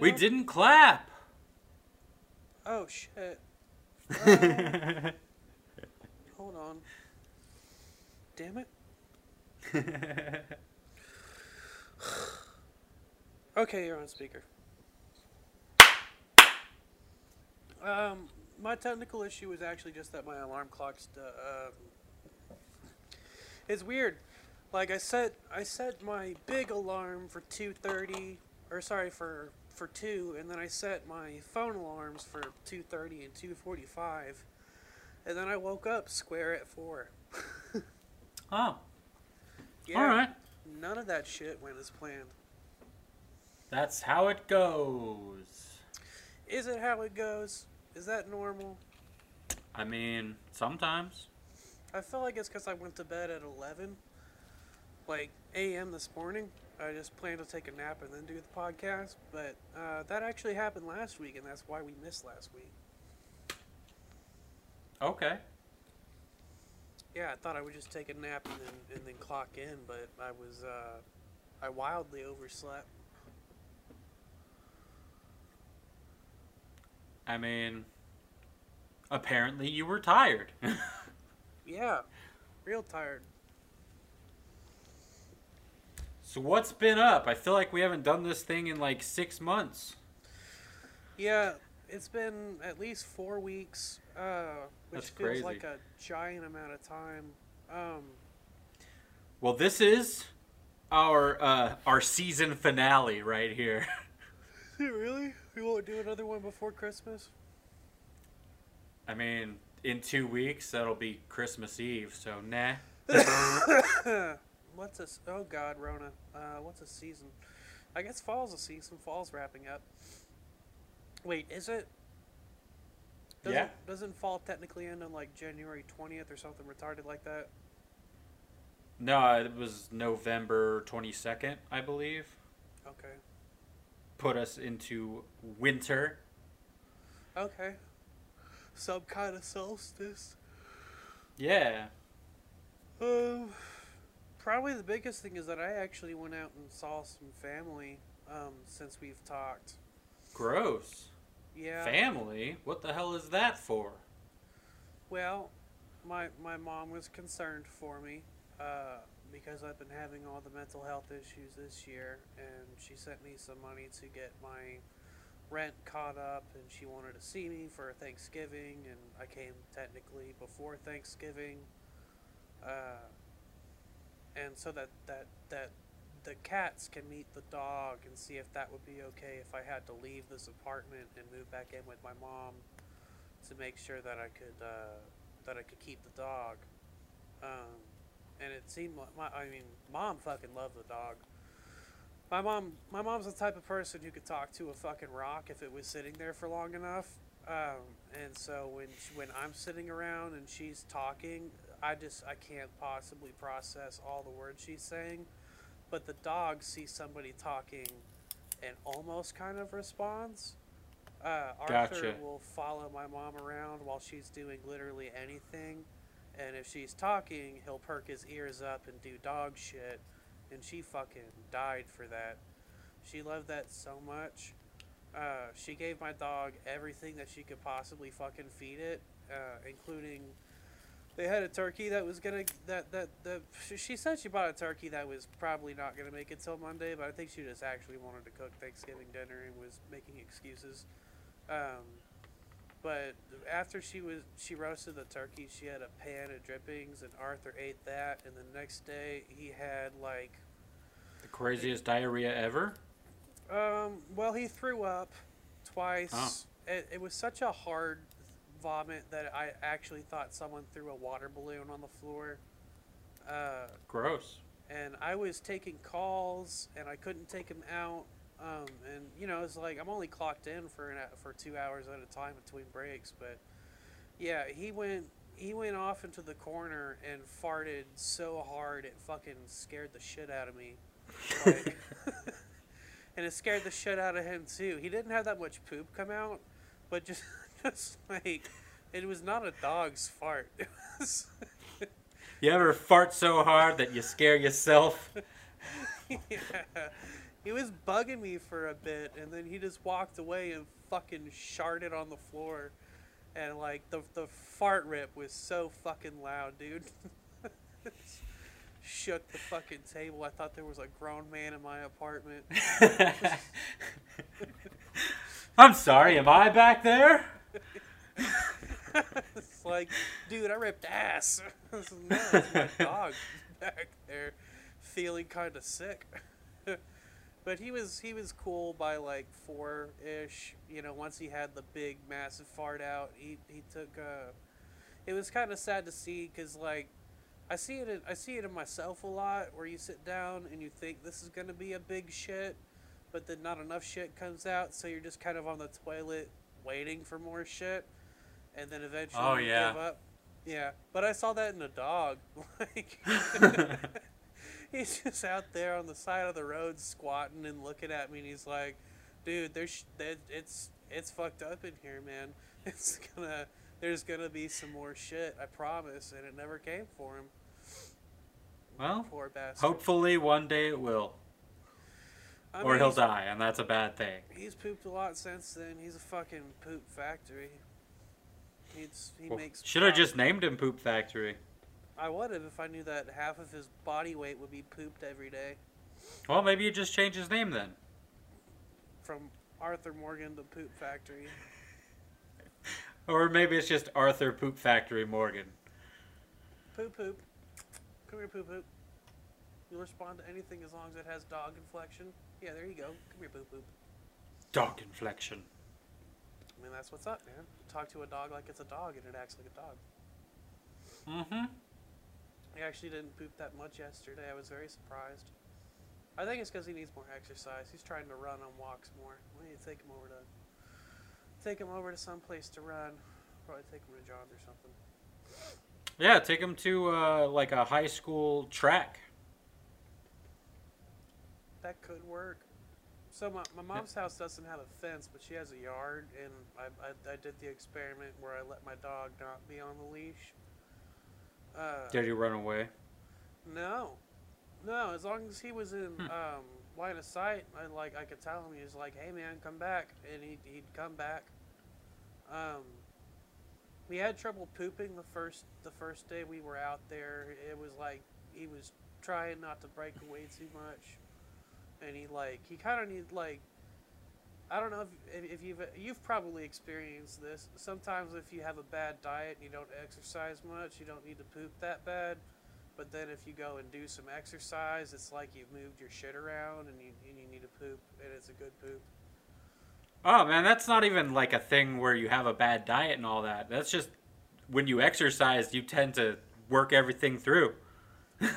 We didn't clap! Oh, shit. Hold on. Damn it. Okay, you're on speaker. My technical issue was actually just that my alarm clock's... it's weird. Like, I set my big alarm for 2:30... Or, sorry, for 2, and then I set my phone alarms for 2:30 and 2:45, and then I woke up square at 4. Oh. Yeah, all right. None of that shit went as planned. That's how it goes. Is it how it goes? Is that normal? I mean, sometimes. I feel like it's because I went to bed at 11, like a.m. this morning. I just planned to take a nap and then do the podcast, but that actually happened last week, and that's why we missed last week. Okay. Yeah, I thought I would just take a nap and then clock in, but I was I wildly overslept. I mean, apparently you were tired. Yeah, real tired. So what's been up? I feel like we haven't done this thing in like 6 months. Yeah, it's been at least 4 weeks, which feels crazy. Like a giant amount of time. Well, this is our season finale right here. Really? We won't do another one before Christmas? I mean, in 2 weeks, that'll be Christmas Eve, so nah. What's a... Oh, God, Rona. What's a season? I guess fall's a season. Fall's wrapping up. Wait, is it? Yeah. Doesn't fall technically end on, like, January 20th or something retarded like that? No, it was November 22nd, I believe. Okay. Put us into winter. Okay. Some kind of solstice. Yeah. Probably the biggest thing is that I actually went out and saw some family since we've talked. Gross. Yeah. Family? What the hell is that for? Well, my mom was concerned for me because I've been having all the mental health issues this year, and she sent me some money to get my rent caught up, and she wanted to see me for Thanksgiving, and I came technically before Thanksgiving. And so that the cats can meet the dog and see if that would be okay if I had to leave this apartment and move back in with my mom to make sure that I could keep the dog. And it seemed like mom fucking loved the dog. My mom's the type of person who could talk to a fucking rock if it was sitting there for long enough. And so when I'm sitting around and she's talking, I can't possibly process all the words she's saying, but the dog sees somebody talking and almost kind of responds. Gotcha. Arthur will follow my mom around while she's doing literally anything, and if she's talking, he'll perk his ears up and do dog shit, and she fucking died for that. She loved that so much. She gave my dog everything that she could possibly fucking feed it, including... They had a turkey that was gonna she said she bought a turkey that was probably not gonna make it till Monday, but I think she just actually wanted to cook Thanksgiving dinner and was making excuses. But after she roasted the turkey, she had a pan of drippings, and Arthur ate that, and the next day he had like the craziest diarrhea ever. Well, he threw up twice. Oh. It was such a hard vomit that I actually thought someone threw a water balloon on the floor. Gross. And I was taking calls, and I couldn't take him out. And you know, it's like I'm only clocked in for 2 hours at a time between breaks. But yeah, he went off into the corner and farted so hard it fucking scared the shit out of me. Like, and it scared the shit out of him too. He didn't have that much poop come out, but just like, it was not a dog's fart. It was you ever fart so hard that you scare yourself? Yeah. He was bugging me for a bit, and then he just walked away and fucking sharded on the floor. And, like, the fart rip was so fucking loud, dude. Shook the fucking table. I thought there was a grown man in my apartment. I'm sorry, am I back there? It's like, dude, I ripped ass. No, it's my dog back there feeling kind of sick. But he was cool by like 4-ish, you know. Once he had the big massive fart out, he took. It was kind of sad to see, because like, I see it in myself a lot, where you sit down and you think this is gonna be a big shit, but then not enough shit comes out, so you're just kind of on the toilet waiting for more shit, and then eventually give up. Yeah, but I saw that in a dog. Like. He's just out there on the side of the road squatting and looking at me, and he's like, "Dude, it's fucked up in here, man. There's gonna be some more shit, I promise." And it never came for him. Well, poor bastard. Hopefully one day it will, or he'll die, and that's a bad thing. He's pooped a lot since then. He's a fucking poop factory. Should have just named him Poop Factory. I would have if I knew that half of his body weight would be pooped every day. Well, maybe you just change his name then. From Arthur Morgan to Poop Factory. Or maybe it's just Arthur Poop Factory Morgan. Poop Poop. Come here, Poop Poop. You'll respond to anything as long as it has dog inflection. Yeah, there you go. Come here, Poop Poop. Dog inflection. I mean, that's what's up, man. You talk to a dog like it's a dog, and it acts like a dog. Mm-hmm. He actually didn't poop that much yesterday. I was very surprised. I think it's because he needs more exercise. He's trying to run on walks more. We need to take him over to some place to run. Probably take him to John or something. Yeah, take him to like a high school track. That could work. So my mom's house doesn't have a fence, but she has a yard, and I did the experiment where I let my dog not be on the leash. Did he run away? No. As long as he was in line of sight, I could tell him. He was like, "Hey, man, come back," and he'd come back. We had trouble pooping the first day we were out there. It was like he was trying not to break away too much, and he kind of needed like. I don't know if you've probably experienced this. Sometimes if you have a bad diet and you don't exercise much, you don't need to poop that bad. But then if you go and do some exercise, it's like you've moved your shit around and you need to poop, and it's a good poop. Oh, man, that's not even like a thing where you have a bad diet and all that. That's just when you exercise, you tend to work everything through.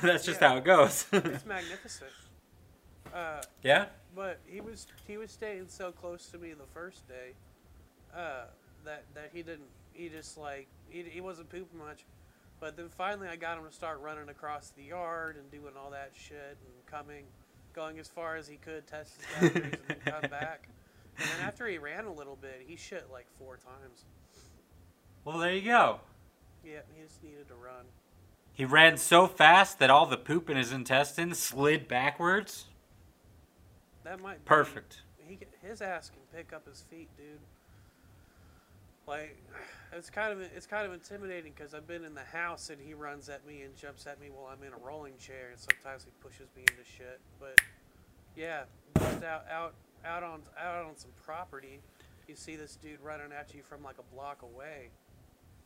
That's just how it goes. It's magnificent. Yeah? But he was staying so close to me the first day that he didn't. He just like he wasn't pooping much. But then finally, I got him to start running across the yard and doing all that shit and going as far as he could, test his boundaries, and then come back. And then after he ran a little bit, he shit like 4 times. Well, there you go. Yeah, he just needed to run. He ran so fast that all the poop in his intestines slid backwards. That might be perfect. His ass can pick up his feet, dude. Like, it's kind of intimidating because I've been in the house and he runs at me and jumps at me while I'm in a rolling chair, and sometimes he pushes me into shit. But yeah, just out on some property, you see this dude running at you from like a block away.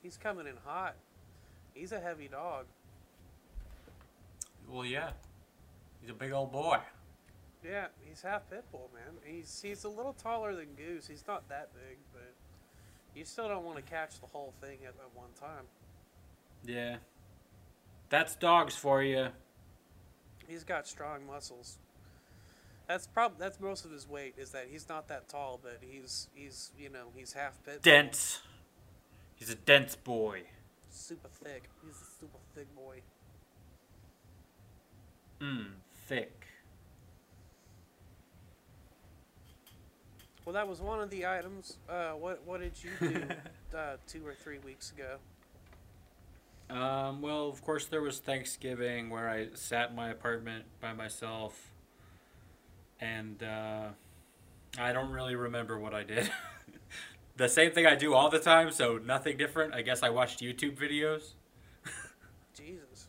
He's coming in hot. He's a heavy dog. Well, yeah, he's a big old boy. Yeah, he's half pit bull, man. He's a little taller than Goose. He's not that big, but you still don't want to catch the whole thing at one time. Yeah. That's dogs for you. He's got strong muscles. That's most of his weight, is that he's not that tall, but he's half pit bull. Dense. He's a dense boy. Super thick. He's a super thick boy. Thick. Well, that was one of the items. What did you do 2 or 3 weeks ago? Well, of course, there was Thanksgiving where I sat in my apartment by myself, and I don't really remember what I did. The same thing I do all the time, so nothing different. I guess I watched YouTube videos. Jesus.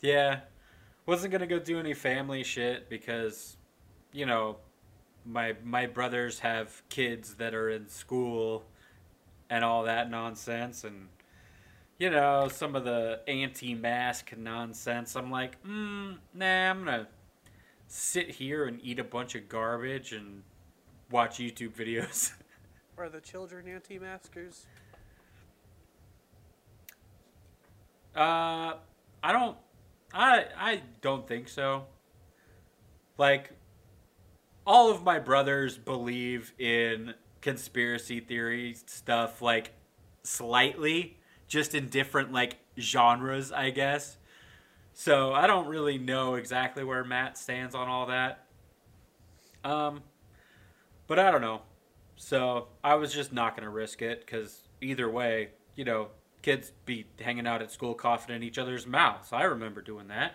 Yeah. Wasn't going to go do any family shit because, you know, my brothers have kids that are in school and all that nonsense, and, you know, some of the anti-mask nonsense. I'm like, nah, I'm going to sit here and eat a bunch of garbage and watch YouTube videos. Are the children anti-maskers? I don't think so. Like, all of my brothers believe in conspiracy theory stuff, like, slightly, just in different, like, genres, I guess. So I don't really know exactly where Matt stands on all that. But I don't know. So I was just not going to risk it because either way, you know, kids be hanging out at school coughing in each other's mouths. I remember doing that.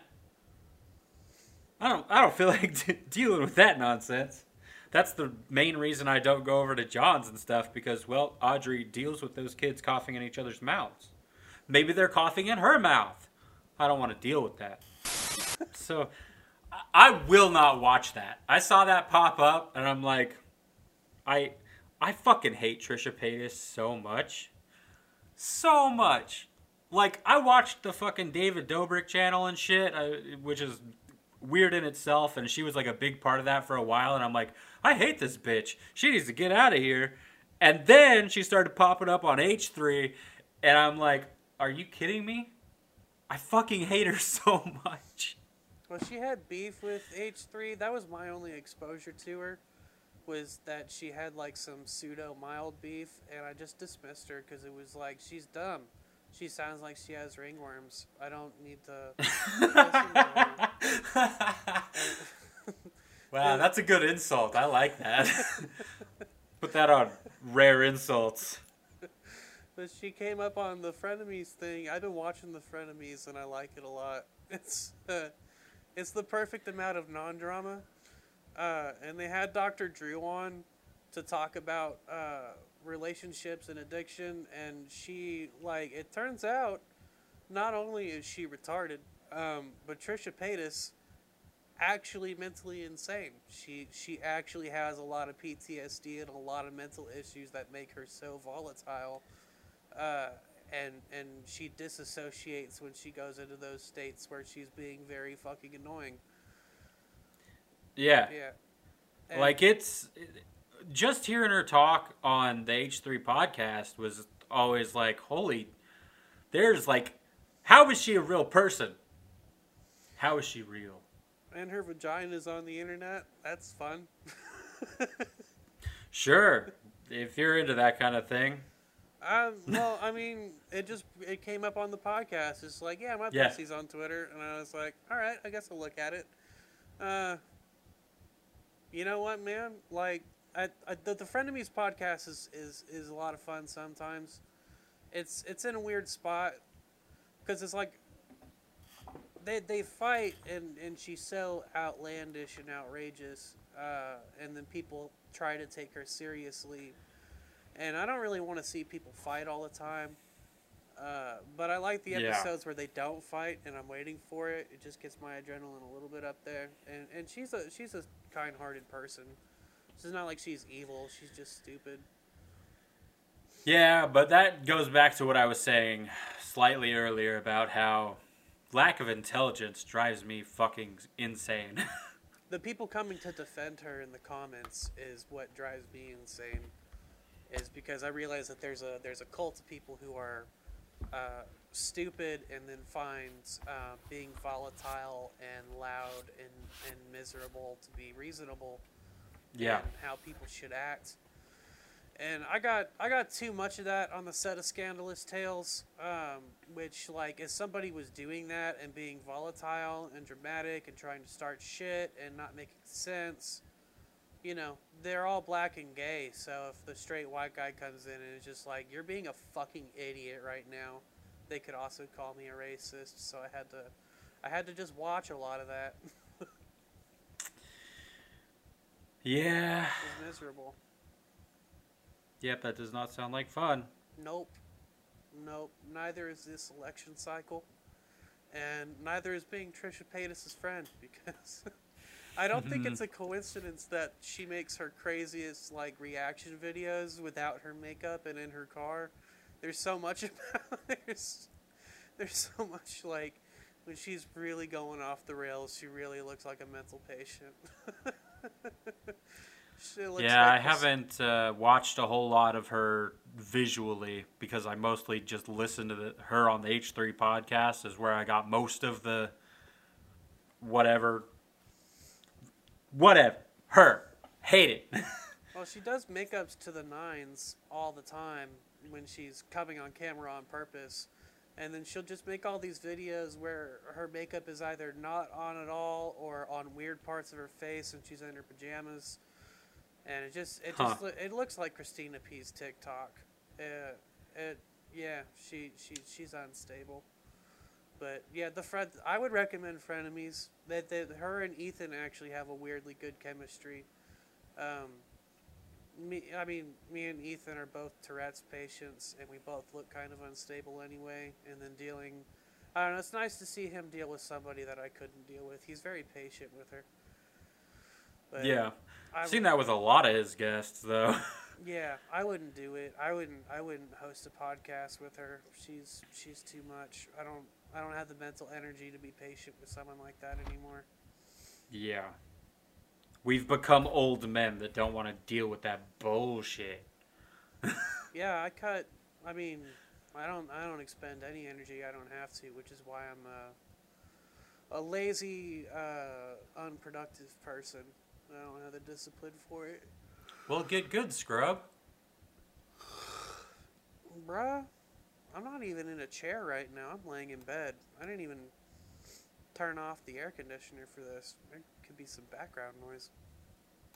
I don't feel like dealing with that nonsense. That's the main reason I don't go over to John's and stuff because, well, Audrey deals with those kids coughing in each other's mouths. Maybe they're coughing in her mouth. I don't want to deal with that. So I will not watch that. I saw that pop up and I'm like, I fucking hate Trisha Paytas so much. So much. Like, I watched the fucking David Dobrik channel and shit, which is weird in itself, and she was like a big part of that for a while, and I'm like, I hate this bitch. She needs to get out of here. And then she started popping up on H3, and I'm like, are you kidding me? I fucking hate her so much. Well, she had beef with H3. That was my only exposure to her, was that she had, like, some pseudo-mild beef, and I just dismissed her because it was like, she's dumb. She sounds like she has ringworms. I don't need to listen to her. Wow, that's a good insult. I like that. Put that on rare insults. But she came up on the Frenemies thing. I've been watching the Frenemies, and I like it a lot. It's the perfect amount of non-drama. And they had Dr. Drew on to talk about relationships and addiction, and she, like, it turns out not only is she retarded, but Trisha Paytas actually mentally insane. She actually has a lot of PTSD and a lot of mental issues that make her so volatile, and she disassociates when she goes into those states where she's being very fucking annoying. Yeah. Yeah. And like, it's just hearing her talk on the H3 podcast was always like, holy, there's like, how is she a real person? How is she real? And her vagina's on the internet. That's fun. Sure. If you're into that kind of thing. Well, I mean, it came up on the podcast. It's like, yeah, my pussy's on Twitter. And I was like, all right, I guess I'll look at it. You know what, man? Like, the Frenemies podcast is a lot of fun sometimes. It's in a weird spot because it's like they fight and she's so outlandish and outrageous, and then people try to take her seriously. And I don't really want to see people fight all the time, but I like the episodes where they don't fight, and I'm waiting for it. It just gets my adrenaline a little bit up there. And she's a kind-hearted person. It's not like she's evil. She's just stupid. Yeah, but that goes back to what I was saying slightly earlier about how lack of intelligence drives me fucking insane. The people coming to defend her in the comments is what drives me insane. Is because I realize that there's a cult of people who are stupid and then finds being volatile and loud and miserable to be reasonable. Yeah. And how people should act. And I got too much of that on the set of Scandalous Tales, which, like, if somebody was doing that and being volatile and dramatic and trying to start shit and not making sense, you know, they're all black and gay, so if the straight white guy comes in and is just like, you're being a fucking idiot right now, they could also call me a racist, so I had to just watch a lot of that. Yeah. It was miserable. Yep, that does not sound like fun. Nope. Nope. Neither is this election cycle. And neither is being Trisha Paytas' friend, because I don't think it's a coincidence that she makes her craziest, like, reaction videos without her makeup and in her car. There's so much about there's so much, like, when she's really going off the rails, she really looks like a mental patient. Yeah, I haven't watched a whole lot of her visually because I mostly just listened to her on the H3 podcast is where I got most of the whatever. Her. Hate it. Well, she does makeups to the nines all the time when she's coming on camera on purpose. And then she'll just make all these videos where her makeup is either not on at all or on weird parts of her face and she's in her pajamas. And it looks like Christina P's TikTok. She's unstable. But yeah, I would recommend Frenemies. Her and Ethan actually have a weirdly good chemistry. Me and Ethan are both Tourette's patients, and we both look kind of unstable anyway. And then I don't know, it's nice to see him deal with somebody that I couldn't deal with. He's very patient with her. But yeah, I've seen that with a lot of his guests, though. Yeah, I wouldn't do it. I wouldn't host a podcast with her. She's too much. I don't have the mental energy to be patient with someone like that anymore. Yeah. We've become old men that don't want to deal with that bullshit. Yeah, I don't expend any energy I don't have to, which is why I'm a lazy, unproductive person. I don't have the discipline for it. Well, get good, scrub. Bruh, I'm not even in a chair right now. I'm laying in bed. I didn't even turn off the air conditioner for this. There could be some background noise.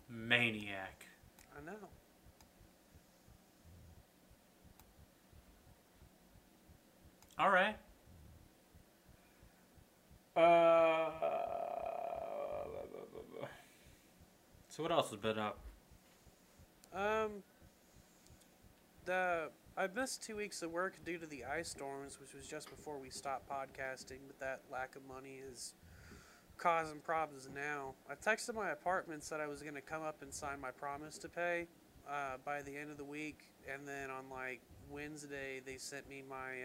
Maniac. I know. All right. So what else has been up? I missed 2 weeks of work due to the ice storms, which was just before we stopped podcasting, but that lack of money is causing problems now. I texted my apartment, said I was going to come up and sign my promise to pay by the end of the week, and then on, like, Wednesday, they sent me my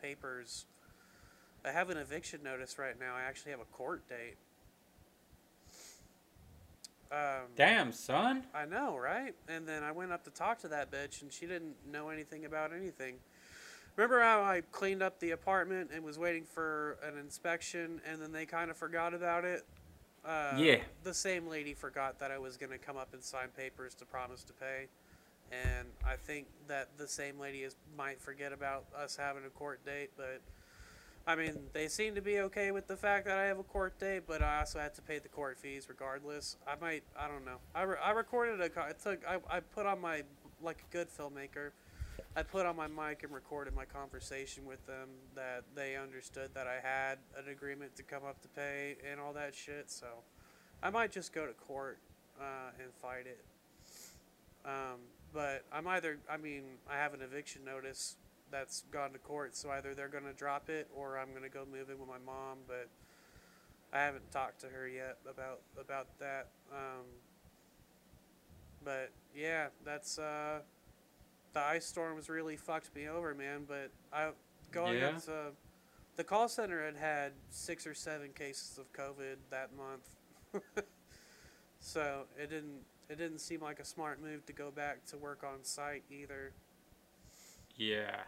papers. I have an eviction notice right now. I actually have a court date. Damn, son. I know, right? And then I went up to talk to that bitch, and she didn't know anything about anything. Remember how I cleaned up the apartment and was waiting for an inspection, and then they kind of forgot about it? Yeah. The same lady forgot that I was going to come up and sign papers to promise to pay. And I think that the same lady might forget about us having a court date, but I mean, they seem to be okay with the fact that I have a court date, but I also had to pay the court fees regardless. I don't know. I put on my, like a good filmmaker, I put on my mic and recorded my conversation with them that they understood that I had an agreement to come up to pay and all that shit. So I might just go to court and fight it. But I have an eviction notice that's gone to court, so either they're going to drop it or I'm going to go move in with my mom, but I haven't talked to her yet about that. But yeah, that's the ice storms really fucked me over, man, but up to the call center had 6 or 7 cases of COVID that month. So it didn't seem like a smart move to go back to work on site either. Yeah.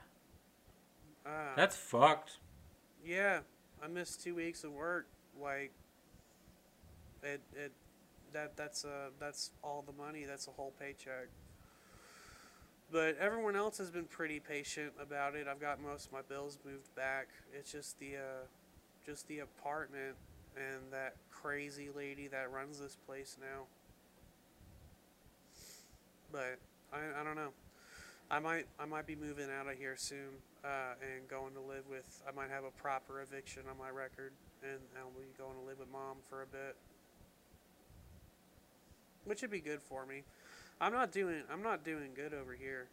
That's fucked. Yeah, I missed 2 weeks of work. Like, that's all the money. That's a whole paycheck. But everyone else has been pretty patient about it. I've got most of my bills moved back. It's just the apartment and that crazy lady that runs this place now. but I don't know. I might be moving out of here soon and going to live with. I might have a proper eviction on my record, and I'll be going to live with Mom for a bit, which would be good for me. I'm not doing good over here.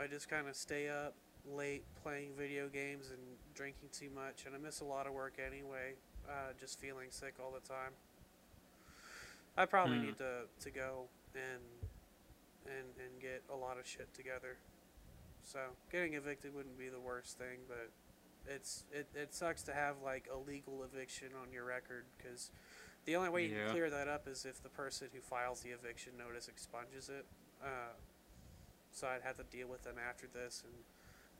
I just kind of stay up late playing video games and drinking too much, and I miss a lot of work anyway. Just feeling sick all the time. I probably need to go and get a lot of shit together. So getting evicted wouldn't be the worst thing, but it sucks to have like a legal eviction on your record, because the only way you can clear that up is if the person who files the eviction notice expunges it. So I'd have to deal with them after this, and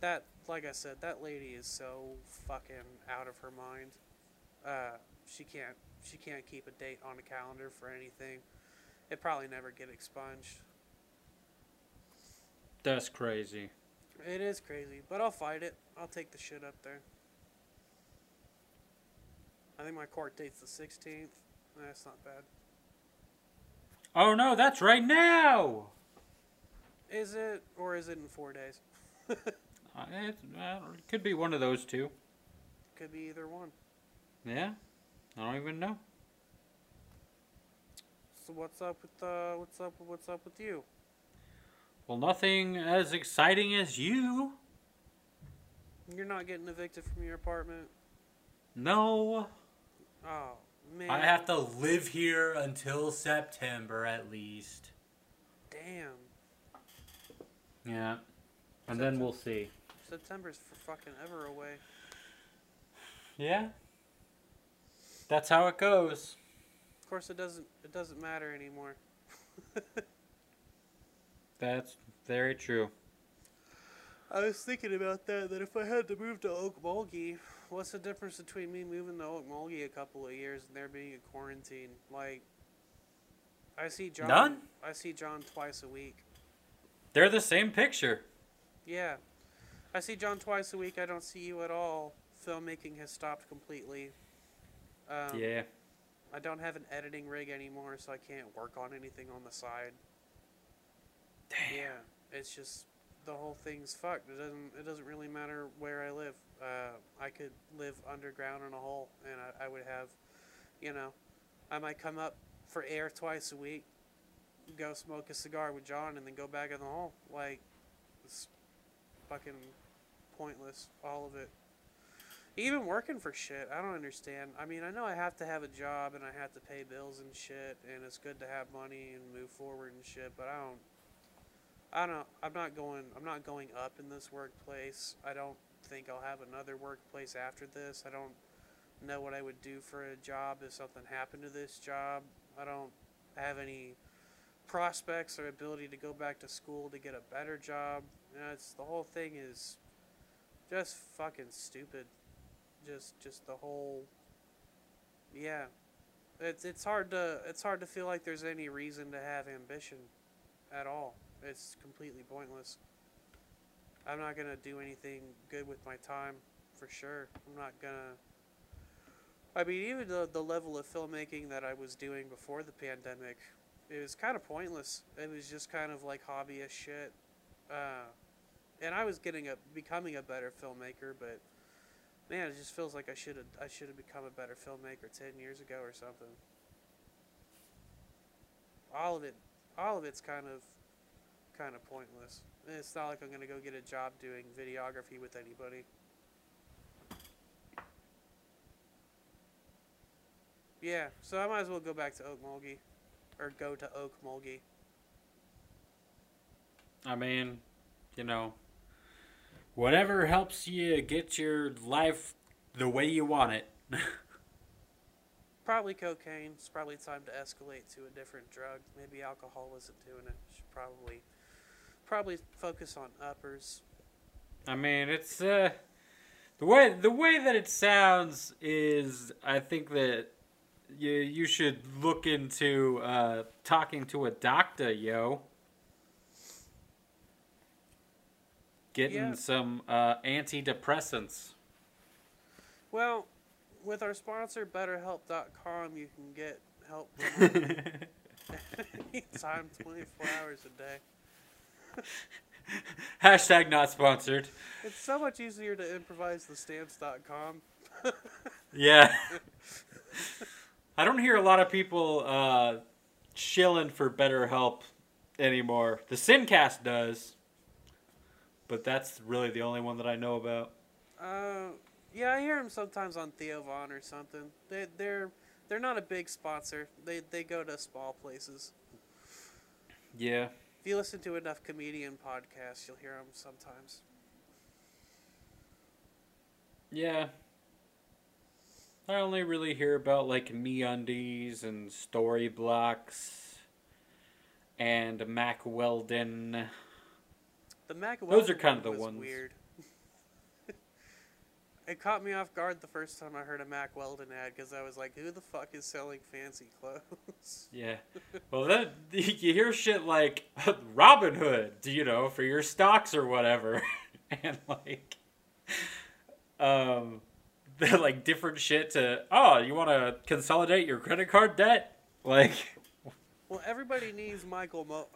that, like I said, that lady is so fucking out of her mind. She can't keep a date on a calendar for anything. It'd probably never get expunged. That's crazy. It is crazy, but I'll fight it. I'll take the shit up there. I think my court date's the 16th. That's not bad. Oh no, that's right now! Is it, or is it in 4 days? It could be one of those two. Could be either one. Yeah, I don't even know. So what's up with you? Well, nothing as exciting as you. You're not getting evicted from your apartment? No. Oh man. I have to live here until September at least. Damn. Yeah. And then we'll see. September's for fucking ever away. Yeah. That's how it goes. Of course, it doesn't matter anymore. That's very true. I was thinking about that if I had to move to Okmulgee, what's the difference between me moving to Okmulgee a couple of years and there being a quarantine? Like, None? I see John twice a week. They're the same picture. Yeah. I see John twice a week. I don't see you at all. Filmmaking has stopped completely. Yeah. I don't have an editing rig anymore, so I can't work on anything on the side. Damn. Yeah, it's just the whole thing's fucked. It doesn't really matter where I live. I could live underground in a hole, and I would have, you know, I might come up for air twice a week, go smoke a cigar with John, and then go back in the hole. Like, it's fucking pointless, all of it. Even working for shit, I don't understand. I mean, I know I have to have a job and I have to pay bills and shit, and it's good to have money and move forward and shit, but I don't. I'm not going up in this workplace. I don't think I'll have another workplace after this. I don't know what I would do for a job if something happened to this job. I don't have any prospects or ability to go back to school to get a better job. You know, the whole thing is just fucking stupid. Just the whole, yeah. It's hard to feel like there's any reason to have ambition at all. It's completely pointless. I'm not gonna do anything good with my time, for sure. I mean, even the level of filmmaking that I was doing before the pandemic, it was kind of pointless. It was just kind of like hobbyist shit. And I was becoming a better filmmaker, but man, it just feels like I should have become a better filmmaker 10 years ago or something. All of it's kind of pointless. And it's not like I'm going to go get a job doing videography with anybody. Yeah, so I might as well go back to Okmulgee, or go to Okmulgee. I mean, you know, whatever helps you get your life the way you want it. Probably cocaine. It's probably time to escalate to a different drug. Maybe alcohol isn't doing it. Should probably focus on uppers. I mean, it's the way that it sounds is, I think that you should look into talking to a doctor, yo. Getting some antidepressants. Well, with our sponsor BetterHelp.com, you can get help. Time 24 hours a day. Hashtag not sponsored. It's so much easier to improvise the stamps.com. Yeah. I don't hear a lot of people shilling for BetterHelp anymore. The Sincast does, but that's really the only one that I know about. Yeah, I hear them sometimes on Theovon or something. They're not a big sponsor. They go to small places. Yeah. If you listen to enough comedian podcasts, you'll hear them sometimes. Yeah. I only really hear about, like, MeUndies and Storyblocks and Mack Weldon. The Mack Weldon those are kind of the ones. Weird. It caught me off guard the first time I heard a Mack Weldon ad, because I was like, who the fuck is selling fancy clothes? Yeah. Well, then you hear shit like Robinhood, you know, for your stocks or whatever. And, like, like, different shit to, oh, you want to consolidate your credit card debt? Like. Well, everybody needs micromodal,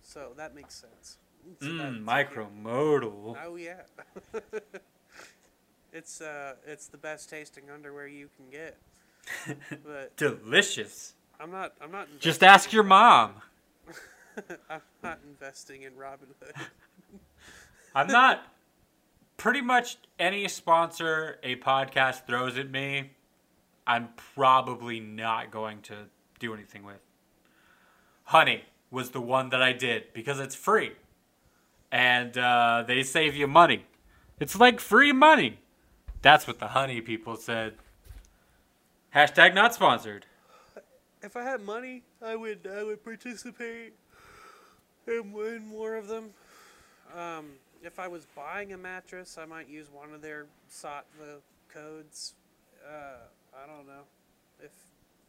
so that makes sense. So micromodal. Oh, yeah. It's the best tasting underwear you can get. But delicious. I'm not just ask your mom. I'm not investing in Robinhood. I'm not. Pretty much any sponsor a podcast throws at me, I'm probably not going to do anything with. Honey was the one that I did because it's free. And they save you money. It's like free money. That's what the honey people said. Hashtag not sponsored. If I had money, I would participate and win more of them. If I was buying a mattress, I might use one of their SOTVA codes. I don't know.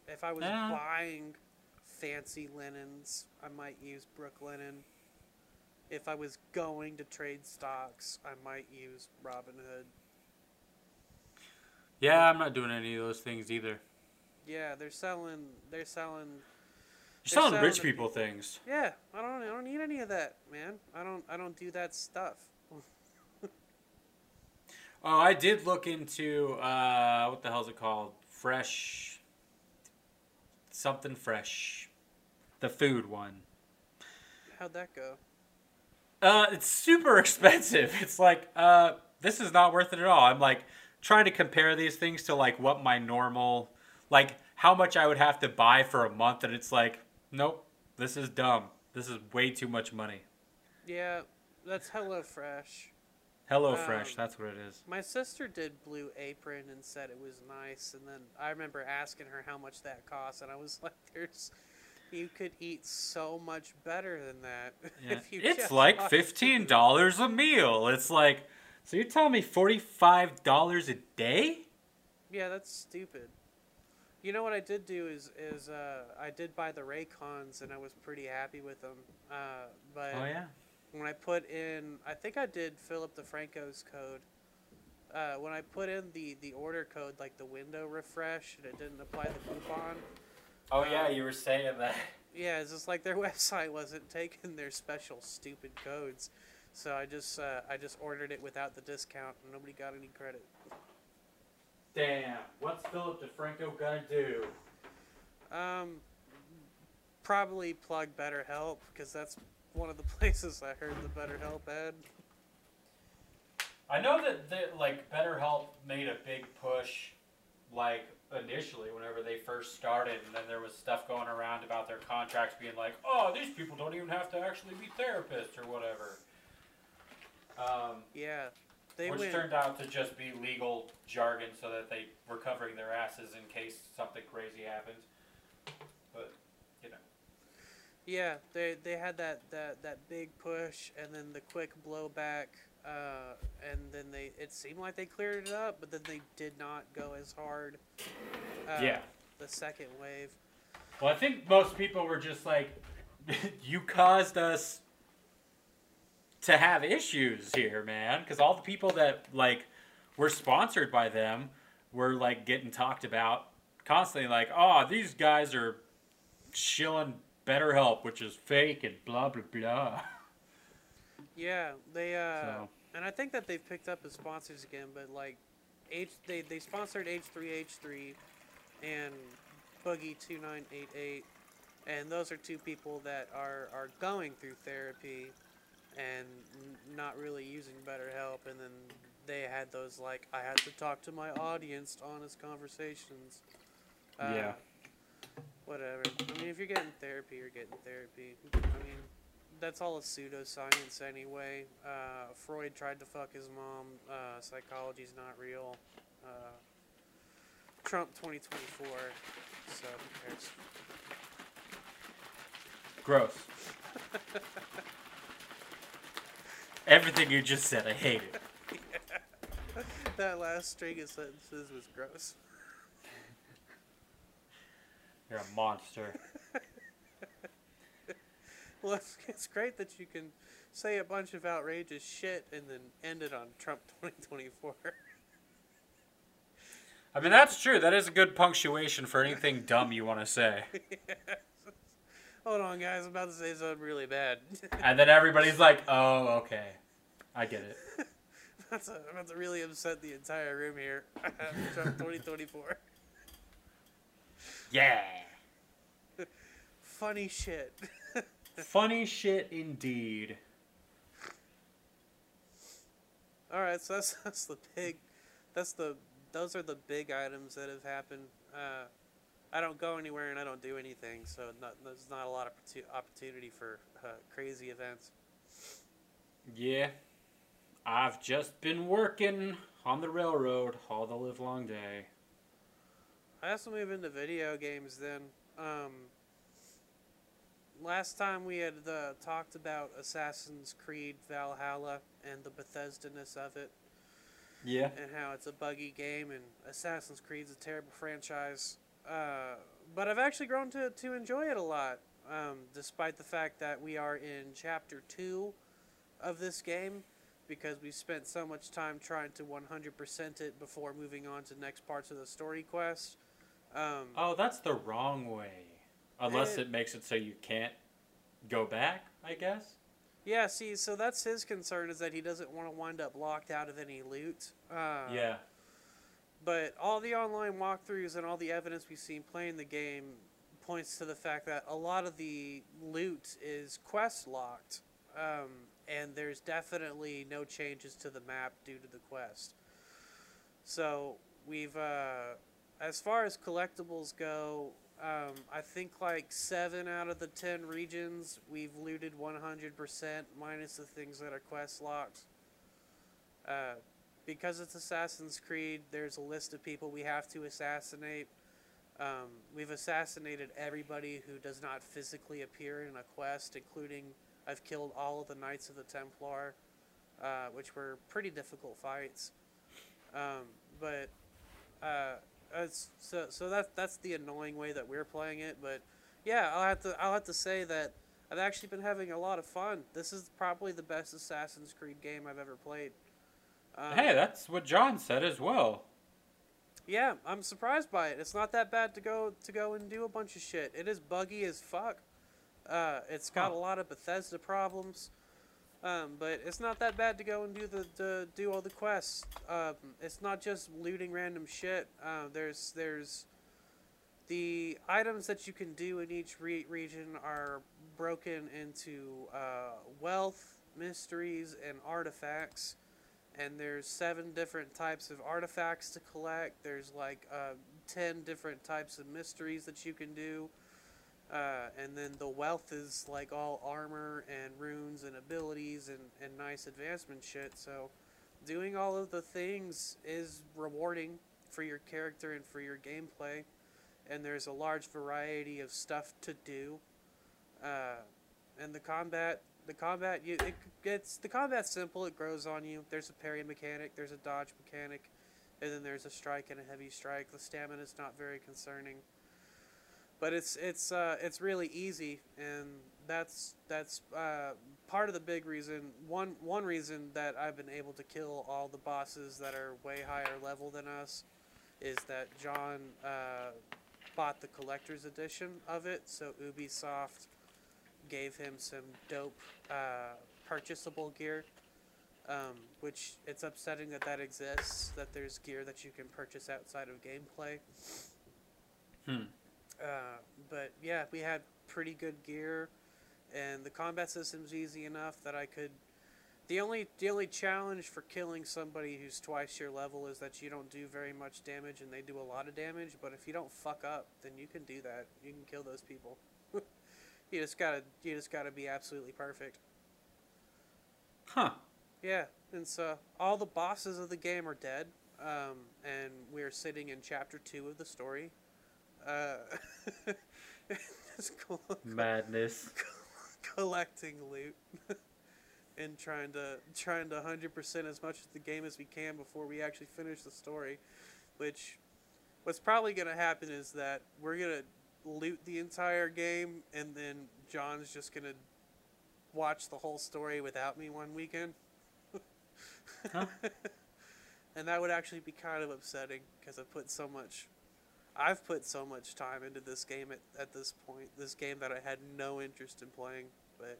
If I was buying fancy linens, I might use Brooklinen. If I was going to trade stocks, I might use Robinhood. Yeah, I'm not doing any of those things either. Yeah, they're selling rich people things. Yeah, I don't need any of that, man. I don't do that stuff. Oh, I did look into what the hell's it called? Fresh something fresh. The food one. How'd that go? It's super expensive. It's like this is not worth it at all. I'm like trying to compare these things to like what my normal, like how much I would have to buy for a month, and it's like, nope, this is dumb. This is way too much money. Yeah, that's HelloFresh. HelloFresh, that's what it is. My sister did Blue Apron and said it was nice, and then I remember asking her how much that cost, and I was like, you could eat so much better than that. Yeah. It's like $15 a meal. It's like, so you're telling me $45 a day? Yeah, that's stupid. You know what I did do is I did buy the Raycons, and I was pretty happy with them. But oh, yeah. When I put in, I think I did fill up the Franco's code. When I put in the order code, like the window refresh, and it didn't apply the coupon. Oh, yeah, you were saying that. Yeah, it's just like their website wasn't taking their special stupid codes. So I just ordered it without the discount, and nobody got any credit. Damn, what's Philip DeFranco gonna do? Probably plug BetterHelp, because that's one of the places I heard the BetterHelp ad. I know that BetterHelp made a big push, like initially whenever they first started, and then there was stuff going around about their contracts being like, oh, these people don't even have to actually be therapists or whatever. Yeah. Which turned out to just be legal jargon so that they were covering their asses in case something crazy happens. But, you know. Yeah, they had that big push, and then the quick blowback, and then it seemed like they cleared it up, but then they did not go as hard. Yeah. The second wave. Well, I think most people were just like, you caused us to have issues here, man, because all the people that like were sponsored by them were like getting talked about constantly, like, oh, these guys are shilling BetterHelp, which is fake and blah, blah, blah. Yeah, they, and I think that they've picked up as sponsors again, but, like, they sponsored H3H3 and Boogie2988, and those are two people that are going through therapy and not really using BetterHelp, and then they had those, like, I had to talk to my audience to honest conversations. Yeah. Whatever. I mean, if you're getting therapy, you're getting therapy. I mean, that's all a pseudoscience anyway. Freud tried to fuck his mom. Psychology's not real. Trump 2024. So, who cares? Gross. Everything you just said, I hate it. Yeah. That last string of sentences was gross. You're a monster. Well, it's great that you can say a bunch of outrageous shit and then end it on Trump 2024. I mean, that's true. That is a good punctuation for anything dumb you want to say. Yeah. Hold on, guys. I'm about to say something really bad. And then everybody's like, oh, okay. I get it. I'm about to really upset the entire room here. Trump 2024. Yeah. Funny shit. Funny shit indeed. All right, so that's the big, those are the big items that have happened. I don't go anywhere and I don't do anything, so there's not a lot of opportunity for crazy events. Yeah, I've just been working on the railroad all the livelong day. I also move into video games then. Last time we had talked about Assassin's Creed Valhalla and the Bethesda-ness of it. Yeah. And how it's a buggy game and Assassin's Creed's a terrible franchise. But I've actually grown to enjoy it a lot, despite the fact that we are in Chapter 2 of this game, because we spent so much time trying to 100% it before moving on to next parts of the story quest. Oh, that's the wrong way. Unless it makes it so you can't go back, I guess. Yeah, see, so that's his concern, is that he doesn't want to wind up locked out of any loot. Yeah. But all the online walkthroughs and all the evidence we've seen playing the game points to the fact that a lot of the loot is quest locked. And there's definitely no changes to the map due to the quest. So we've, as far as collectibles go, I think like 7 out of the 10 regions we've looted 100%, minus the things that are quest locked. Because it's Assassin's Creed, there's a list of people we have to assassinate. We've assassinated everybody who does not physically appear in a quest, including I've killed all of the Knights of the Templar, which were pretty difficult fights. So that's the annoying way that we're playing it, but yeah, I'll have to say that I've actually been having a lot of fun. This is probably the best Assassin's Creed game I've ever played. Hey, that's what John said as well. Yeah, I'm surprised by it. It's not that bad to go and do a bunch of shit. It is buggy as fuck. It's got a lot of Bethesda problems, but it's not that bad to go and do all the quests. It's not just looting random shit. There's the items that you can do in each region are broken into wealth, mysteries, and artifacts. And there's 7 different types of artifacts to collect. There's like 10 different types of mysteries that you can do. And then the wealth is like all armor and runes and abilities and nice advancement shit. So doing all of the things is rewarding for your character and for your gameplay. And there's a large variety of stuff to do. And the combat's simple. It grows on you. There's a parry mechanic. There's a dodge mechanic. And then there's a strike and a heavy strike. The stamina's not very concerning. But it's really easy, and that's part of the big reason. One reason that I've been able to kill all the bosses that are way higher level than us is that John bought the collector's edition of it, so Ubisoft gave him some dope purchasable gear, which it's upsetting that that exists, that there's gear that you can purchase outside of gameplay. But yeah, we had pretty good gear, and the combat system's easy enough that I could... The only challenge for killing somebody who's twice your level is that you don't do very much damage and they do a lot of damage, but if you don't fuck up, then you can do that. You can kill those people. You just gotta be absolutely perfect. Huh. Yeah, and so all the bosses of the game are dead, and we're sitting in Chapter 2 of the story. Madness. Collecting loot. And trying to 100% as much of the game as we can before we actually finish the story, which what's probably going to happen is that we're going to loot the entire game, and then John's just going to watch the whole story without me one weekend. Huh? And that would actually be kind of upsetting, because I've put so much time into this game at this point, this game that I had no interest in playing, but...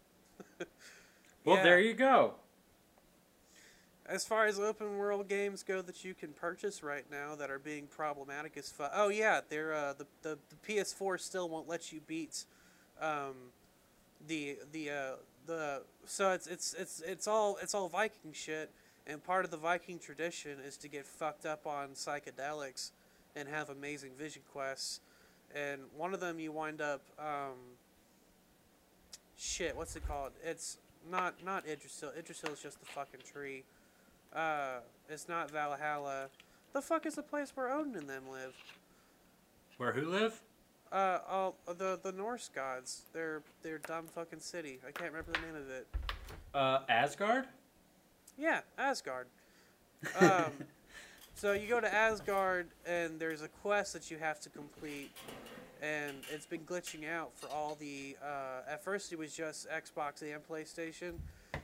Well, yeah. There you go. As far as open world games go that you can purchase right now that are being problematic as fuck. Oh yeah, they're the PS4 still won't let you beat so it's all Viking shit, and part of the Viking tradition is to get fucked up on psychedelics and have amazing vision quests, and one of them you wind up shit, what's it called? It's Not Yggdrasil. Yggdrasil is just the fucking tree. It's not Valhalla. The fuck is the place where Odin and them live? Where who live? The Norse gods. Their dumb fucking city. I can't remember the name of it. Asgard? Yeah, Asgard. So you go to Asgard, and there's a quest that you have to complete. And it's been glitching out for all the... at first it was just Xbox and PlayStation,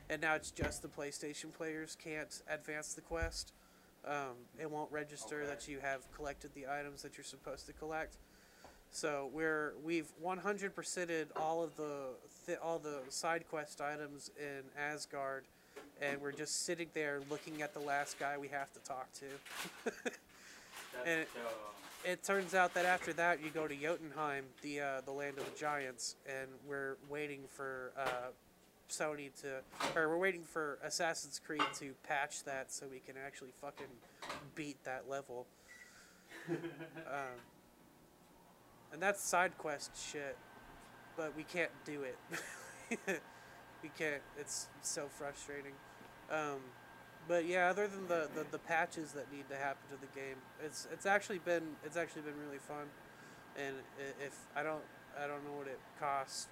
and now it's just the PlayStation players can't advance the quest. It won't register that you have collected the items that you're supposed to collect. So we've 100%ed all the side quest items in Asgard, and we're just sitting there looking at the last guy we have to talk to. And it turns out that after that you go to Jotunheim, the land of the giants, and we're waiting for Assassin's Creed to patch that so we can actually fucking beat that level. And that's side quest shit, but we can't do it. We can't. It's so frustrating. But yeah, other than the patches that need to happen to the game, it's actually been really fun, and if I don't know what it costs,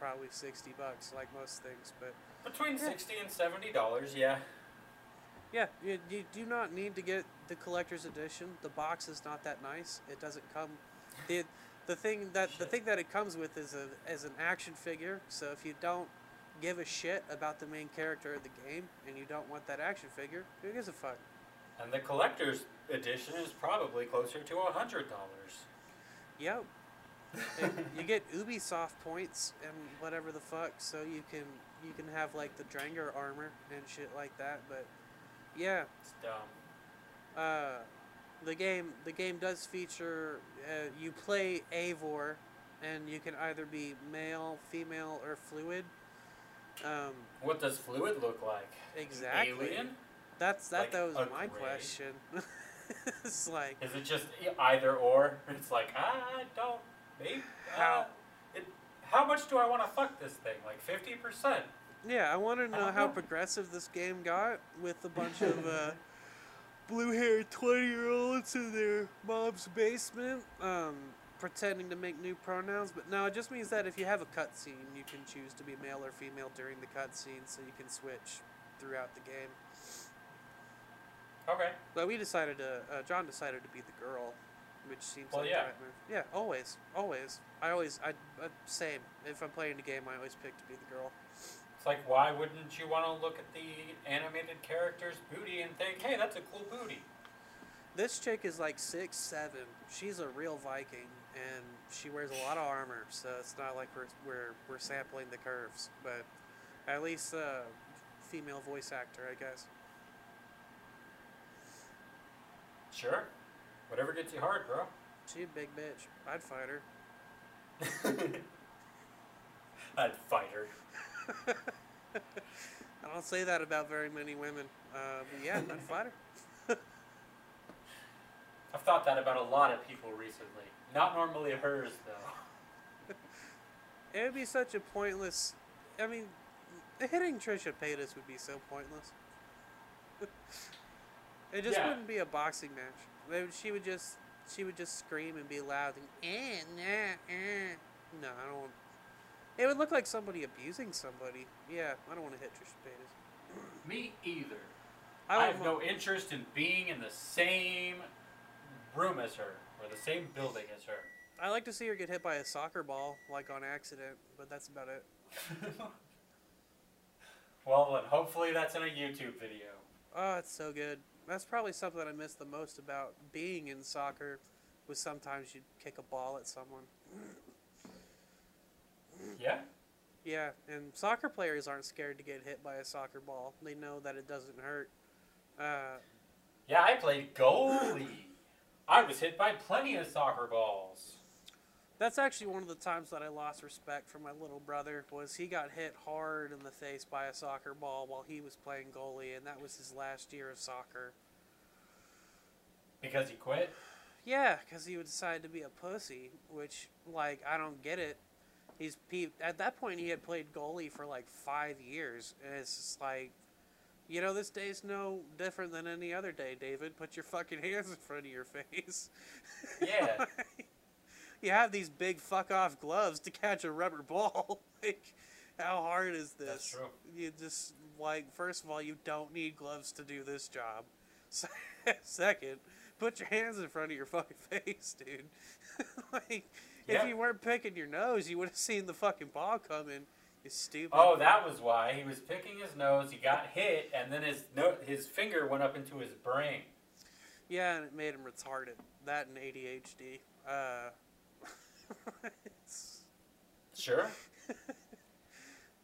probably $60 like most things, but between $60 and $70, yeah. Yeah, you do not need to get the collector's edition. The box is not that nice. It doesn't come. The thing that it comes with is an action figure. So if you don't give a shit about the main character of the game and you don't want that action figure, who gives a fuck? And the collector's edition is probably closer to $100. Yep. You get Ubisoft points and whatever the fuck, so you can have like the Dranger armor and shit like that, but yeah. It's dumb. The game does feature you play Eivor, and you can either be male, female, or fluid. What does fluid look like? Exactly. Alien? That was my question. It's like... Is it just either or? It's like, I don't... Maybe, how much do I want to fuck this thing? Like 50%? Yeah, I want to know how progressive this game got with a bunch of blue-haired 20-year-olds in their mom's basement. Pretending to make new pronouns, but no, it just means that if you have a cutscene, you can choose to be male or female during the cutscene, so you can switch throughout the game. Okay. But we decided to, John decided to be the girl, which seems like the right move. Yeah, always. Same. If I'm playing the game, I always pick to be the girl. It's like, why wouldn't you want to look at the animated character's booty and think, hey, that's a cool booty? This chick is like 6'7". She's a real Viking, and she wears a lot of armor, so it's not like we're sampling the curves, but at least female voice actor, I guess. Sure. Whatever gets you hard, bro. She a big bitch. I'd fight her. I'd fight her. I don't say that about very many women. But yeah, I'd fight her. I've thought that about a lot of people recently. Not normally hers, though. It would be such a pointless... I mean, hitting Trisha Paytas would be so pointless. It just wouldn't be a boxing match. She would just scream and be loud and no, I don't want. It would look like somebody abusing somebody. Yeah, I don't want to hit Trisha Paytas. Me either. I have no interest in being in the same room as her or the same building as her. I like to see her get hit by a soccer ball, like on accident, but that's about it. Well, and hopefully that's in a YouTube video. Oh, it's so good. That's probably something I miss the most about being in soccer, was sometimes you'd kick a ball at someone. Yeah? Yeah, and soccer players aren't scared to get hit by a soccer ball. They know that it doesn't hurt. Yeah, I played goalie. I was hit by plenty of soccer balls. That's actually one of the times that I lost respect for my little brother, was he got hit hard in the face by a soccer ball while he was playing goalie, and that was his last year of soccer. Because he quit? Yeah, because he would decide to be a pussy, which, like, I don't get it. At that point, he had played goalie for, like, 5 years, and it's just like, you know, this day's no different than any other day, David. Put your fucking hands in front of your face. Yeah. You have these big fuck-off gloves to catch a rubber ball. Like, how hard is this? That's true. You just, like, first of all, you don't need gloves to do this job. Second, put your hands in front of your fucking face, dude. Like, if you weren't picking your nose, you would have seen the fucking ball coming. You stupid. Oh, that was why. He was picking his nose, he got hit, and then his finger went up into his brain. Yeah, and it made him retarded. That and ADHD. Sure.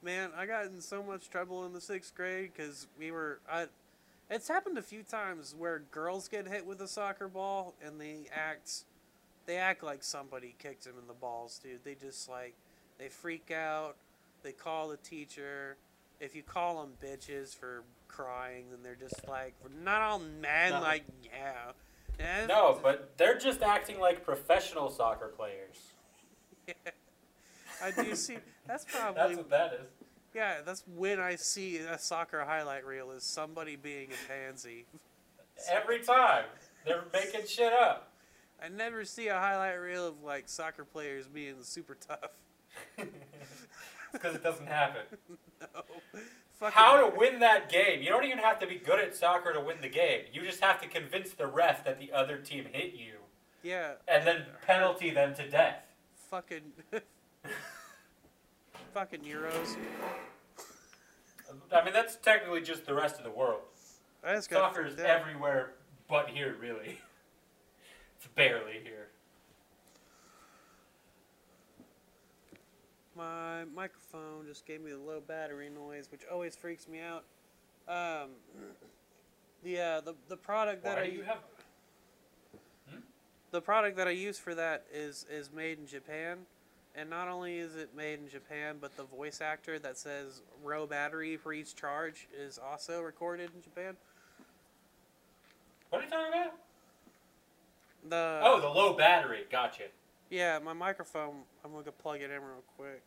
Man, I got in so much trouble in the 6th grade because it's happened a few times where girls get hit with a soccer ball and they act like somebody kicked them in the balls, dude. They just, like, they freak out, they call the teacher. If you call them bitches for crying, then they're just like, we're not all men, no. Like, yeah. Yeah, no, but they're just acting like professional soccer players. Yeah. I do see. That's probably. That's what that is. Yeah, that's when I see a soccer highlight reel, is somebody being a pansy. Every time. They're making shit up. I never see a highlight reel of, like, soccer players being super tough. Because it doesn't happen. No. How to win that game. You don't even have to be good at soccer to win the game. You just have to convince the ref that the other team hit you. Yeah. And then penalty them to death. Fucking... fucking Euros. I mean, that's technically just the rest of the world. Soccer is everywhere but here, really. It's barely here. My microphone just gave me the low battery noise, which always freaks me out. The product that the product that I use for that is made in Japan, and not only is it made in Japan, but the voice actor that says "row battery" for each charge is also recorded in Japan. What are you talking about? The low battery. Gotcha. Yeah, my microphone, I'm going to plug it in real quick.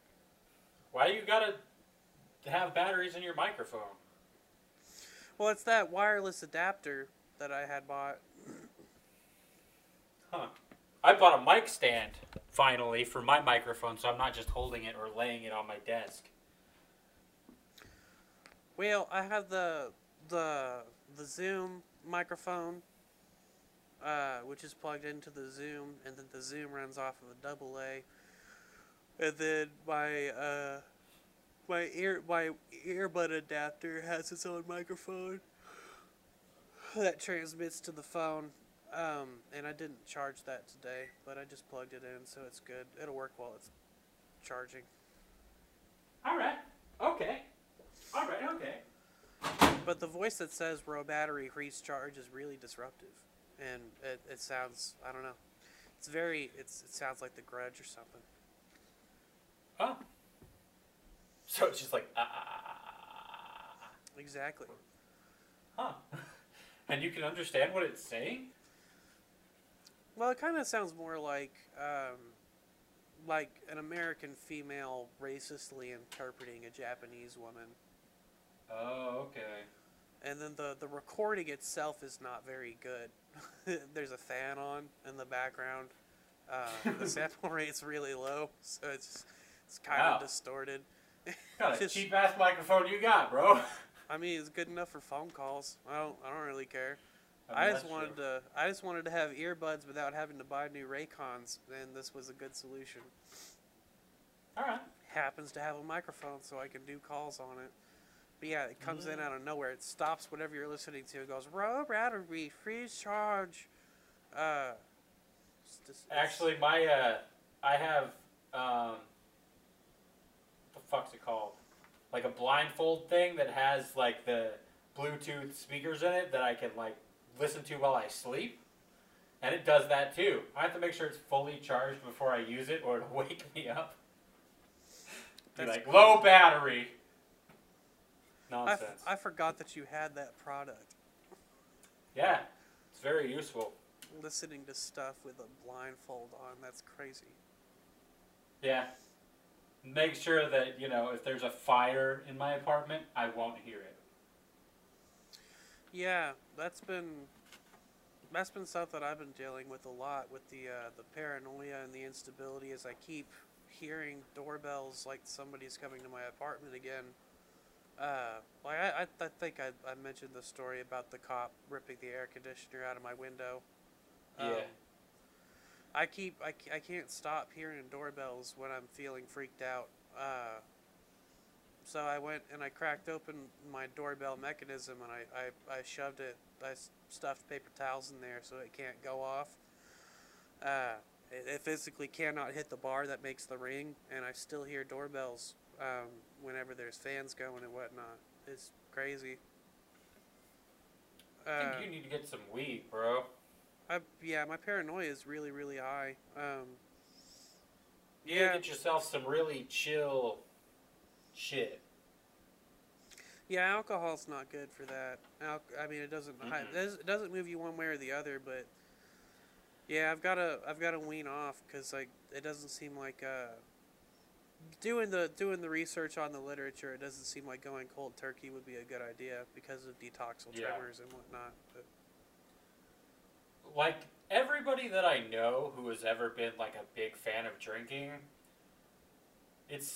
Why you got to have batteries in your microphone? Well, it's that wireless adapter that I had bought. Huh. I bought a mic stand, finally, for my microphone, so I'm not just holding it or laying it on my desk. Well, I have the Zoom microphone. Which is plugged into the Zoom, and then the Zoom runs off of a AA, and then my earbud adapter has its own microphone that transmits to the phone, And I didn't charge that today, but I just plugged it in, so it's good. It'll work while it's charging. Alright. Okay. Alright, okay. But the voice that says "row battery recharge" is really disruptive. And it sounds, I don't know. It's very, it sounds like The Grudge or something. Oh. So it's just like, Exactly. Huh. And you can understand what it's saying? Well, it kind of sounds more like an American female racistly interpreting a Japanese woman. Oh, okay. And then the recording itself is not very good. There's a fan on in the background. The sample rate's really low, so it's kind of distorted. What kind of cheap-ass microphone you got, bro? I mean, it's good enough for phone calls. I don't really care. I mean, I just wanted to have earbuds without having to buy new Raycons, and this was a good solution. All right. Happens to have a microphone, so I can do calls on it. But yeah, it comes in out of nowhere. It stops whatever you're listening to. It goes, "Row battery, free charge." Actually, my I have what the fuck's it called? Like a blindfold thing that has like the Bluetooth speakers in it that I can like listen to while I sleep, and it does that too. I have to make sure it's fully charged before I use it, or it'll wake me up. Be like, cool. Low battery. Nonsense. I forgot that you had that product. Yeah, it's very useful. Listening to stuff with a blindfold on—that's crazy. Yeah. Make sure that, you know, if there's a fire in my apartment, I won't hear it. Yeah, that's been something I've been dealing with a lot, with the paranoia and the instability, as I keep hearing doorbells like somebody's coming to my apartment again. Like I think I mentioned the story about the cop ripping the air conditioner out of my window. Yeah. I can't stop hearing doorbells when I'm feeling freaked out. So I went and I cracked open my doorbell mechanism, and I shoved it. I stuffed paper towels in there so it can't go off. It physically cannot hit the bar that makes the ring, and I still hear doorbells whenever there's fans going and whatnot. It's crazy. I think you need to get some weed, bro. Yeah, my paranoia is really, really high. You get yourself some really chill shit. Yeah, alcohol's not good for that. I mean, it doesn't move you one way or the other. But yeah, I've got to wean off, because like it doesn't seem like doing the research on the literature. It doesn't seem like going cold turkey would be a good idea because of detoxal tremors and whatnot. But. Like, everybody that I know who has ever been, like, a big fan of drinking, it's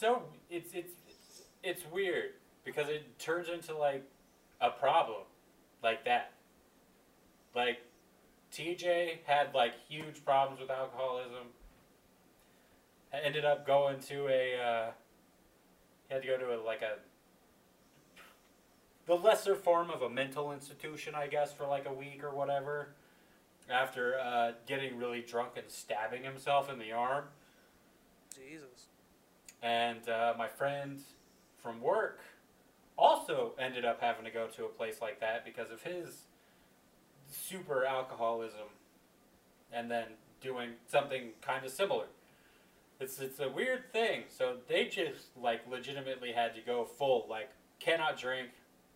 weird, because it turns into, like, a problem like that. Like, TJ had, like, huge problems with alcoholism. Ended up going to he had to go to, the lesser form of a mental institution, I guess, for, like, a week or whatever. After getting really drunk and stabbing himself in the arm. Jesus. And my friend from work also ended up having to go to a place like that because of his super alcoholism, and then doing something kind of similar. It's a weird thing. So they just like legitimately had to go full, like, cannot drink,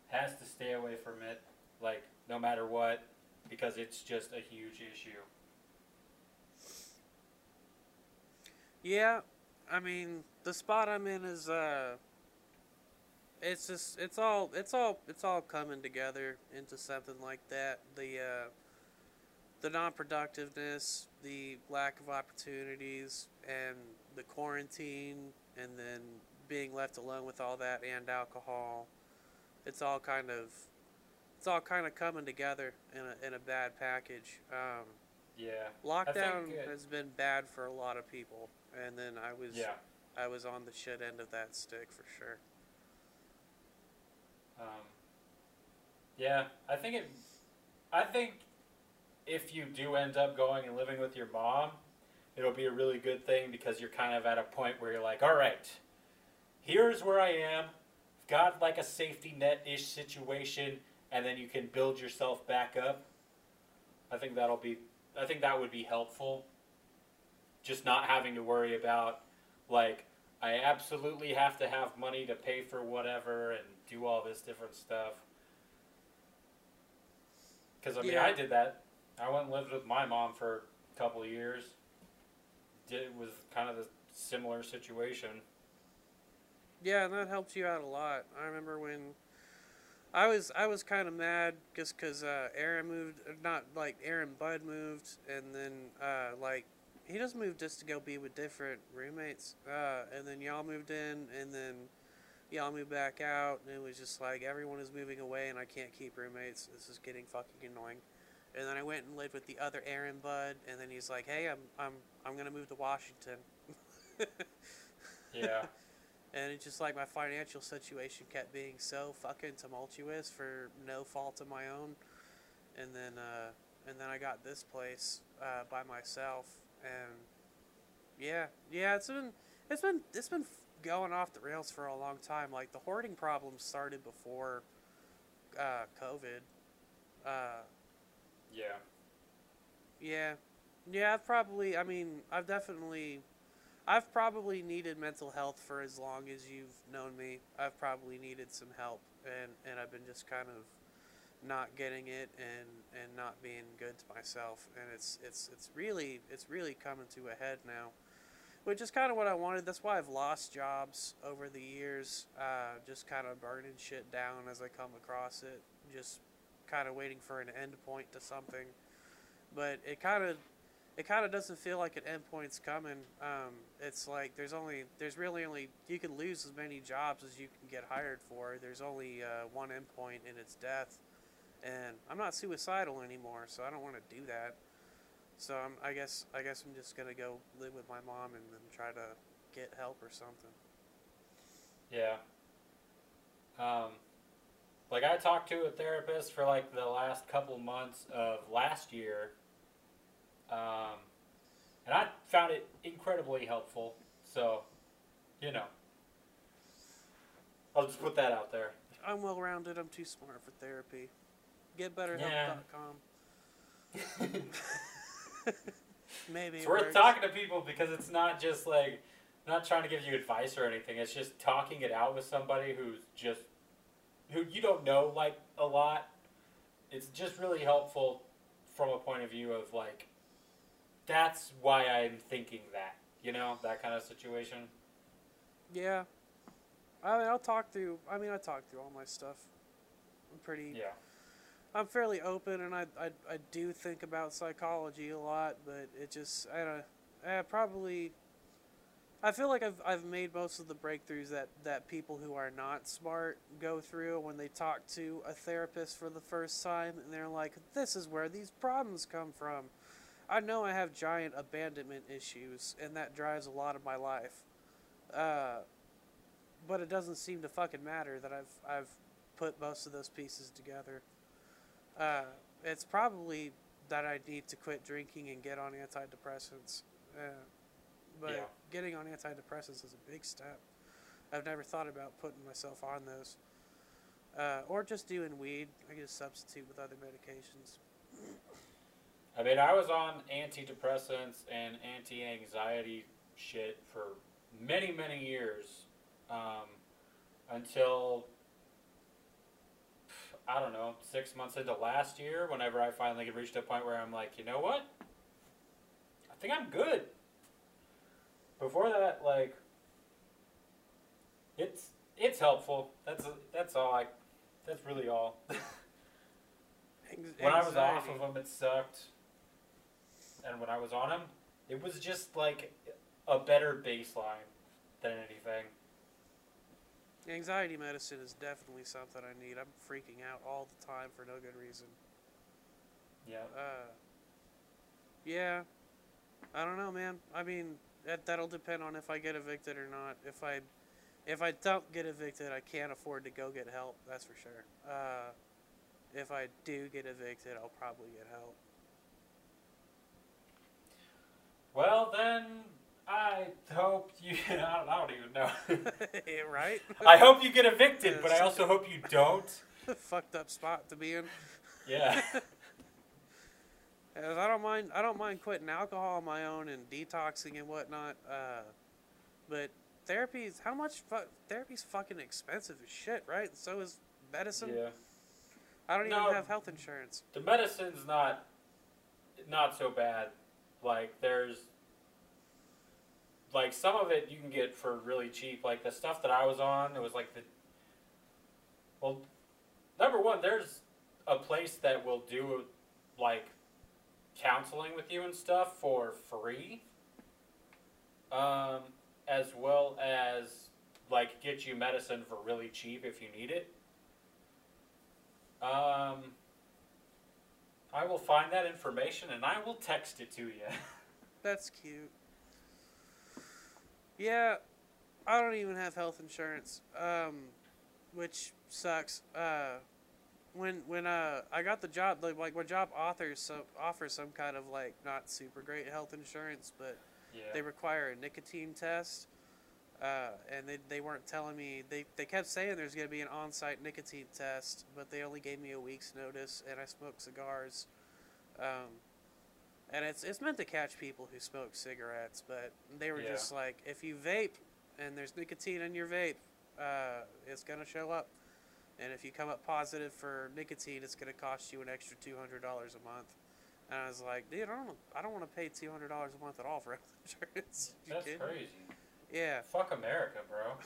has to stay away from it, like, no matter what. Because it's just a huge issue. Yeah, I mean, the spot I'm in is it's all coming together into something like that. The non-productiveness, the lack of opportunities, and the quarantine, and then being left alone with all that and alcohol. It's all kind of coming together in a bad package. Yeah, lockdown has been bad for a lot of people, and then I was on the shit end of that stick for sure. Yeah, I think if you do end up going and living with your mom, it'll be a really good thing because you're kind of at a point where you're like, all right, here's where I am. I've got like a safety net-ish situation, and then you can build yourself back up. I think that would be helpful. Just not having to worry about, like, I absolutely have to have money to pay for whatever and do all this different stuff. Because, I mean, yeah. I did that. I went and lived with my mom for a couple of years. It was kind of a similar situation. Yeah, and that helps you out a lot. I remember when I was kind of mad just because Aaron moved, not like Aaron Bud moved, and then like he just moved just to go be with different roommates, and then y'all moved in, and then y'all moved back out, and it was just like everyone is moving away, and I can't keep roommates. This is getting fucking annoying. And then I went and lived with the other Aaron Bud, and then he's like, "Hey, I'm gonna move to Washington." Yeah. And it's just like my financial situation kept being so fucking tumultuous for no fault of my own, and then I got this place by myself, and yeah, it's been going off the rails for a long time. Like the hoarding problem started before COVID. Yeah. I've probably needed mental health for as long as you've known me. I've probably needed some help, and I've been just kind of not getting it and not being good to myself. And it's really coming to a head now, which is kind of what I wanted. That's why I've lost jobs over the years, just kind of burning shit down as I come across it, just kind of waiting for an end point to something. But it kind of doesn't feel like an endpoint's coming. It's like there's really only you can lose as many jobs as you can get hired for. There's only one endpoint, and it's death. And I'm not suicidal anymore, so I don't want to do that. So I guess I'm just gonna go live with my mom and then try to get help or something. Yeah. Like I talked to a therapist for like the last couple months of last year. And I found it incredibly helpful. So, you know, I'll just put that out there. I'm well-rounded. I'm too smart for therapy. GetBetterHelp.com. Maybe it's worth talking to people because it's not just like, I'm not trying to give you advice or anything. It's just talking it out with somebody who you don't know like a lot. It's just really helpful from a point of view of like, that's why I'm thinking that, you know, that kind of situation. Yeah. I talk through all my stuff. I'm fairly open, and I do think about psychology a lot, but it just, I feel like I've made most of the breakthroughs that people who are not smart go through when they talk to a therapist for the first time, and they're like, this is where these problems come from. I know I have giant abandonment issues, and that drives a lot of my life. But it doesn't seem to fucking matter that I've put most of those pieces together. It's probably that I need to quit drinking and get on antidepressants. Getting on antidepressants is a big step. I've never thought about putting myself on those. Or just doing weed. I can just substitute with other medications. I mean, I was on antidepressants and anti-anxiety shit for many, many years until, I don't know, 6 months into last year, whenever I finally reached a point where I'm like, you know what? I think I'm good. Before that, like, it's helpful. That's really all. When I was off of them, it sucked. And when I was on them, it was just like a better baseline than anything. Anxiety medicine is definitely something I need. I'm freaking out all the time for no good reason. Yeah. Yeah. I don't know, man. I mean, that'll depend on if I get evicted or not. If I don't get evicted, I can't afford to go get help. That's for sure. If I do get evicted, I'll probably get help. Well, then, I hope you... I don't even know. Right? I hope you get evicted, but I also hope you don't. Fucked up spot to be in. Yeah. I don't mind quitting alcohol on my own and detoxing and whatnot, but therapy's therapy's fucking expensive as shit, right? And so is medicine. Yeah. I don't even have health insurance. The medicine's not so bad. Like there's some of it you can get for really cheap. Like the stuff that I was on, it was like number one, there's a place that will do like counseling with you and stuff for free. As well as like get you medicine for really cheap if you need it. I will find that information and I will text it to you. That's cute. Yeah, I don't even have health insurance, which sucks. When I got the job, like my job offers some kind of like not super great health insurance, but yeah. They require a nicotine test, and they weren't telling me. They kept saying there's going to be an on-site nicotine test, but they only gave me a week's notice, and I smoked cigars. And it's meant to catch people who smoke cigarettes, but they were just like, if you vape and there's nicotine in your vape, it's going to show up. And if you come up positive for nicotine, it's going to cost you an extra $200 a month. And I was like, dude, I don't want to pay $200 a month at all for health insurance. That's crazy. Yeah. Fuck America, bro.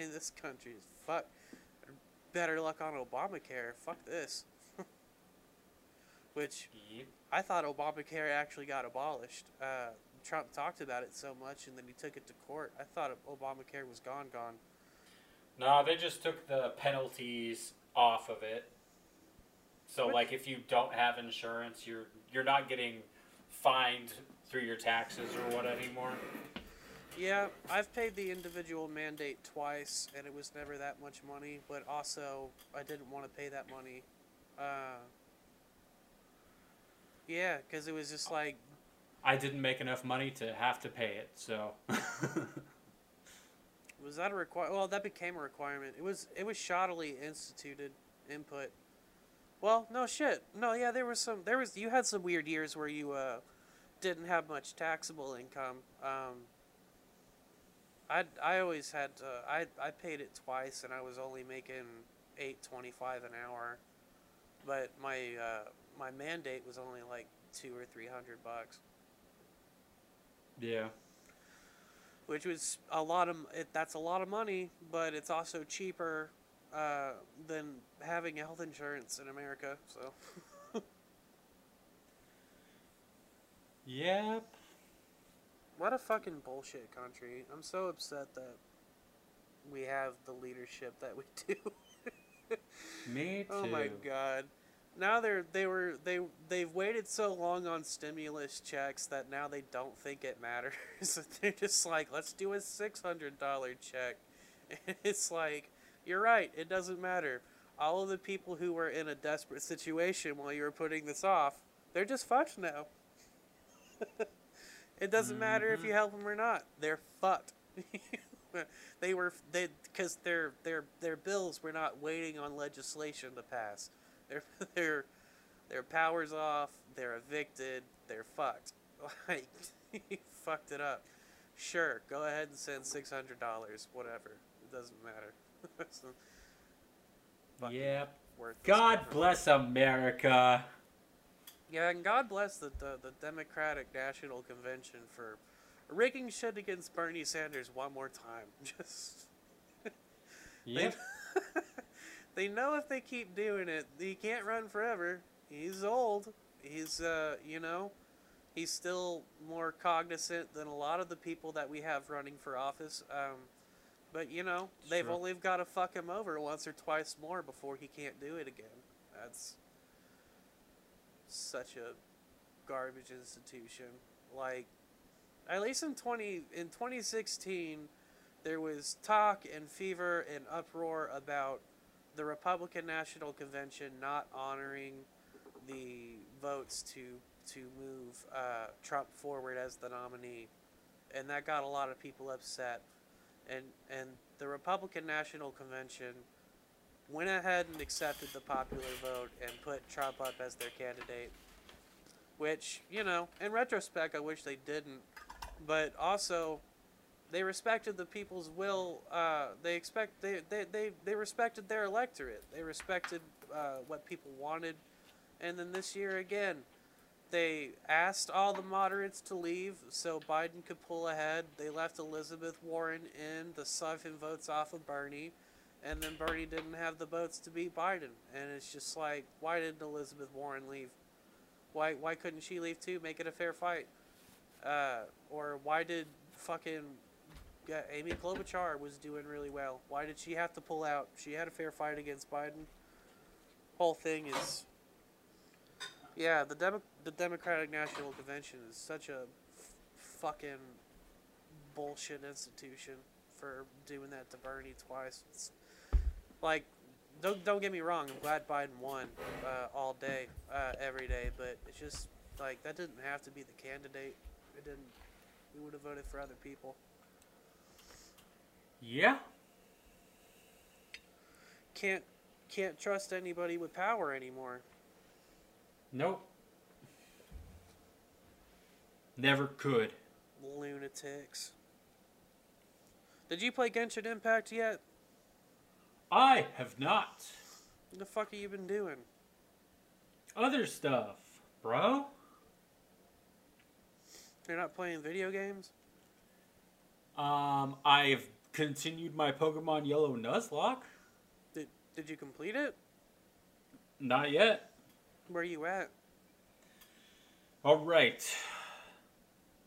In this country, fuck. Better luck on Obamacare. Fuck this. Which I thought Obamacare actually got abolished. Trump talked about it so much, and then he took it to court. I thought Obamacare was gone. No, they just took the penalties off of it. So, like, if you don't have insurance, you're not getting fined through your taxes or what anymore. Yeah, I've paid the individual mandate twice, and it was never that much money. But also, I didn't want to pay that money. Yeah, because it was just like... I didn't make enough money to have to pay it, so... Was that a requirement? Well, that became a requirement. It was shoddily instituted input. Well, no shit. No, yeah, you had some weird years where you didn't have much taxable income. I always had to, I paid it twice and I was only making $8.25 an hour, but my my mandate was only like $200 or $300. Yeah. Which was a lot of that's a lot of money, but it's also cheaper than having health insurance in America. So. Yep. What a fucking bullshit country! I'm so upset that we have the leadership that we do. Me too. Oh my god! Now they've waited so long on stimulus checks that now they don't think it matters. They're just like, let's do a $600 check. And it's like, you're right, it doesn't matter. All of the people who were in a desperate situation while you were putting this off, they're just fucked now. It doesn't matter if you help them or not. They're fucked. Because their bills were not waiting on legislation to pass. Their power's off, they're evicted, they're fucked. Like, you fucked it up. Sure, go ahead and send $600, whatever. It doesn't matter. Yep. God bless America. Yeah, and God bless the Democratic National Convention for rigging shit against Bernie Sanders one more time. Just... Yep. They know if they keep doing it, he can't run forever. He's old. He's, he's still more cognizant than a lot of the people that we have running for office. But, they've only got to fuck him over once or twice more before he can't do it again. That's such a garbage institution. Like, at least in 2016, there was talk and fever and uproar about the Republican National Convention not honoring the votes to to move Trump forward as the nominee, and that got a lot of people upset. And the Republican National Convention went ahead and accepted the popular vote and put Trump up as their candidate, which, you know, in retrospect, I wish they didn't, but also they respected the people's will. They respected their electorate. They respected what people wanted. And then this year again, they asked all the moderates to leave so Biden could pull ahead. They left Elizabeth Warren in to siphon votes off of Bernie. And then Bernie didn't have the votes to beat Biden. And it's just like, why didn't Elizabeth Warren leave? Why couldn't she leave too? Make it a fair fight. Or why did fucking Amy Klobuchar was doing really well? Why did she have to pull out? She had a fair fight against Biden. Whole thing is... Yeah, the Democratic National Convention is such a fucking bullshit institution for doing that to Bernie twice. It's like, don't get me wrong, I'm glad Biden won all day, every day, but it's just like, that didn't have to be the candidate. It didn't. We would have voted for other people. Yeah. Can't trust anybody with power anymore. Nope. Never could. Lunatics. Did you play Genshin Impact yet? I have not. What the fuck have you been doing? Other stuff, bro. You're not playing video games? I've continued my Pokemon Yellow Nuzlocke. Did you complete it? Not yet. Where you at? All right.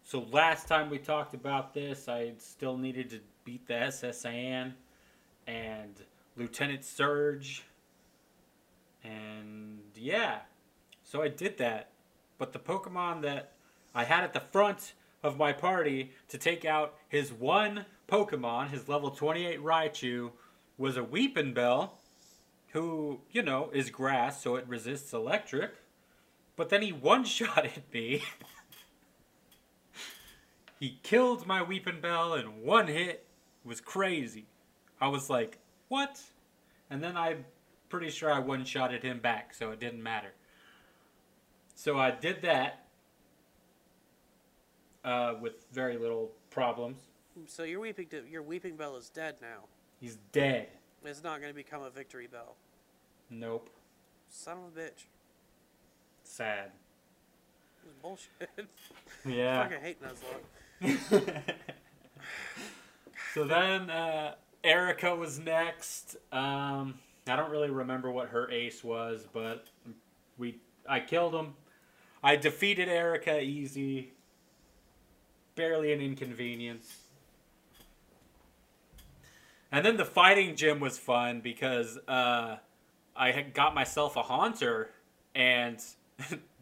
So last time we talked about this, I still needed to beat the SSN and Lieutenant Surge. And yeah, so I did that. But the Pokemon that I had at the front of my party to take out his one Pokemon, his level 28 Raichu, was a Weepin' Bell, who, you know, is grass, so it resists electric. But then he one-shotted me. He killed my Weepin' Bell in one hit. It was crazy. I was like, what? And then I'm pretty sure I one-shotted him back, so it didn't matter. So I did that with very little problems. So your Weepin' Bell is dead now. He's dead. It's not going to become a victory bell. Nope. Son of a bitch. Sad. This is bullshit. Yeah. I fucking hate Nuzlocke. So then Erica was next. I don't really remember what her ace was, but I killed him. I defeated Erica easy. Barely an inconvenience. And then the fighting gym was fun because I had got myself a Haunter, and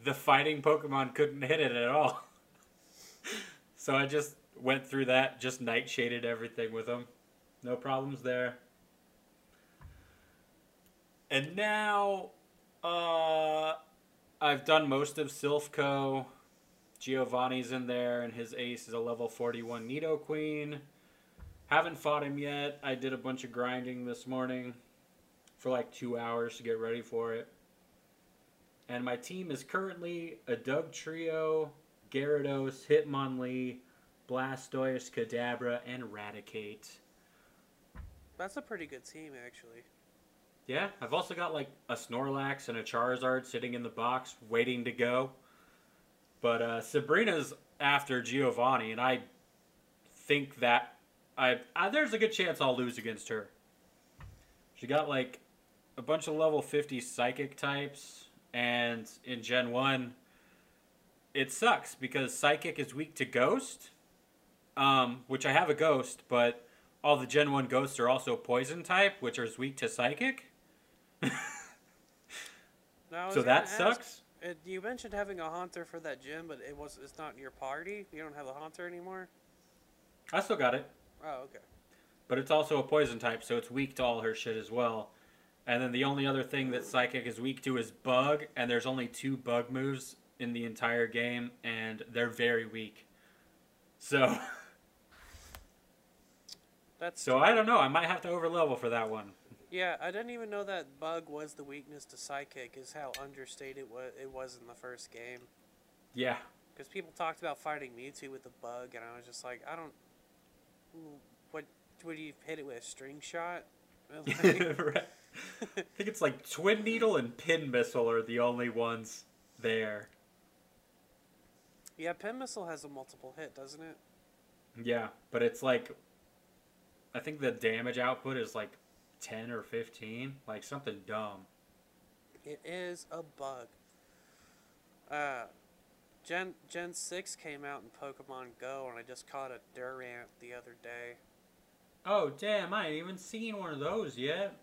the fighting Pokemon couldn't hit it at all. So I just went through that, just nightshaded everything with them. No problems there. And now I've done most of Silphco. Giovanni's in there, and his ace is a level 41 Nidoqueen. Haven't fought him yet. I did a bunch of grinding this morning for like 2 hours to get ready for it. And my team is currently a Dugtrio, Gyarados, Hitmonlee, Blastoise, Kadabra, and Raticate. That's a pretty good team, actually. Yeah, I've also got like a Snorlax and a Charizard sitting in the box waiting to go. But Sabrina's after Giovanni, and I think that there's a good chance I'll lose against her. She got like a bunch of level 50 psychic types, and in Gen 1 it sucks because psychic is weak to ghost, which I have a ghost, but all the Gen 1 ghosts are also poison type, which is weak to psychic. So that sucks. You mentioned having a Haunter for that gym, but it's not in your party? You don't have a Haunter anymore? I still got it. Oh, okay. But it's also a poison type, so it's weak to all her shit as well. And then the only other thing that Psychic is weak to is Bug, and there's only 2 Bug moves in the entire game, and they're very weak. So that's so true. I don't know. I might have to overlevel for that one. Yeah, I didn't even know that bug was the weakness to Psychic, is how understated it was in the first game. Yeah. Because people talked about fighting Mewtwo with the bug, and I was just like, I don't... What do you hit it with? A string shot? Like, right. I think it's like Twin Needle and Pin Missile are the only ones there. Yeah, Pin Missile has a multiple hit, doesn't it? Yeah, but it's like... I think the damage output is like 10 or 15. Like something dumb. It is a bug. Gen 6 came out in Pokemon Go, and I just caught a Durant the other day. Oh, damn, I ain't even seen one of those yet.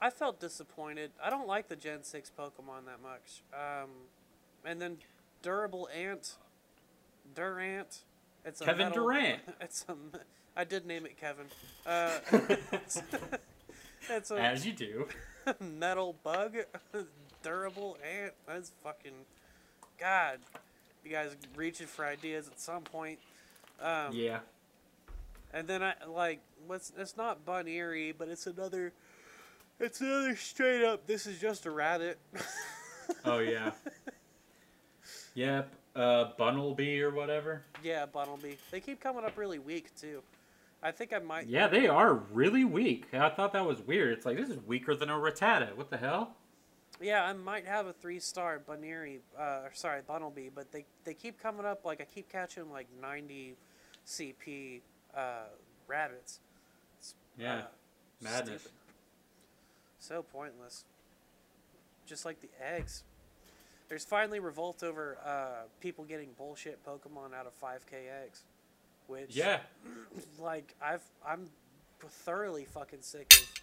I felt disappointed. I don't like the Gen 6 Pokemon that much. And then Durant. It's a Kevin metal, Durant. I did name it Kevin. It's a, as you do. Metal bug. Durable ant. That's fucking... God. You guys reaching for ideas at some point. Yeah. And then I like it's not Bunnery, but it's another straight up this is just a rabbit. Oh yeah. Yep. Bunnelby or whatever. Yeah, Bunnelby. They keep coming up really weak too. I think I might. Yeah, they are really weak. I thought that was weird. It's like this is weaker than a Rattata. What the hell? Yeah, I might have a 3-star Bunnelby, Bunnelby, but they keep coming up. Like I keep catching like 90 CP rabbits. It's, yeah, madness. Stupid. So pointless. Just like the eggs. There's finally revolt over people getting bullshit Pokemon out of 5K eggs, which yeah, like I'm thoroughly fucking sick of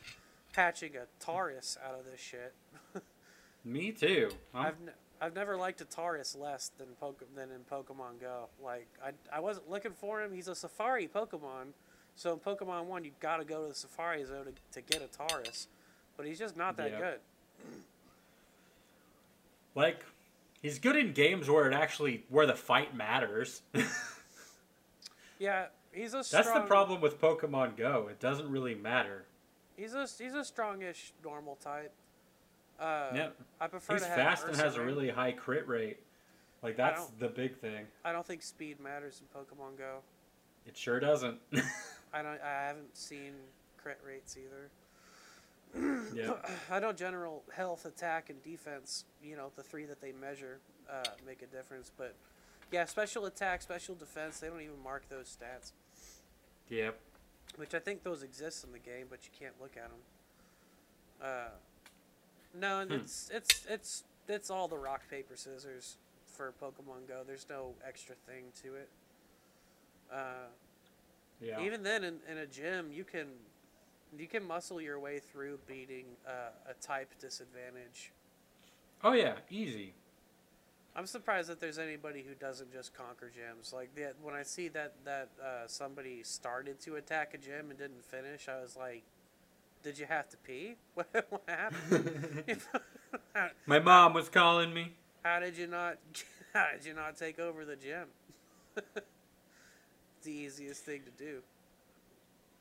patching a Taurus out of this shit. Me too. Huh? I've never liked a Taurus less than in Pokemon Go. Like I wasn't looking for him. He's a Safari Pokemon, so in Pokemon 1 you've got to go to the Safari Zone to get a Taurus, but he's just not that good. Like he's good in games where the fight matters. Yeah, he's a strong... That's the problem with Pokemon Go. It doesn't really matter. He's a strongish normal type. Yep. I prefer he's to have fast and has a really high crit rate. Like, that's the big thing. I don't think speed matters in Pokemon Go. It sure doesn't. I haven't seen crit rates either. Yeah. I know general health, attack, and defense, you know, the three that they measure make a difference. But, yeah, special attack, special defense, they don't even mark those stats. Yep. Which I think those exist in the game, but you can't look at them. No, and it's all the rock paper scissors for Pokemon Go. There's no extra thing to it. Yeah. Even then, in a gym, you can muscle your way through beating a type disadvantage. Oh yeah, easy. I'm surprised that there's anybody who doesn't just conquer gyms. Like when I see that somebody started to attack a gym and didn't finish, I was like, did you have to pee? What happened? My mom was calling me. How did you not take over the gym? It's the easiest thing to do.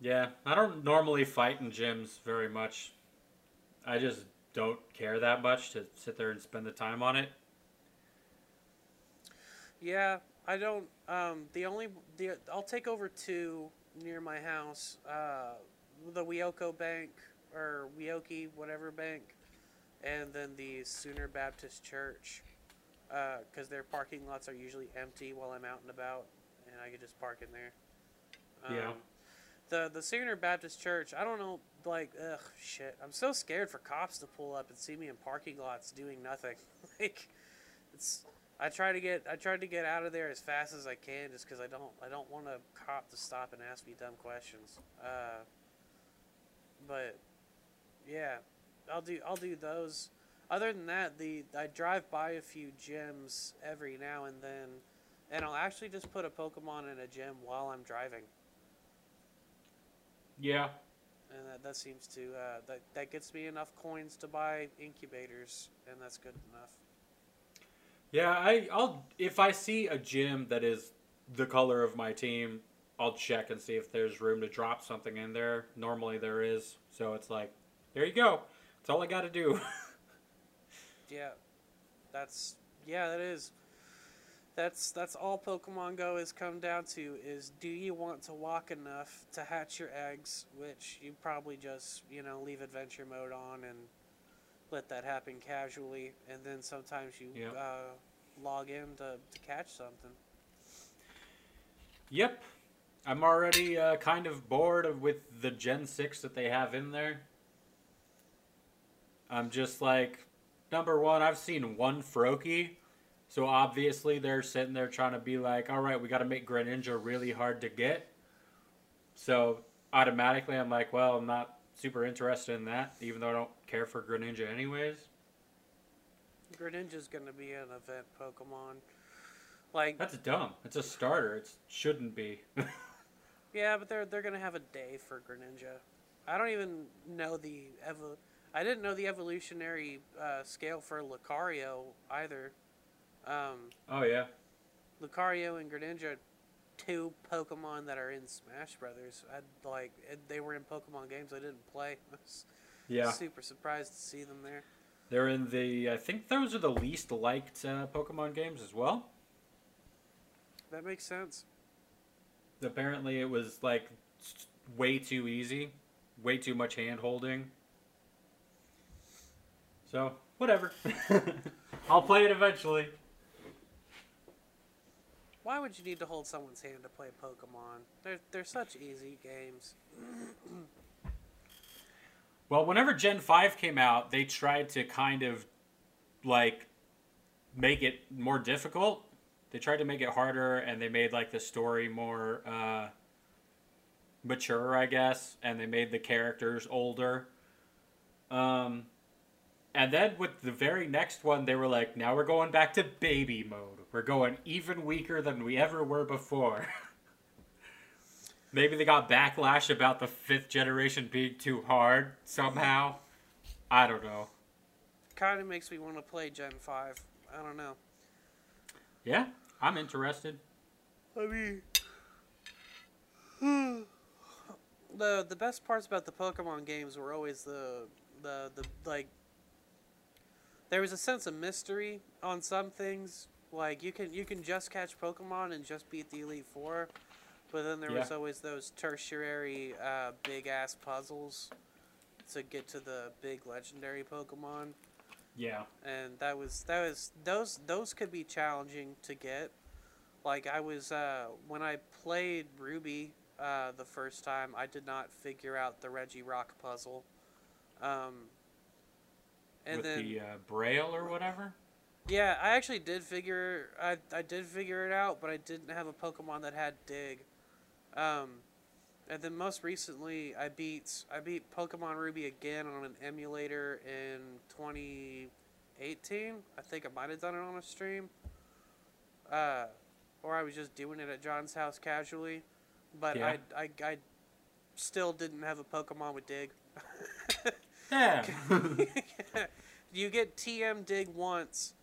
Yeah, I don't normally fight in gyms very much. I just don't care that much to sit there and spend the time on it. Yeah, I don't. I'll take over two near my house. The Weoko Bank, or Weoki, whatever bank, and then the Sooner Baptist Church, because their parking lots are usually empty while I'm out and about, and I could just park in there. Yeah. The Sooner Baptist Church, I don't know, like, ugh, shit. I'm so scared for cops to pull up and see me in parking lots doing nothing. Like, it's... I tried to get out of there as fast as I can, just because I don't want a cop to stop and ask me dumb questions. But yeah, I'll do those. Other than that, I drive by a few gyms every now and then, and I'll actually just put a Pokemon in a gym while I'm driving. Yeah. And that seems to that gets me enough coins to buy incubators, and that's good enough. Yeah, I'll if I see a gym that is the color of my team, I'll check and see if there's room to drop something in there. Normally there is, so it's like, there you go. That's all I got to do. Yeah, that's all Pokemon Go has come down to is, do you want to walk enough to hatch your eggs, which you probably just, you know, leave adventure mode on and let that happen casually, and then sometimes you log in to catch something. Yep. I'm already kind of bored with the Gen 6 that they have in there. I'm just like, number one, I've seen one Froakie, so obviously they're sitting there trying to be like, all right, we got to make Greninja really hard to get. So automatically I'm like, well, I'm not super interested in that, even though I don't care for Greninja anyways. Greninja's going to be an event Pokemon. Like, that's dumb. It's a starter. It shouldn't be. Yeah, but they're going to have a day for Greninja. I don't even know the I didn't know the evolutionary scale for Lucario either. Oh, yeah. Lucario and Greninja, two Pokemon that are in Smash Brothers. They were in Pokemon games I didn't play. I was super surprised to see them there. They're in I think those are the least liked Pokemon games as well. That makes sense. Apparently it was, like, way too easy. Way too much hand-holding. So, whatever. I'll play it eventually. Why would you need to hold someone's hand to play Pokemon? They're such easy games. Well, whenever Gen 5 came out, they tried to kind of, like, make it more difficult. They tried to make it harder, and they made, like, the story more mature, I guess. And they made the characters older. And then with the very next one, they were like, now we're going back to baby mode. We're going even weaker than we ever were before. Maybe they got backlash about the 5th generation being too hard somehow. I don't know. Kind of makes me want to play Gen 5. I don't know. Yeah, I'm interested. I mean, the best parts about the Pokemon games were always the like, there was a sense of mystery on some things. Like, you can just catch Pokemon and just beat the Elite Four, but then there was always those tertiary big ass puzzles to get to the big legendary Pokemon. Yeah, and those could be challenging to get. Like, I was when I played Ruby the first time, I did not figure out the Regirock puzzle. And with then the Braille or whatever. Yeah, I actually did figure it out, but I didn't have a Pokemon that had Dig. And then most recently, I beat Pokemon Ruby again on an emulator in 2018. I think I might have done it on a stream, or I was just doing it at John's house casually. But yeah. I still didn't have a Pokemon with Dig. Yeah. You get TM Dig once,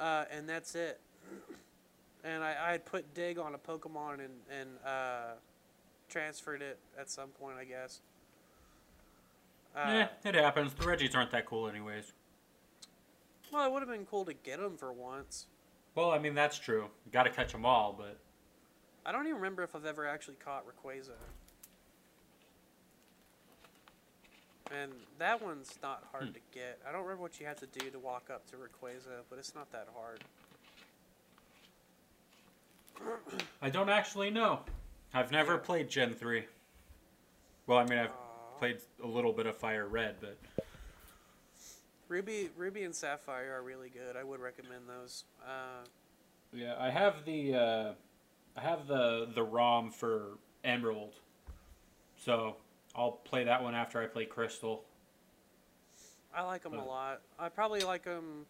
and that's it. And I had put Dig on a Pokemon and transferred it at some point, I guess. It happens. The Reggies aren't that cool anyways. Well, it would have been cool to get them for once. Well, I mean, that's true. You got to catch them all, but I don't even remember if I've ever actually caught Rayquaza. And that one's not hard to get. I don't remember what you have to do to walk up to Rayquaza, but it's not that hard. I don't actually know. I've never played Gen 3. Well, I mean, I've played a little bit of Fire Red, but Ruby and Sapphire are really good. I would recommend those. Yeah, I have the ROM for Emerald, so I'll play that one after I play Crystal. I like them a lot. I probably like them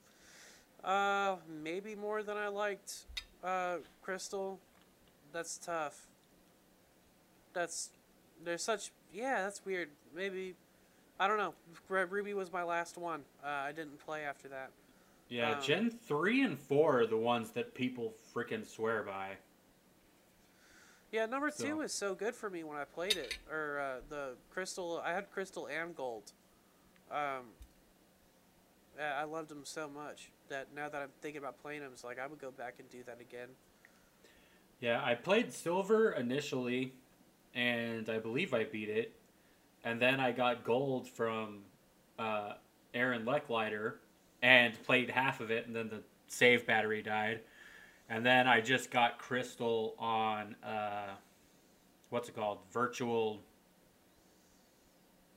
maybe more than I liked Crystal. That's tough. That's weird. Maybe, I don't know. Ruby was my last one. I didn't play after that. Yeah, Gen 3 and 4 are the ones that people freaking swear by. Yeah, number 2 was so good for me when I played it. Or the Crystal, I had Crystal and Gold. I loved them so much that now that I'm thinking about playing them, it's like I would go back and do that again. Yeah, I played Silver initially, and I believe I beat it. And then I got Gold from Aaron Lechleiter and played half of it, and then the save battery died. And then I just got Crystal on, what's it called? Virtual,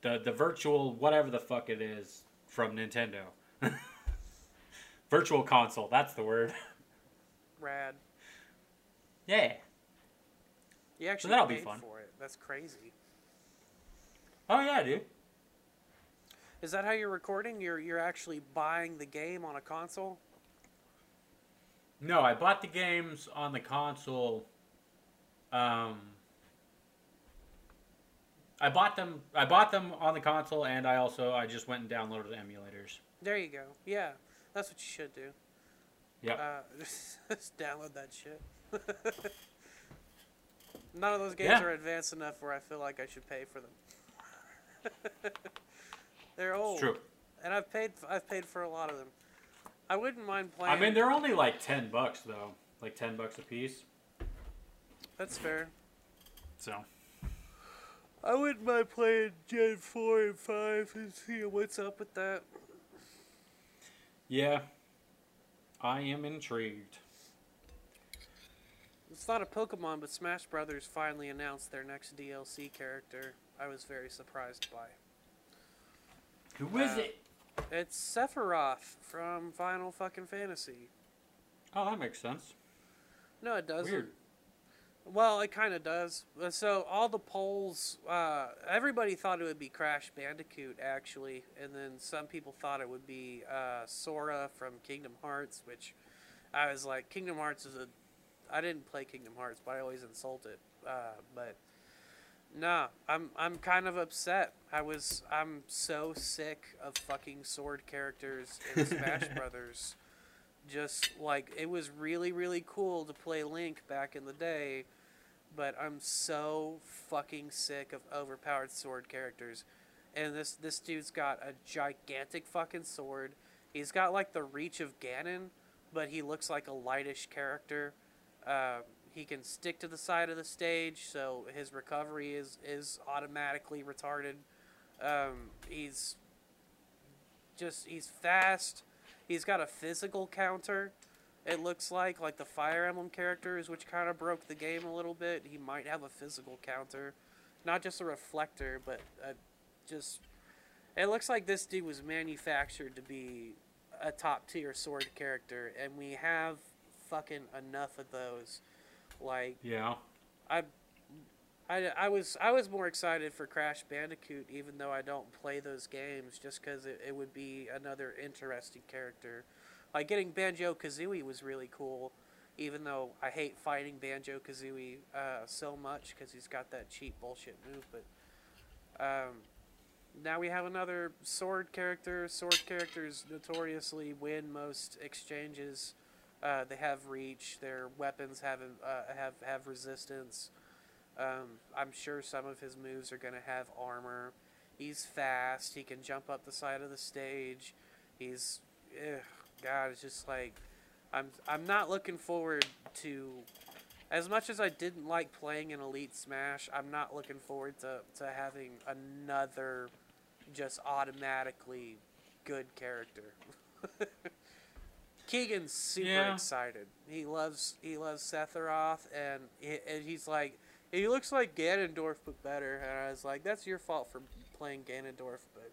the virtual whatever the fuck it is from Nintendo. Virtual console, that's the word. Rad. Yeah. You actually so paid for it. That's crazy. Oh yeah, dude. Is that how you're recording? You're actually buying the game on a console? No, I bought the games on the console. I bought them on the console, and I just went and downloaded the emulators. There you go. Yeah, that's what you should do. Yep. Just download that shit. None of those games are advanced enough where I feel like I should pay for them. They're old. It's true. And I've paid for a lot of them. I wouldn't mind playing. I mean, they're only like $10 though, like $10 a piece. That's fair. So. I wouldn't mind playing Gen 4 and 5 and seeing what's up with that. Yeah. I am intrigued. It's not a Pokemon, but Smash Brothers finally announced their next DLC character. I was very surprised by. Who is it? It's Sephiroth from Final fucking Fantasy. Oh, that makes sense. No, it doesn't. Weird. Well, it kind of does. So all the polls, everybody thought it would be Crash Bandicoot, actually. And then some people thought it would be Sora from Kingdom Hearts, which I was like, Kingdom Hearts is a... I didn't play Kingdom Hearts, but I always insult it. But... Nah, I'm kind of upset. I'm so sick of fucking sword characters in Smash Brothers. Just like it was really, really cool to play Link back in the day, but I'm so fucking sick of overpowered sword characters. And this dude's got a gigantic fucking sword. He's got like the reach of Ganon, but he looks like a lightish character. He can stick to the side of the stage, so his recovery is automatically retarded. He's fast. He's got a physical counter, it looks like the Fire Emblem characters, which kind of broke the game a little bit. He might have a physical counter. Not just a reflector, but it looks like this dude was manufactured to be a top-tier sword character, and we have fucking enough of those. Like yeah, I was more excited for Crash Bandicoot, even though I don't play those games, just because it would be another interesting character. Like getting Banjo-Kazooie was really cool, even though I hate fighting Banjo-Kazooie so much because he's got that cheap bullshit move. But now we have another sword character. Sword characters notoriously win most exchanges. They have reach. Their weapons have resistance. I'm sure some of his moves are going to have armor. He's fast. He can jump up the side of the stage. He's, God, it's just like, I'm not looking forward to, as much as I didn't like playing in Elite Smash, I'm not looking forward to having another just automatically good character. Keegan's super excited. He loves Sephiroth, and he's like, he looks like Ganondorf but better. And I was like, that's your fault for playing Ganondorf, but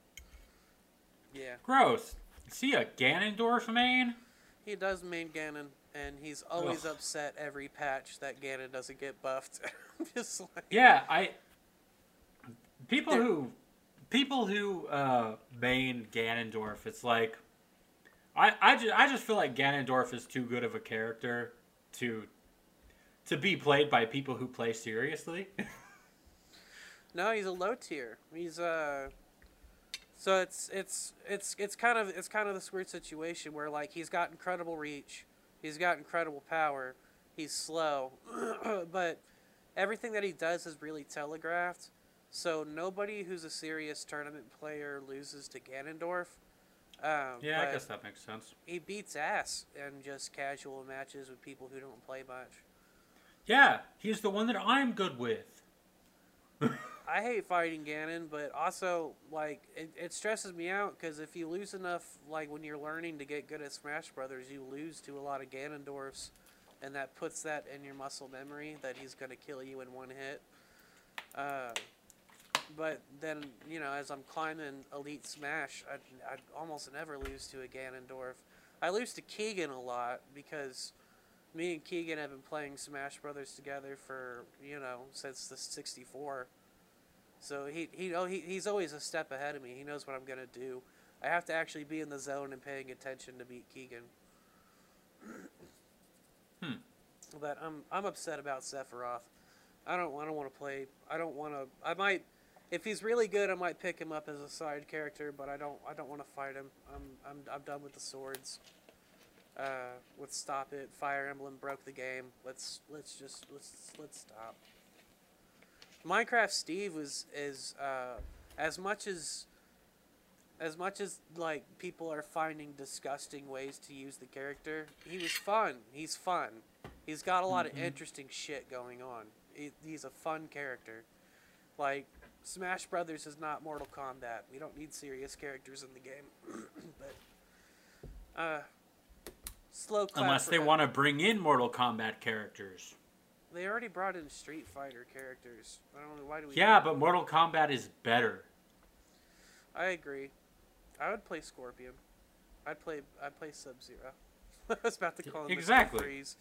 yeah. Gross. Is he a Ganondorf main? He does main Ganon, and he's always upset every patch that Ganon doesn't get buffed. I'm just like, yeah, people who main Ganondorf, it's like. I just feel like Ganondorf is too good of a character to be played by people who play seriously. No, he's a low tier. He's So it's kind of this weird situation where, like, he's got incredible reach, he's got incredible power, he's slow, but everything that he does is really telegraphed. So nobody who's a serious tournament player loses to Ganondorf. Yeah, I guess that makes sense. He beats ass in just casual matches with people who don't play much. Yeah, he's the one that I'm good with. I hate fighting Ganon, but also, like, it stresses me out, because if you lose enough, like, when you're learning to get good at Smash Brothers, you lose to a lot of Ganondorfs, and that puts that in your muscle memory that he's going to kill you in one hit. But then, you know, as I'm climbing Elite Smash, I almost never lose to a Ganondorf. I lose to Keegan a lot, because me and Keegan have been playing Smash Brothers together for, you know, since the 64. So he's always a step ahead of me. He knows what I'm gonna do. I have to actually be in the zone and paying attention to beat Keegan. But I'm upset about Sephiroth. I don't want to play. I might, if he's really good, I might pick him up as a side character. But I don't want to fight him. I'm done with the swords. Let's stop it. Fire Emblem broke the game. Let's stop. Minecraft Steve is as much as like people are finding disgusting ways to use the character, he was fun. He's fun. He's got a lot of interesting shit going on. He's a fun character. Like, Smash Brothers is not Mortal Kombat. We don't need serious characters in the game. But slow clap unless they want to bring in Mortal Kombat characters. They already brought in Street Fighter characters. I don't know, why do we... Yeah, but Mortal Kombat is better. I agree. I would play Scorpion. I'd play Sub-Zero. I was about to call him Mr. Freeze.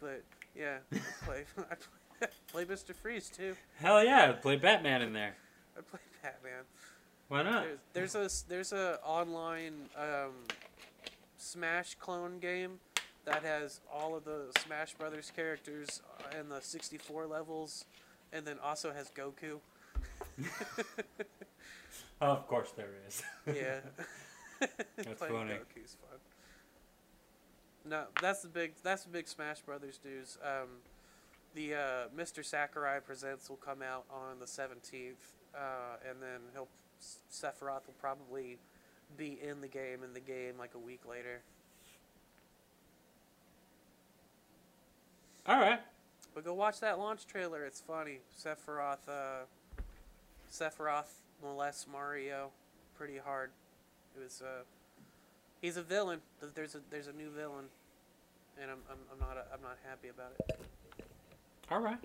But, yeah, I'd play Mr. Freeze, too. Hell yeah, I'd play Batman in there. I'd play Batman. Why not? There's a online Smash clone game that has all of the Smash Brothers characters and the 64 levels, and then also has Goku. Of course there is. Yeah. That's funny. Goku's fun. No, that's the big Smash Brothers news. The Mr. Sakurai Presents will come out on the 17th, and then Sephiroth will probably be in the game like a week later. All right, but go watch that launch trailer. It's funny. Sephiroth molests Mario pretty hard. It was he's a villain. There's a new villain, and I'm not happy about it. All right.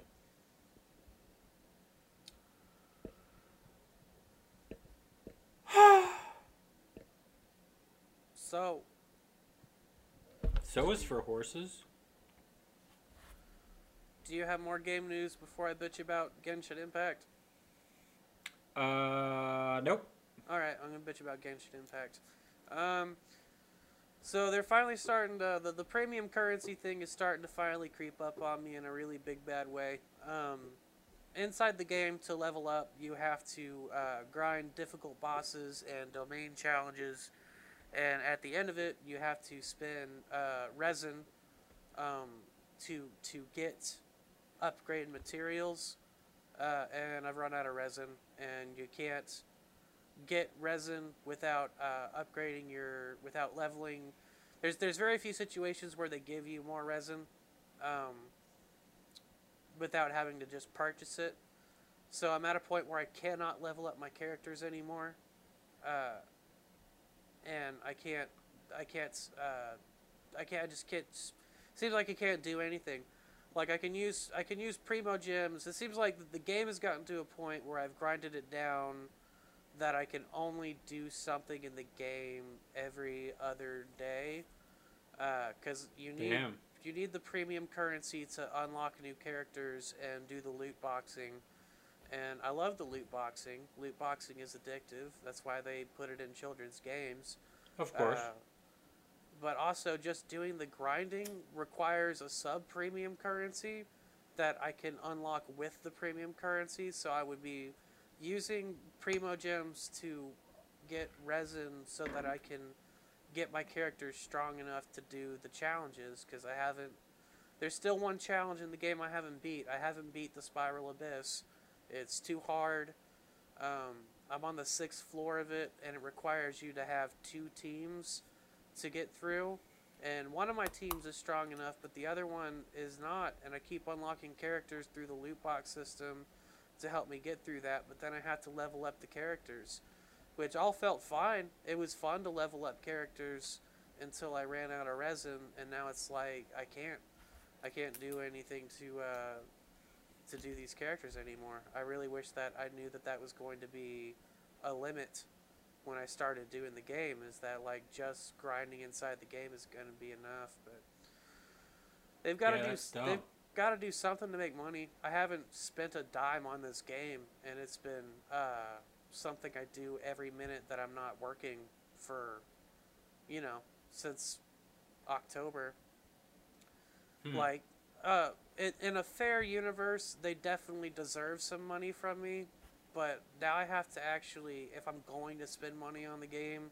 So is for horses. Do you have more game news before I bitch about Genshin Impact? Nope. Alright, I'm going to bitch about Genshin Impact. So they're finally starting to... The premium currency thing is starting to finally creep up on me in a really big bad way. Inside the game, to level up, you have to grind difficult bosses and domain challenges. And at the end of it, you have to spend resin to get... upgrade materials, and I've run out of resin, and you can't get resin without upgrading without leveling. There's very few situations where they give you more resin without having to just purchase it. So I'm at a point where I cannot level up my characters anymore, and I just can't. Seems like I can't do anything. Like, I can use Primo Gems. It seems like the game has gotten to a point where I've grinded it down that I can only do something in the game every other day. Because you need the premium currency to unlock new characters and do the loot boxing. And I love the loot boxing. Loot boxing is addictive. That's why they put it in children's games. Of course. But also, just doing the grinding requires a sub-premium currency that I can unlock with the premium currency. So I would be using Primo Gems to get resin so that I can get my character strong enough to do the challenges, because I haven't... There's still one challenge in the game I haven't beat. I haven't beat the Spiral Abyss. It's too hard. I'm on the 6th floor of it, and it requires you to have 2 teams to get through. And one of my teams is strong enough, but the other one is not. And I keep unlocking characters through the loot box system to help me get through that, but then I had to level up the characters, which all felt fine. It was fun to level up characters until I ran out of resin, and now it's like I can't do anything to do these characters anymore. I really wish that I knew that that was going to be a limit when I started doing the game, is that like just grinding inside the game is going to be enough. But they've got to do stuff. Got to do something to make money. I haven't spent a dime on this game, and it's been something I do every minute that I'm not working for, you know, since October. Like, in a fair universe, they definitely deserve some money from me, but now I have to actually, if I'm going to spend money on the game,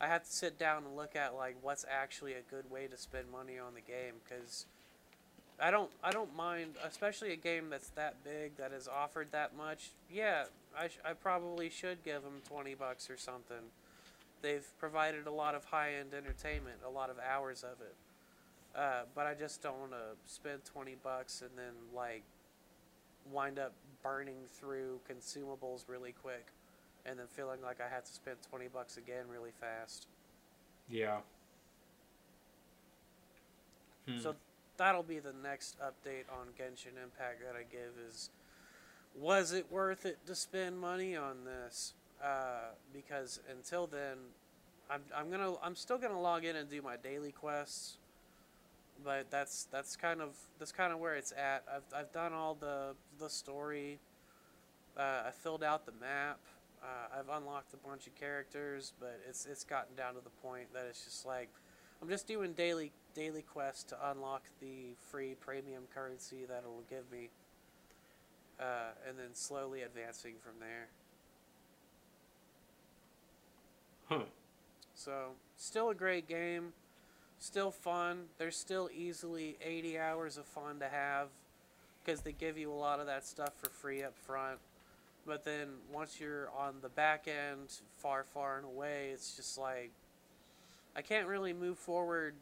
I have to sit down and look at like what's actually a good way to spend money on the game, because I don't mind, especially a game that's that big, that is offered that much. Yeah, I probably should give them $20 or something. They've provided a lot of high-end entertainment, a lot of hours of it. But I just don't want to spend $20 and then, like, wind up burning through consumables really quick and then feeling like I have to spend $20 again really fast. Yeah. So that'll be the next update on Genshin Impact that I give is, was it worth it to spend money on this? Because until then, I'm still gonna log in and do my daily quests, but that's kind of where it's at. I've done all the story. I filled out the map. I've unlocked a bunch of characters, but it's gotten down to the point that it's just like, I'm just doing daily quests to unlock the free premium currency that it'll give me, and then slowly advancing from there. So, still a great game, still fun. There's still easily 80 hours of fun to have, because they give you a lot of that stuff for free up front. But then once you're on the back end, far and away, it's just like, I can't really move forward.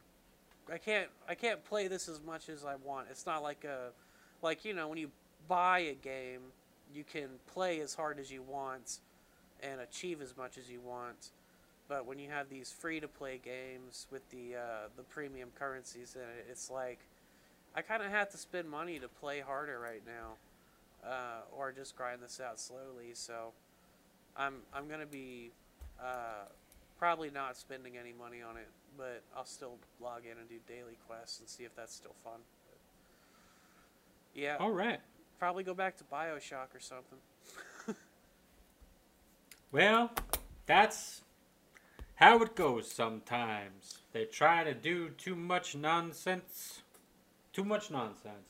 I can't play this as much as I want. It's not like you know, when you buy a game, you can play as hard as you want and achieve as much as you want. But when you have these free-to-play games with the premium currencies in it, it's like, I kind of have to spend money to play harder right now, or just grind this out slowly. So I'm gonna be probably not spending any money on it, but I'll still log in and do daily quests and see if that's still fun. But yeah. All right. Probably go back to BioShock or something. Well, that's how it goes sometimes. They try to do too much nonsense. Too much nonsense.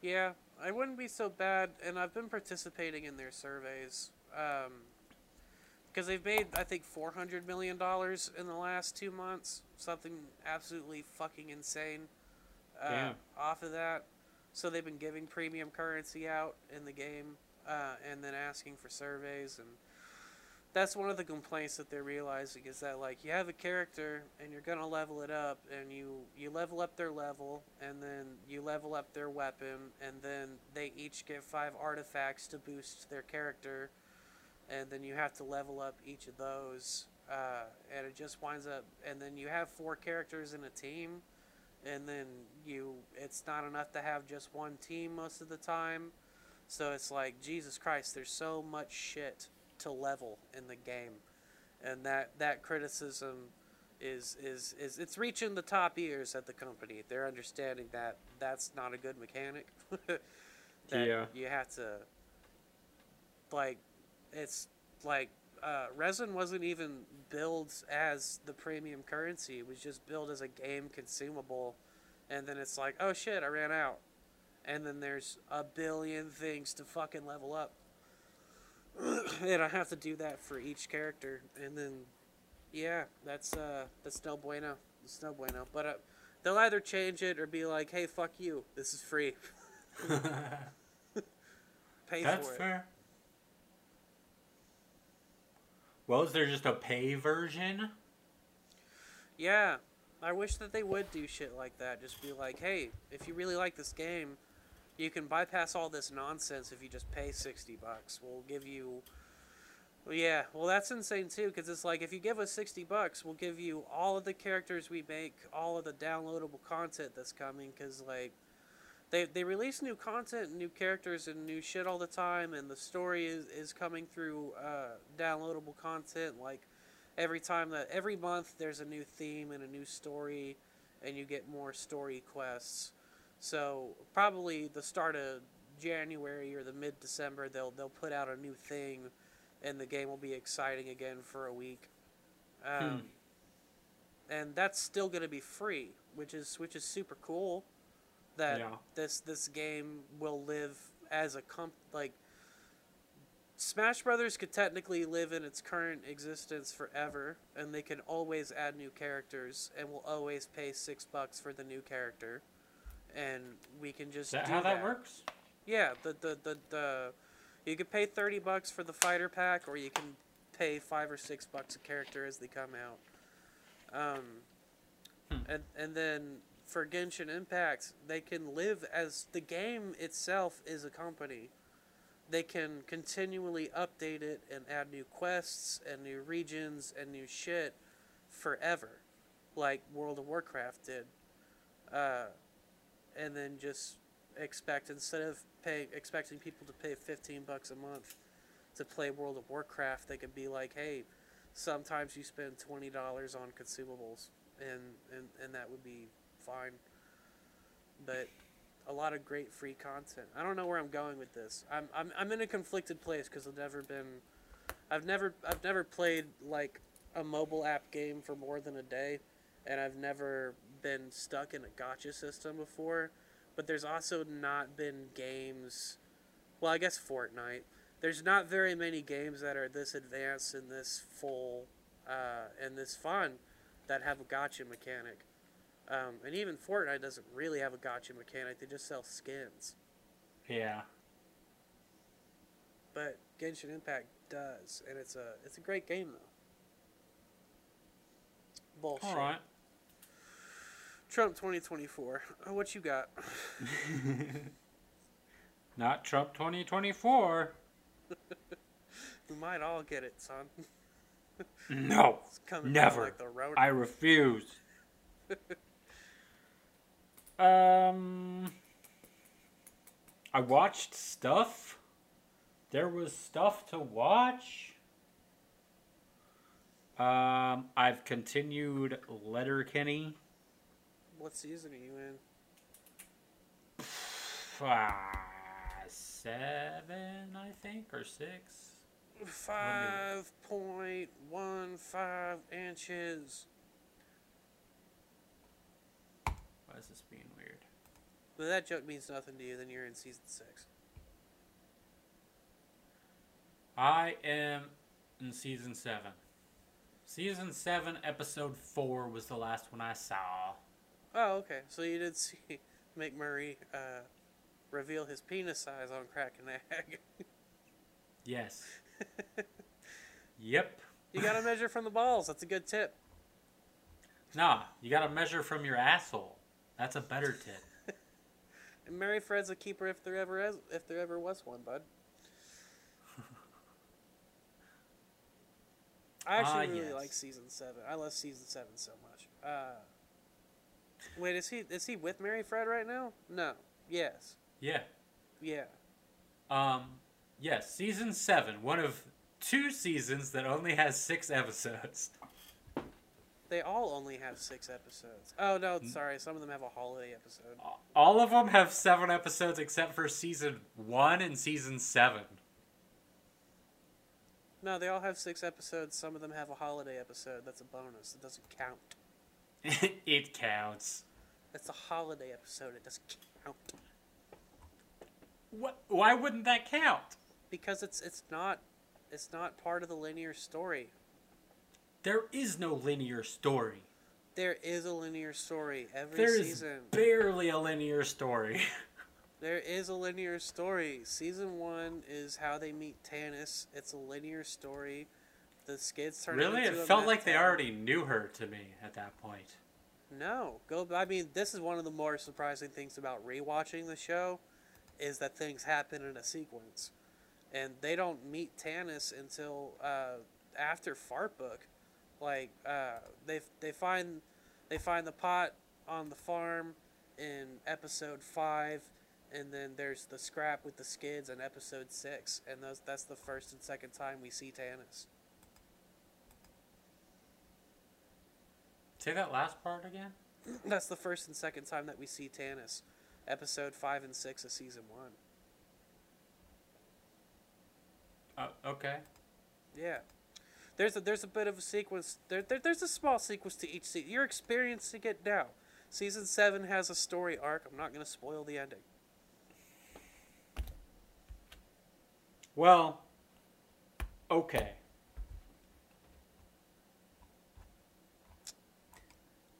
Yeah, I wouldn't be so bad, and I've been participating in their surveys. Because they've made, I think, $400 million in the last 2 months. Something absolutely fucking insane off of that. So they've been giving premium currency out in the game, and then asking for surveys. And that's one of the complaints that they're realizing is that, like, you have a character and you're going to level it up. And you level up their level, and then you level up their weapon. And then they each get 5 artifacts to boost their character. And then you have to level up each of those, and it just winds up, and then you have 4 characters in a team, and then it's not enough to have just one team most of the time, so it's like, Jesus Christ, there's so much shit to level in the game, and that criticism is it's reaching the top ears at the company. They're understanding that that's not a good mechanic, you have to, like, it's like resin wasn't even billed as the premium currency. It was just billed as a game consumable. And then it's like, oh shit, I ran out. And then there's a billion things to fucking level up. And I have to do that for each character. And then, yeah, that's no bueno. It's no bueno. But they'll either change it or be like, hey, fuck you. This is free. Pay that's for it. That's fair. Well, is there just a pay version? Yeah. I wish that they would do shit like that. Just be like, hey, if you really like this game, you can bypass all this nonsense if you just pay $60. We'll give you... Well, yeah, well, that's insane, too, because it's like, if you give us $60, we'll give you all of the characters we make, all of the downloadable content that's coming, because, like, they release new content and new characters and new shit all the time, and the story is coming through downloadable content, like, every month there's a new theme and a new story, and you get more story quests. So probably the start of January or the mid-December, they'll put out a new thing, and the game will be exciting again for a week. And that's still going to be free, which is super cool. That this game will live as a like Smash Brothers could technically live in its current existence forever, and they can always add new characters, and will always pay $6 for the new character. And we can just do how that works? Yeah, the you could pay $30 for the fighter pack, or you can pay $5 or $6 a character as they come out. And then for Genshin Impact, they can live as the game itself is a company. They can continually update it and add new quests and new regions and new shit forever, like World of Warcraft did. And then just expecting people to pay $15 a month to play World of Warcraft, they could be like, hey, sometimes you spend $20 on consumables, and that would be fine. But a lot of great free content. I don't know where I'm going with this. I'm in a conflicted place because I've never played like a mobile app game for more than a day, and I've never been stuck in a gacha system before, but there's also not been games, well, I guess Fortnite, there's not very many games that are this advanced and this full and this fun that have a gacha mechanic, and even Fortnite doesn't really have a gacha mechanic. They just sell skins. Yeah, but Genshin Impact does, and it's a great game though. Bullshit. All right. Trump 2024. Oh, what you got? Not Trump 2024. We might all get it, son. No. Never. Like the road. I refuse. I watched stuff. There was stuff to watch. I've continued Letterkenny. What season are you in? 7, I think, or 6. 5.15 inches. Why is this being weird? Well, that joke means nothing to you. Then you're in season 6. I am in season 7. Season 7, episode 4 was the last one I saw. Oh, okay. So you did see McMurray reveal his penis size on Crackin' Egg. Yes. Yep. You gotta measure from the balls. That's a good tip. Nah, you gotta measure from your asshole. That's a better tip. And Mary Fred's a keeper if there ever was one, bud. I actually really like season 7. I love season 7 so much. Wait, is he with Mary Fred right now? No. Yes. Yeah. Yeah. Yes, season 7, one of 2 seasons that only has 6 episodes. They all only have 6 episodes. Oh no, sorry, some of them have a holiday episode. All of them have 7 episodes except for season 1 and season 7. No, they all have 6 episodes. Some of them have a holiday episode. That's a bonus. It doesn't count. It counts. It's a holiday episode. It doesn't count. What? Why wouldn't that count? Because it's not It's not part of the linear story. There is no linear story. There is a linear story every season. There is barely a linear story. There is a linear story. Season 1 is how they meet Tannis. It's a linear story. The skids turn into a... Really? It felt like they already knew her to me at that point. No. I mean, this is one of the more surprising things about rewatching the show, is that things happen in a sequence. And they don't meet Tannis until after Fartbook. Like, they find the pot on the farm in episode 5, and then there's the scrap with the skids in episode 6, and that's the first and second time we see Tannis. Say that last part again? That's the first and second time that we see Tannis, episode 5 and 6 of season 1. Okay. Yeah. There's a bit of a sequence. There's a small sequence to each season. You're experiencing it now. Season 7 has a story arc. I'm not going to spoil the ending. Well, okay.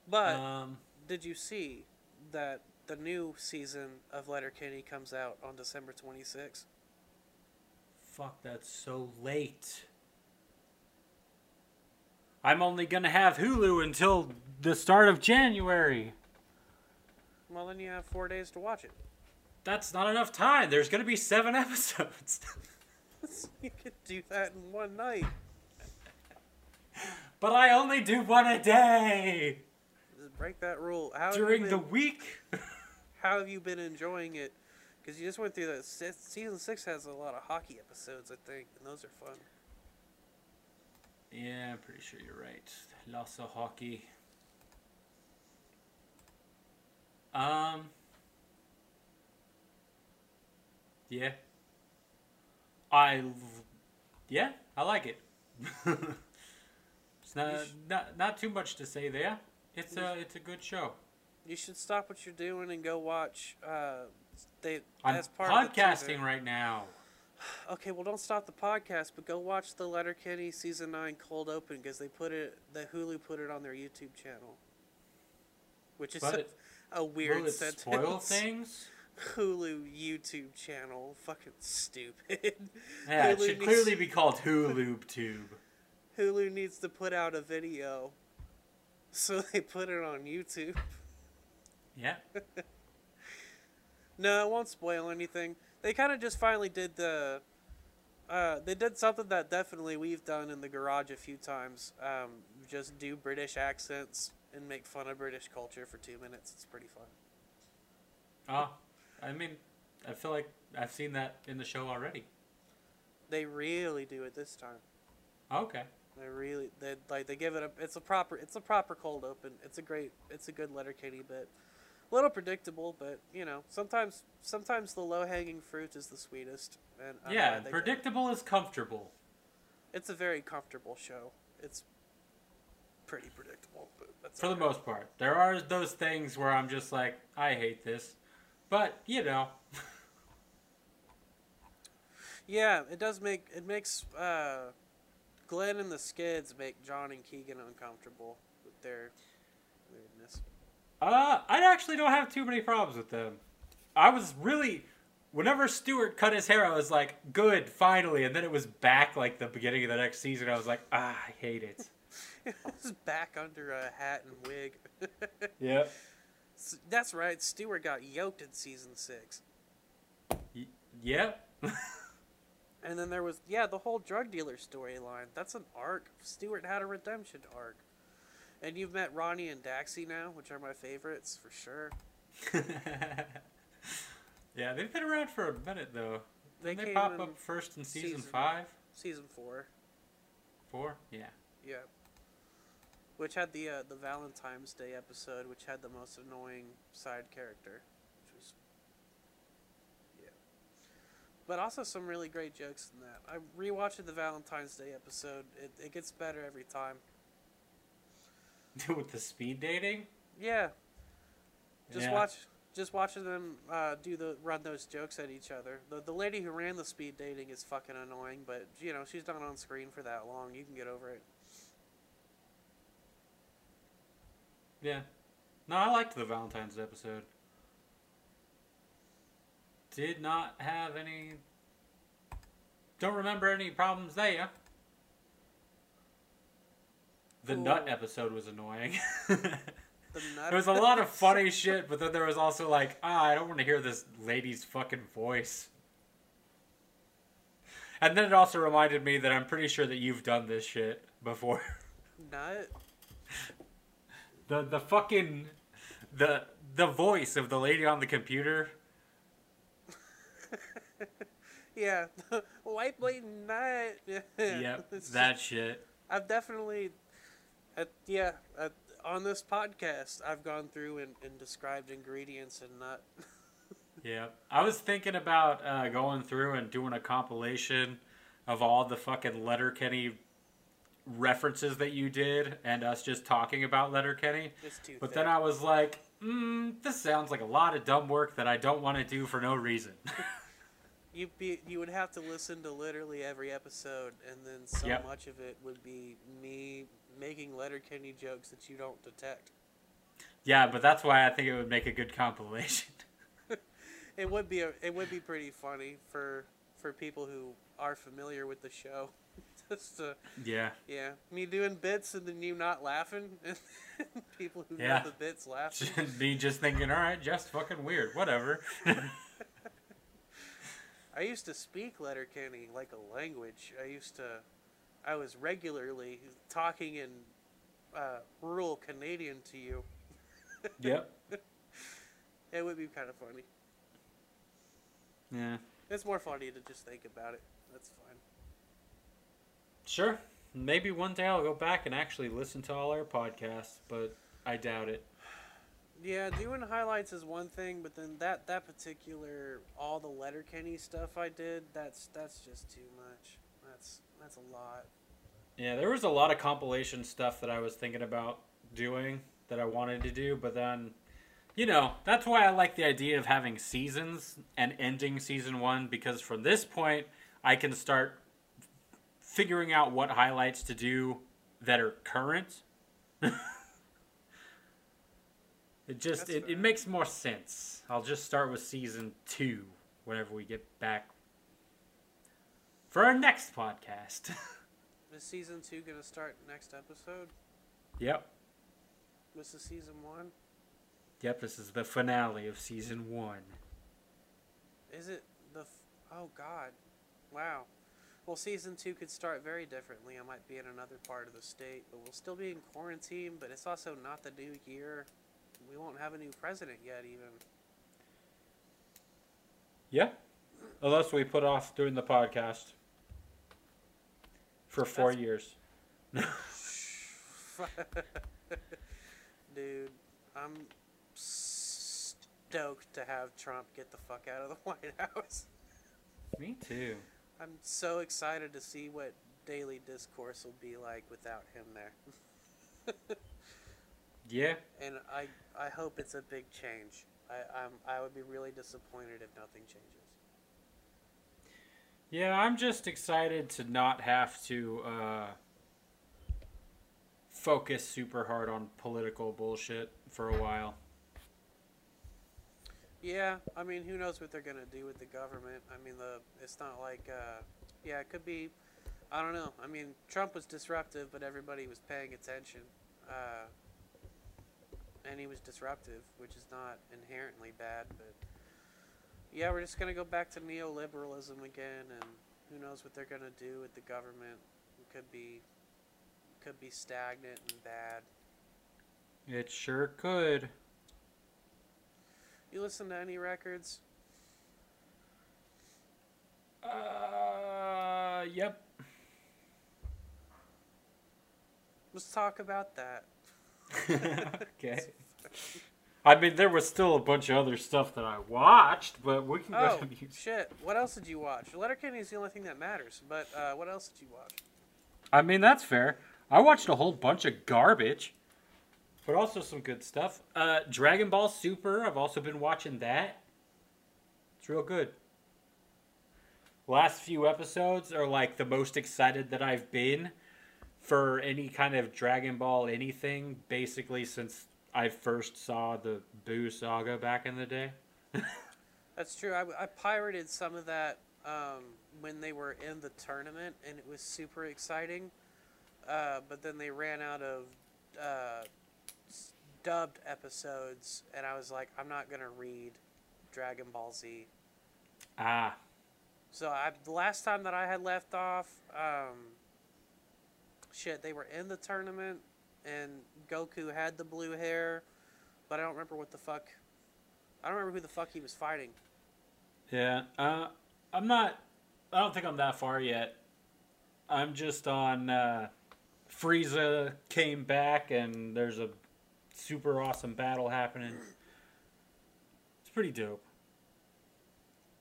But did you see that the new season of Letterkenny comes out on December 26th? Fuck, that's so late. I'm only going to have Hulu until the start of January. Well, then you have 4 days to watch it. That's not enough time. There's going to be 7 episodes. You could do that in one night. But I only do one a day. Just break that rule. During the week? How have you been enjoying it? Because you just went through the... Season 6 has a lot of hockey episodes, I think, and those are fun. Yeah, I'm pretty sure you're right. Lots of hockey. Yeah. Yeah, I like it. It's not too much to say there. It's a good show. You should stop what you're doing and go watch. I'm podcasting right now. Okay, well, don't stop the podcast, but go watch the Letterkenny Season 9 Cold Open, because they put it, the Hulu put it on their YouTube channel. Which is a weird sentence. Spoil things? Hulu YouTube channel. Fucking stupid. Yeah, it should clearly be called Hulu Tube. Hulu needs to put out a video, so they put it on YouTube. Yeah. No, it won't spoil anything. They kind of just finally did the... they did something that definitely we've done in the garage a few times. Just do British accents and make fun of British culture for 2 minutes. It's pretty fun. I mean, I feel like I've seen that in the show already. They really do it this time. Okay. They give it a... It's a proper cold open. It's a good Letterkenny bit. A little predictable, but, you know, sometimes the low-hanging fruit is the sweetest. And yeah, predictable is comfortable. It's a very comfortable show. It's pretty predictable. But that's for the most part. There are those things where I'm just like, I hate this. But, you know. Yeah, it does make... It makes Glenn and the Skids make John and Keegan uncomfortable with their weirdness. I actually don't have too many problems with them. I was really... Whenever Stewart cut his hair, I was like, good, finally. And then it was back, like, the beginning of the next season. I was like, I hate it. It was back under a hat and wig. Yeah. That's right. Stewart got yoked in season 6. Yeah. And then there was, yeah, the whole drug dealer storyline. That's an arc. Stewart had a redemption arc. And you've met Ronnie and Daxie now, which are my favorites, for sure. Yeah, they've been around for a minute, though. They pop up first in season 5? Season 4. 4? Yeah. Yeah. Which had the Valentine's Day episode, which had the most annoying side character. Which was... Yeah. But also some really great jokes in that. I'm rewatching the Valentine's Day episode. It gets better every time. With the speed dating? Yeah. Just watch Just watching them run those jokes at each other. The lady who ran the speed dating is fucking annoying, but you know she's not on screen for that long. You can get over it. Yeah. No, I liked the Valentine's episode. Did not have any. Don't remember any problems there. The nut episode was annoying. There was a lot of funny shit, but then there was also like, I don't want to hear this lady's fucking voice. And then it also reminded me that I'm pretty sure that you've done this shit before. Nut? The fucking... The voice of the lady on the computer. Yeah. White lady nut. Yep, that shit. I've definitely... on this podcast, I've gone through and described ingredients and nut. Yeah. I was thinking about going through and doing a compilation of all the fucking Letterkenny references that you did and us just talking about Letterkenny. But then I was like, this sounds like a lot of dumb work that I don't want to do for no reason. You would have to listen to literally every episode, and then so much of it would be me making Letterkenny jokes that you don't detect. Yeah, but that's why I think it would make a good compilation. It would be pretty funny for people who are familiar with the show. Yeah, me doing bits and then you not laughing, and people who know the bits laughing. Me just thinking, all right, Jeff's fucking weird, whatever. I used to speak Letterkenny like a language. I was regularly talking in rural Canadian to you. Yep. It would be kind of funny. Yeah. It's more funny to just think about it. That's fine. Sure. Maybe one day I'll go back and actually listen to all our podcasts, but I doubt it. Yeah, doing highlights is one thing, but then that particular, all the Letterkenny stuff I did, that's just too much. That's a lot. Yeah, there was a lot of compilation stuff that I was thinking about doing that I wanted to do, but then, you know, that's why I like the idea of having seasons and ending season one, because from this point, I can start figuring out what highlights to do that are current. It makes more sense. I'll just start with season 2 whenever we get back for our next podcast. Is season 2 going to start next episode? Yep. This is season 1? Yep, this is the finale of season 1. Is it the... oh, God. Wow. Well, season 2 could start very differently. I might be in another part of the state, but we'll still be in quarantine, but it's also not the new year. We won't have a new president yet, even. Yeah. Unless we put off doing the podcast for 4 years. Dude, I'm stoked to have Trump get the fuck out of the White House. Me too. I'm so excited to see what daily discourse will be like without him there. Yeah. And I hope it's a big change. I would be really disappointed if nothing changes. Yeah, I'm just excited to not have to focus super hard on political bullshit for a while. Yeah, I mean, who knows what they're going to do with the government. I mean, it's not like... yeah, it could be... I don't know. I mean, Trump was disruptive, but everybody was paying attention. And he was disruptive, which is not inherently bad, but yeah, we're just going to go back to neoliberalism again, and who knows what they're going to do with the government. It could be stagnant and bad. It sure could. You listen to any records? Yep. Let's talk about that. Okay. I mean, there was still a bunch of other stuff that I watched, but we can go to music. Oh, shit. What else did you watch? Letterkenny is the only thing that matters, but what else did you watch? I mean, that's fair. I watched a whole bunch of garbage. but also some good stuff. Dragon Ball Super, I've also been watching that. It's real good. Last few episodes are like the most excited that I've been for any kind of Dragon Ball anything, basically since I first saw the Boo Saga back in the day. That's true. I pirated some of that when they were in the tournament, and it was super exciting. But then they ran out of dubbed episodes, and I was like, I'm not going to read Dragon Ball Z. Ah. So the last time that I had left off, they were in the tournament, and Goku had the blue hair, but I don't remember what the fuck. I don't remember who the fuck he was fighting. Yeah, I don't think I'm that far yet. I'm just on Frieza came back, and there's a super awesome battle happening. It's pretty dope.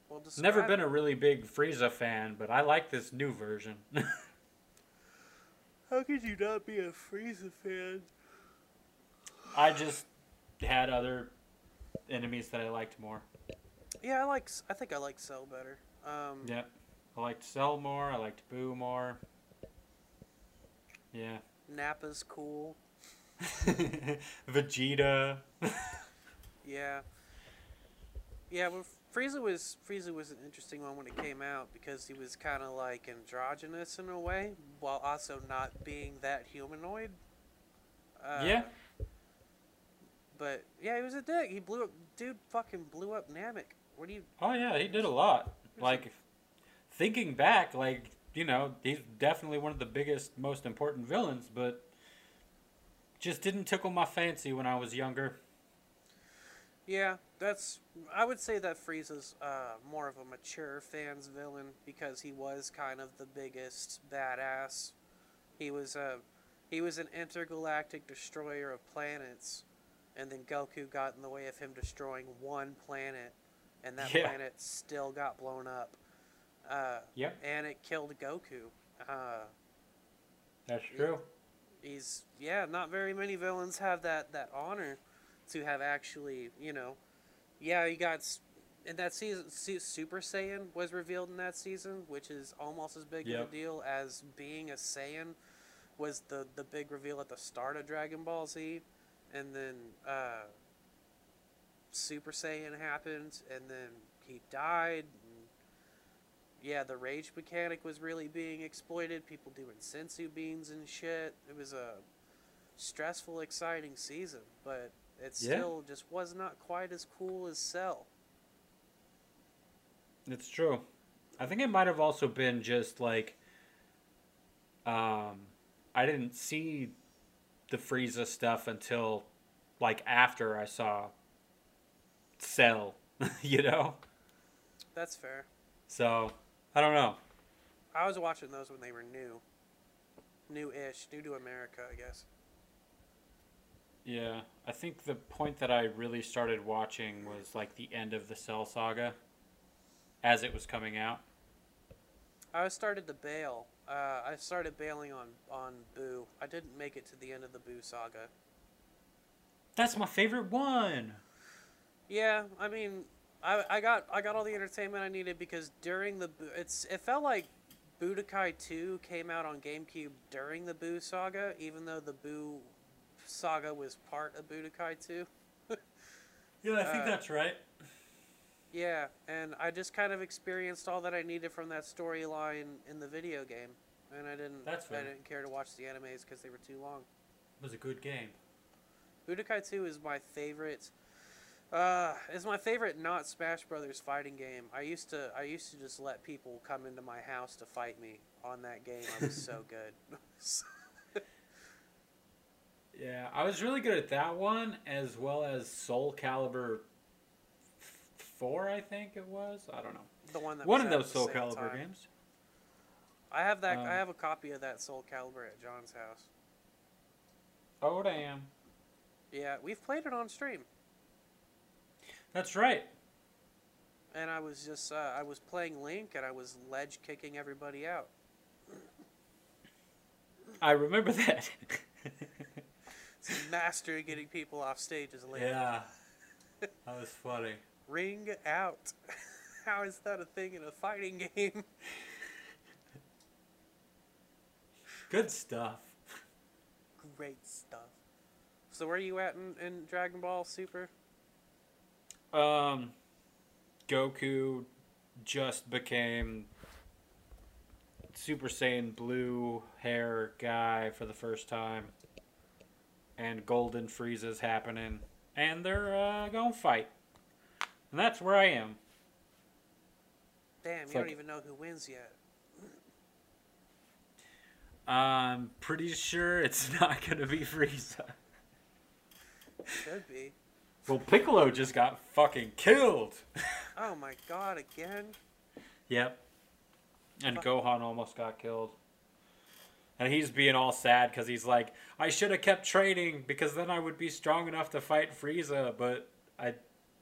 Well, never been a really big Frieza fan, but I like this new version. How could you not be a Frieza fan? I just had other enemies that I liked more. Yeah, I think I liked Cell better. Yeah, I liked Cell more. I liked Boo more. Yeah. Nappa's cool. Vegeta. Yeah. Yeah, well, Frieza was an interesting one when it came out because he was kind of like androgynous in a way, while also not being that humanoid. Yeah. But yeah, he was a dick. He blew up. Dude, fucking blew up Namek. What do you? Oh yeah, he did a lot. Like, thinking back, like, you know, he's definitely one of the biggest, most important villains, but just didn't tickle my fancy when I was younger. Yeah, I would say that Frieza's more of a mature fan's villain because he was kind of the biggest badass. He was an intergalactic destroyer of planets, and then Goku got in the way of him destroying one planet, and that planet still got blown up. And it killed Goku. That's true. Not very many villains have that honor to have actually, you know. Yeah, you got, in that season, Super Saiyan was revealed in that season, which is almost as big of a deal as being a Saiyan was the big reveal at the start of Dragon Ball Z. And then Super Saiyan happened, and then he died. And yeah, the rage mechanic was really being exploited. People doing sensu beans and shit. It was a stressful, exciting season, but it still just was not quite as cool as Cell. It's true. I think it might have also been just like I didn't see the Frieza stuff until, like, after I saw Cell, you know? That's fair. So, I don't know. I was watching those when they were new. New-ish. New to America, I guess. Yeah. I think the point that I really started watching was, like, the end of the Cell saga as it was coming out. I started to bail. I started bailing on Boo. I didn't make it to the end of the Boo saga. That's my favorite one. Yeah, I mean, I got all the entertainment I needed because during the it felt like Budokai 2 came out on GameCube during the Boo saga, even though the Boo saga was part of Budokai 2. Yeah, I think that's right. Yeah, and I just kind of experienced all that I needed from that storyline in the video game, and I didn't care to watch the animes because they were too long. It was a good game. Budokai 2 is my favorite. It's my favorite not Smash Brothers fighting game. I used to just let people come into my house to fight me on that game. I was so good. Yeah, I was really good at that one as well as Soul Calibur 4, I think it was. I don't know. The one that one of those Soul Calibur games. I have that. I have a copy of that Soul Calibur at John's house. Oh damn! Yeah, we've played it on stream. That's right. And I was just I was playing Link, and I was ledge kicking everybody out. I remember that. Master getting people off stage is lame. Yeah, that was funny. Ring out. How is that a thing in a fighting game? Good stuff. Great stuff. So where are you at in Dragon Ball Super? Goku just became Super Saiyan blue hair guy for the first time. And Golden Frieza's happening. And they're gonna fight. And that's where I am. Damn, it's you don't even know who wins yet. I'm pretty sure it's not gonna be Frieza. It should be. Well, Piccolo just got fucking killed. Oh my god, again? Yep. And Gohan almost got killed. And he's being all sad because he's like, I should have kept training because then I would be strong enough to fight Frieza, but I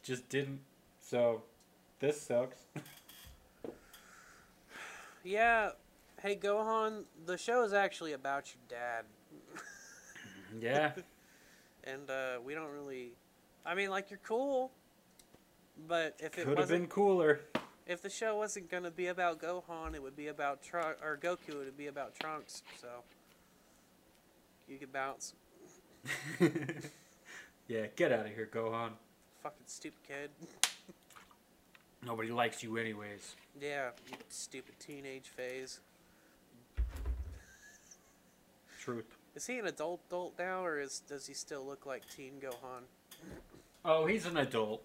just didn't. So, this sucks. Yeah. Hey, Gohan, the show is actually about your dad. Yeah. And we don't really... I mean, like, you're cool, but if it wasn't... Could have been cooler. If the show wasn't going to be about Gohan, it would be about Trunks, or Goku, it would be about Trunks, so you could bounce. Yeah, get out of here, Gohan. Fucking stupid kid. Nobody likes you anyways. Yeah, you stupid teenage phase. Truth. Is he an adult now, or does he still look like Teen Gohan? Oh, he's an adult.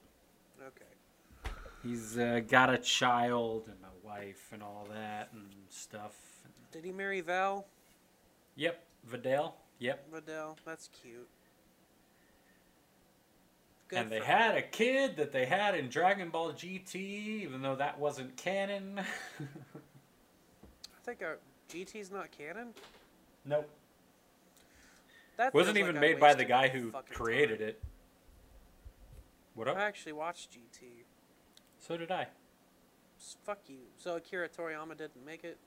Okay. He's got a child and a wife and all that and stuff. Did he marry Val? Yep. Videl? Yep. Videl. That's cute. Good and they him. Had a kid that they had in Dragon Ball GT, even though that wasn't canon. I think GT's not canon? Nope. That wasn't even made by the guy who created it. What up? I actually watched GT. So did I. Fuck you. So Akira Toriyama didn't make it?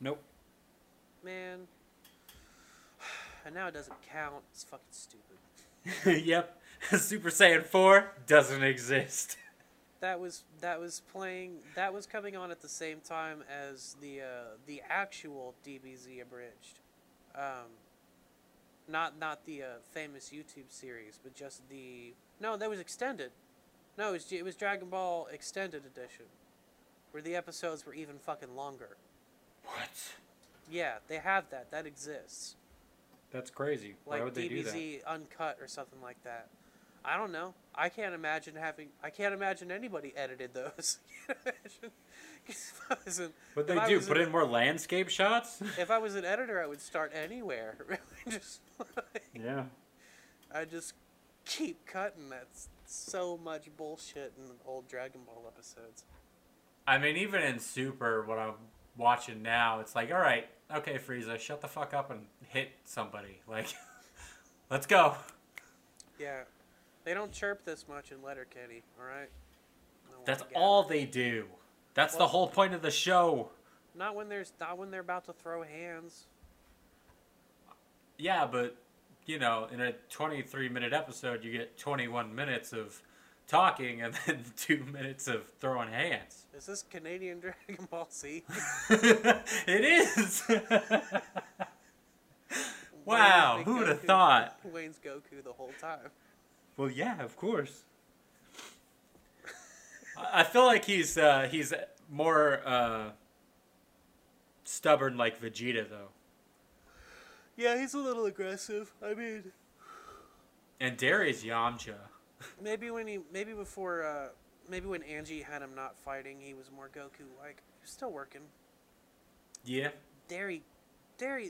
Nope. Man. And now it doesn't count. It's fucking stupid. Yep. Super Saiyan 4 doesn't exist. That was coming on at the same time as the actual DBZ abridged. Not the famous YouTube series, but just the... No, that was extended. No, it was Dragon Ball Extended Edition, where the episodes were even fucking longer. What? Yeah, they have that. That exists. That's crazy. Like, why would they do that? DBZ Uncut or something like that. I don't know. I can't imagine anybody edited those. But they do. Put in more landscape shots? If I was an editor, I would start anywhere. Just like, yeah. I just keep cutting. That's so much bullshit in old Dragon Ball episodes. I mean, even in Super, what I'm watching now, it's like, all right, okay, Frieza, shut the fuck up and hit somebody. Like, let's go. Yeah. They don't chirp this much in Letterkenny, all right? That's all they do. That's the whole point of the show. Not when they're about to throw hands. Yeah, but you know, in a 23-minute episode, you get 21 minutes of talking and then 2 minutes of throwing hands. Is this Canadian Dragon Ball Z? It is. Wow, who would have thought? Wayne's Goku the whole time. Well, yeah, of course. I feel like he's more stubborn like Vegeta, though. Yeah, he's a little aggressive. I mean, and Darius Yamcha. Maybe when Angie had him not fighting, he was more Goku like. He's still working. Yeah. Derry can't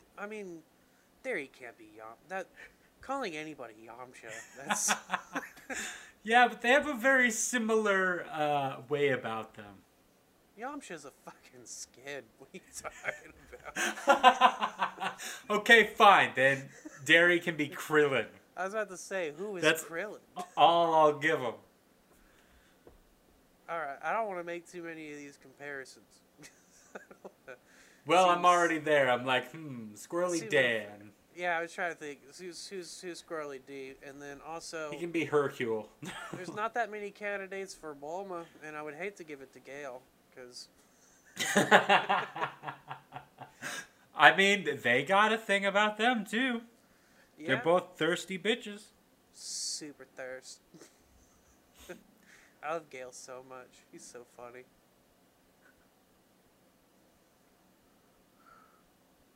be Yamcha. That calling anybody Yamcha. That's. Yeah, but they have a very similar way about them. Yamcha's a fucking skid. What are you talking about? Okay, fine. Then Derry can be Krillin. I was about to say, who is That's Krillin? All I'll give him. All right, I don't want to make too many of these comparisons. Well, I'm already there. I'm like, Squirrely Dan. Yeah, I was trying to think. Who's Scarlet D? And then also... He can be Hercule. There's not that many candidates for Bulma, and I would hate to give it to Gale, because... I mean, they got a thing about them, too. Yeah. They're both thirsty bitches. Super thirst. I love Gale so much. He's so funny.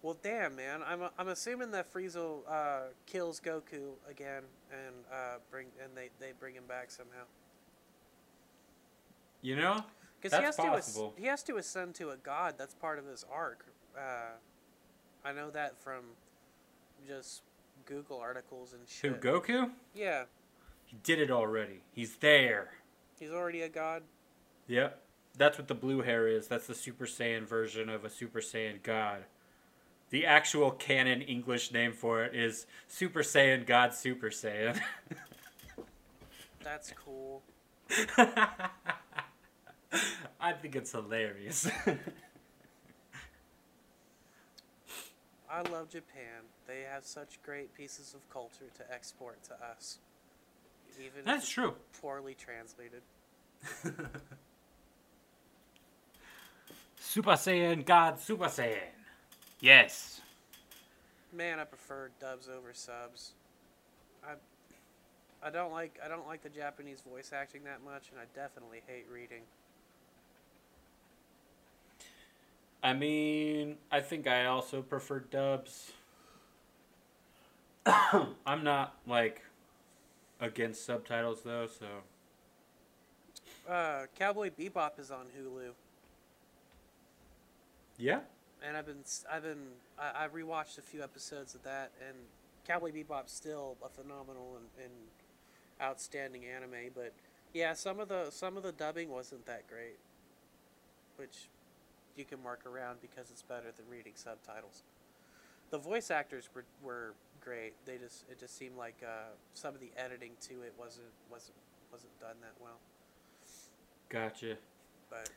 Well, damn, man. I'm assuming that Frieza kills Goku again and they bring him back somehow. You know, that's possible. He has to ascend to a god. That's part of his arc. I know that from just Google articles and shit. Who, Goku? Yeah. He did it already. He's there. He's already a god? Yep. That's what the blue hair is. That's the Super Saiyan version of a Super Saiyan god. The actual canon English name for it is Super Saiyan God Super Saiyan. That's cool. I think it's hilarious. I love Japan. They have such great pieces of culture to export to us. Even That's if it's true. Poorly translated. Super Saiyan God Super Saiyan. Yes. Man, I prefer dubs over subs. I don't like the Japanese voice acting that much, and I definitely hate reading. I mean, I think I also prefer dubs. I'm not like against subtitles though, so. Cowboy Bebop is on Hulu. Yeah. And I rewatched a few episodes of that, and Cowboy Bebop's still a phenomenal and outstanding anime. But yeah, some of the dubbing wasn't that great, which you can work around because it's better than reading subtitles. The voice actors were great. It just seemed like some of the editing to it wasn't done that well. Gotcha. But.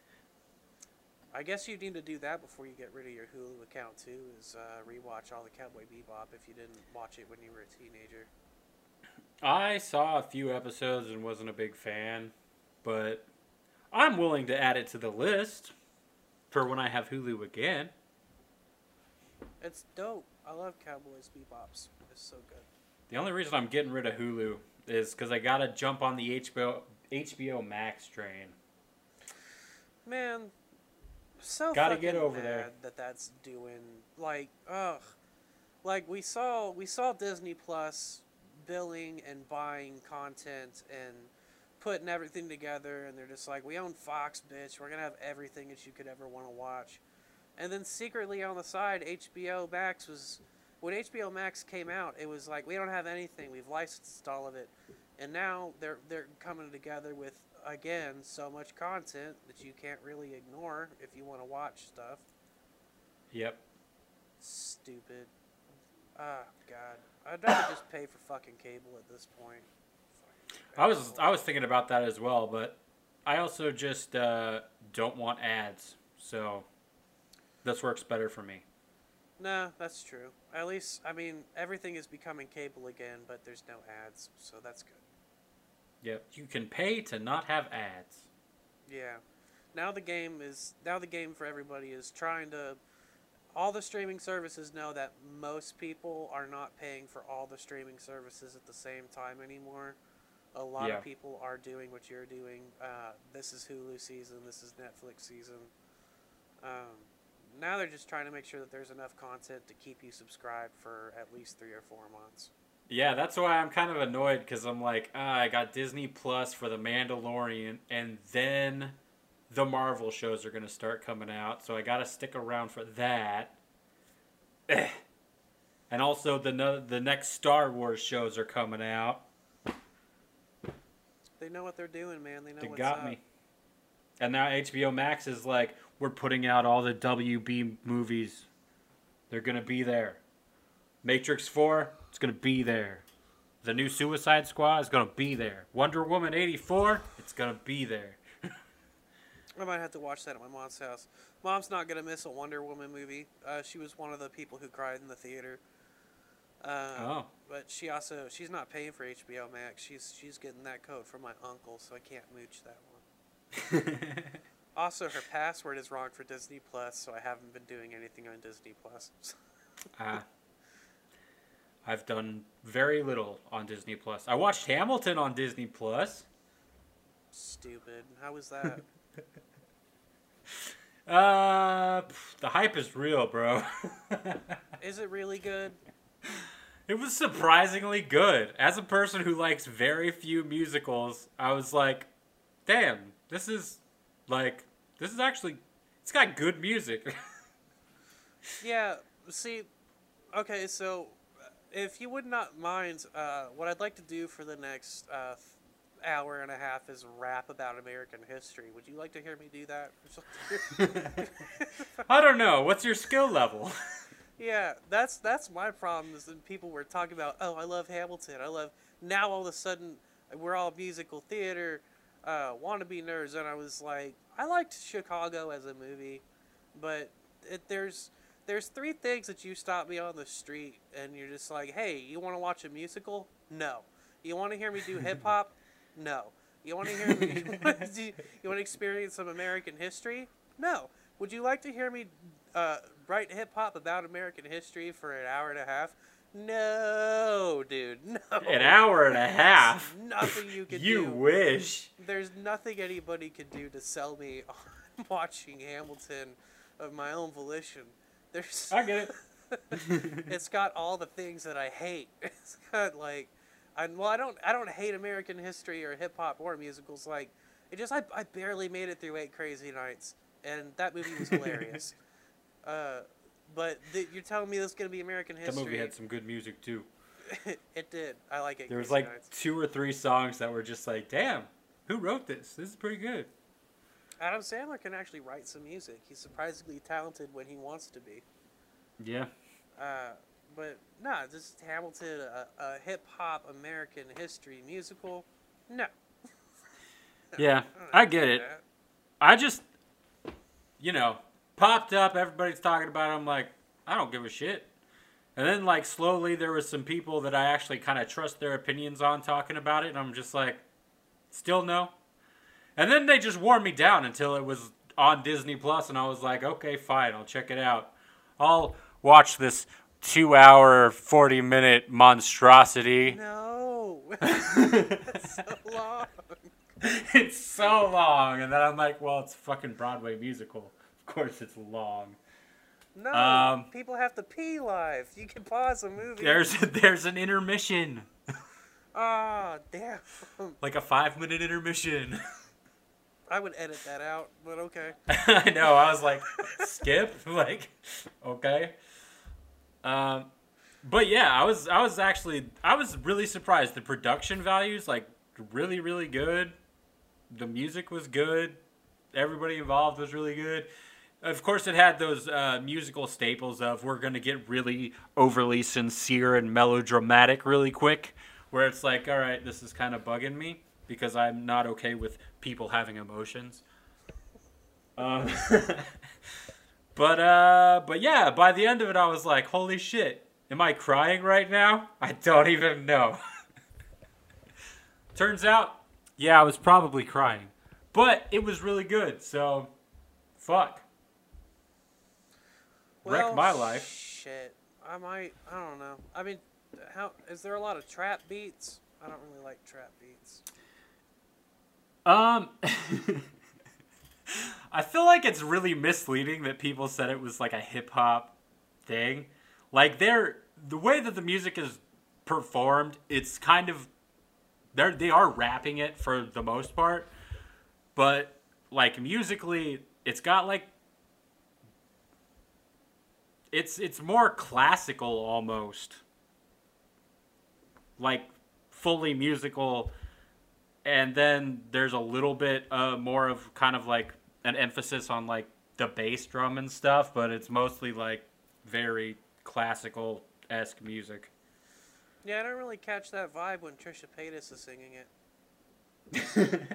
I guess you need to do that before you get rid of your Hulu account, too, is rewatch all the Cowboy Bebop if you didn't watch it when you were a teenager. I saw a few episodes and wasn't a big fan, but I'm willing to add it to the list for when I have Hulu again. It's dope. I love Cowboy Bebop's. It's so good. The only reason I'm getting rid of Hulu is because I got to jump on the HBO Max train. Man... So gotta get over there. That's doing like ugh, like we saw Disney Plus billing and buying content and putting everything together, and they're just like, we own Fox, bitch. We're gonna have everything that you could ever want to watch, and then secretly on the side, HBO Max was when HBO Max came out. It was like we don't have anything. We've licensed all of it, and now they're coming together with. Again, so much content that you can't really ignore if you want to watch stuff. Yep. Stupid. Oh, God. I'd rather just pay for fucking cable at this point. I was thinking about that as well, but I also just don't want ads, so this works better for me. No, that's true. At least, I mean, everything is becoming cable again, but there's no ads, so that's good. Yep, you can pay to not have ads. Yeah, now the game for everybody is trying to. All the streaming services know that most people are not paying for all the streaming services at the same time anymore. A lot of people are doing what you're doing. This is Hulu season. This is Netflix season. Now they're just trying to make sure that there's enough content to keep you subscribed for at least 3 or 4 months. Yeah, that's why I'm kind of annoyed, because I'm like, I got Disney Plus for The Mandalorian, and then the Marvel shows are going to start coming out, so I got to stick around for that. And also, the next Star Wars shows are coming out. They know what they're doing, man. They know what's up. They got me. And now HBO Max is like, we're putting out all the WB movies. They're going to be there. Matrix 4... It's going to be there. The new Suicide Squad is going to be there. Wonder Woman 84, it's going to be there. I might have to watch that at my mom's house. Mom's not going to miss a Wonder Woman movie. She was one of the people who cried in the theater. But she also, she's not paying for HBO Max. She's getting that code from my uncle, so I can't mooch that one. Also, her password is wrong for Disney Plus, so I haven't been doing anything on Disney Plus. I've done very little on Disney Plus. I watched Hamilton on Disney Plus. Stupid. How was that? The hype is real, bro. Is it really good? It was surprisingly good. As a person who likes very few musicals, I was like, damn, this is actually, it's got good music. Yeah, see, okay, so if you would not mind, what I'd like to do for the next hour and a half is rap about American history. Would you like to hear me do that? I don't know. What's your skill level? Yeah, that's my problem, is that people were talking about, oh, I love Hamilton. I love, now all of a sudden, we're all musical theater, wannabe nerds. And I was like, I liked Chicago as a movie, but there's three things that you stop me on the street and you're just like, hey, you want to watch a musical? No. You want to hear me do hip hop? No. You want to hear me? You want to experience some American history? No. Would you like to hear me write hip hop about American history for an hour and a half? No, dude. No. An hour and a half. There's nothing you can do. You wish. There's nothing anybody could do to sell me on watching Hamilton of my own volition. There's. I get it. It's got all the things that I hate. It's got like. I don't hate American history or hip hop or musicals. Like, it just, I barely made it through 8 Crazy Nights, and that movie was hilarious. But you're telling me this is gonna be American history? That movie had some good music too. It did. I like it. There was like 2 or 3 songs that were just like, damn, who wrote this? This is pretty good. Adam Sandler can actually write some music. He's surprisingly talented when he wants to be. Yeah. But no, just Hamilton, a hip-hop American history musical, no. Yeah, I get it. That. I just, popped up, everybody's talking about it, I'm like, I don't give a shit. And then, like, slowly there was some people that I actually kind of trust their opinions on talking about it, and I'm just like, still no. And then they just wore me down until it was on Disney Plus, and I was like, okay, fine, I'll check it out. I'll watch this 2-hour, 40-minute monstrosity. No. That's so long. It's so long. And then I'm like, well, it's a fucking Broadway musical. Of course it's long. No, people have to pee live. You can pause a movie. There's an intermission. Oh, damn. Like a 5-minute intermission. I would edit that out, but okay. I know. I was like, skip? Like, okay. But yeah, I was really surprised. The production value's like really, really good. The music was good. Everybody involved was really good. Of course, it had those musical staples of we're going to get really overly sincere and melodramatic really quick, where it's like, all right, this is kind of bugging me because I'm not okay with people having emotions. But yeah, by the end of it, I was like, holy shit, am I crying right now? I don't even know. Turns out, yeah, I was probably crying. But it was really good, so fuck. Well, wrecked my life. Shit, I don't know. I mean, is there a lot of trap beats? I don't really like trap beats. I feel like it's really misleading that people said it was like a hip-hop thing. Like, the way that the music is performed, it's kind of... They are rapping it for the most part. But, like, musically, it's got, like... It's more classical, almost. Like, fully musical. And then there's a little bit more of kind of, like... an emphasis on like the bass drum and stuff, but it's mostly like very classical-esque music. Yeah, I don't really catch that vibe when Trisha Paytas is singing it.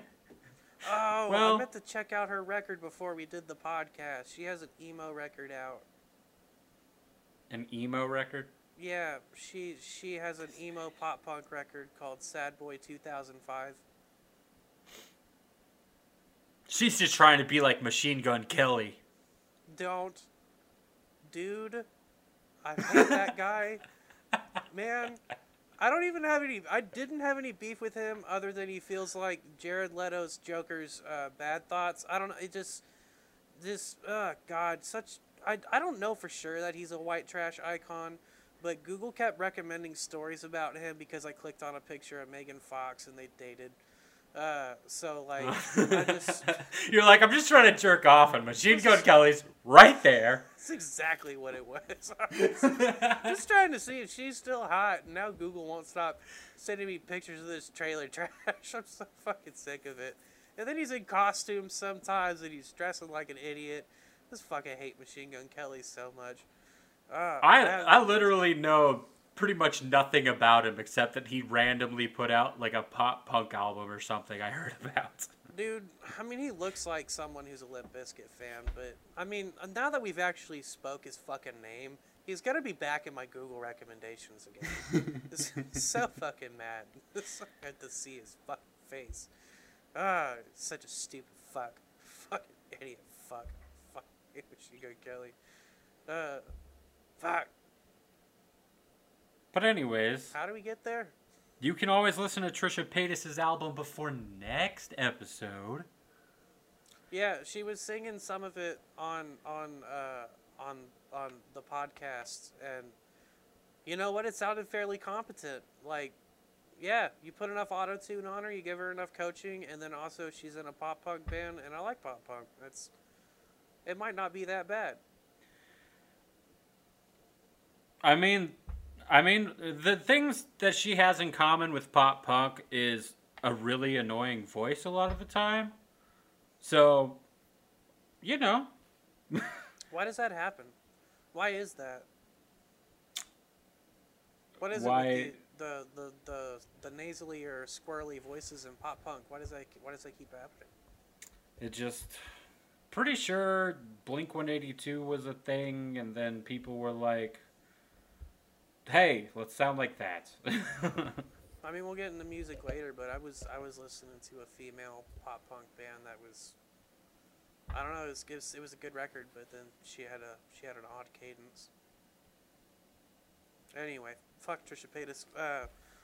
Oh, well, I meant to check out her record before we did the podcast. She has an emo record out. An emo record? Yeah, she has an emo pop punk record called Sad Boy 2005. She's just trying to be like Machine Gun Kelly. Don't. Dude, I hate that guy. Man, I didn't have any beef with him other than he feels like Jared Leto's Joker's Bad Thoughts. I don't know. It just... This... God, such... I don't know for sure that he's a white trash icon, but Google kept recommending stories about him because I clicked on a picture of Megan Fox and they dated. So, like, I just... You're like, I'm just trying to jerk off, and Machine Gun Kelly's right there. That's exactly what it was. Just trying to see if she's still hot, and now Google won't stop sending me pictures of this trailer trash. I'm so fucking sick of it. And then he's in costume sometimes, and he's dressing like an idiot. I just fucking hate Machine Gun Kelly so much. I literally know pretty much nothing about him except that he randomly put out like a pop punk album or something I heard about. Dude, I mean, he looks like someone who's a Limp Bizkit fan, but I mean, now that we've actually spoke his fucking name, he's gonna be back in my Google recommendations again. So fucking mad. It's so good to see his fucking face. Such a stupid fuck. Fucking idiot fuck. Machine Gun Kelly. Fuck. But anyways, how do we get there? You can always listen to Trisha Paytas' album before next episode. Yeah, she was singing some of it on the podcast, and you know what? It sounded fairly competent. Like, yeah, you put enough auto-tune on her, you give her enough coaching, and then also she's in a pop punk band, and I like pop punk. It might not be that bad. I mean, the things that she has in common with pop punk is a really annoying voice a lot of the time. So, you know. Why does that happen? Why is that? What is it with the nasally or squirrely voices in pop punk? Why does that keep happening? It just... Pretty sure Blink 182 was a thing, and then people were like, "Hey, let's sound like that." I mean, we'll get into music later, but I was listening to a female pop punk band that was, I don't know, it was a good record, but then she had an odd cadence. Anyway, fuck Trisha Paytas.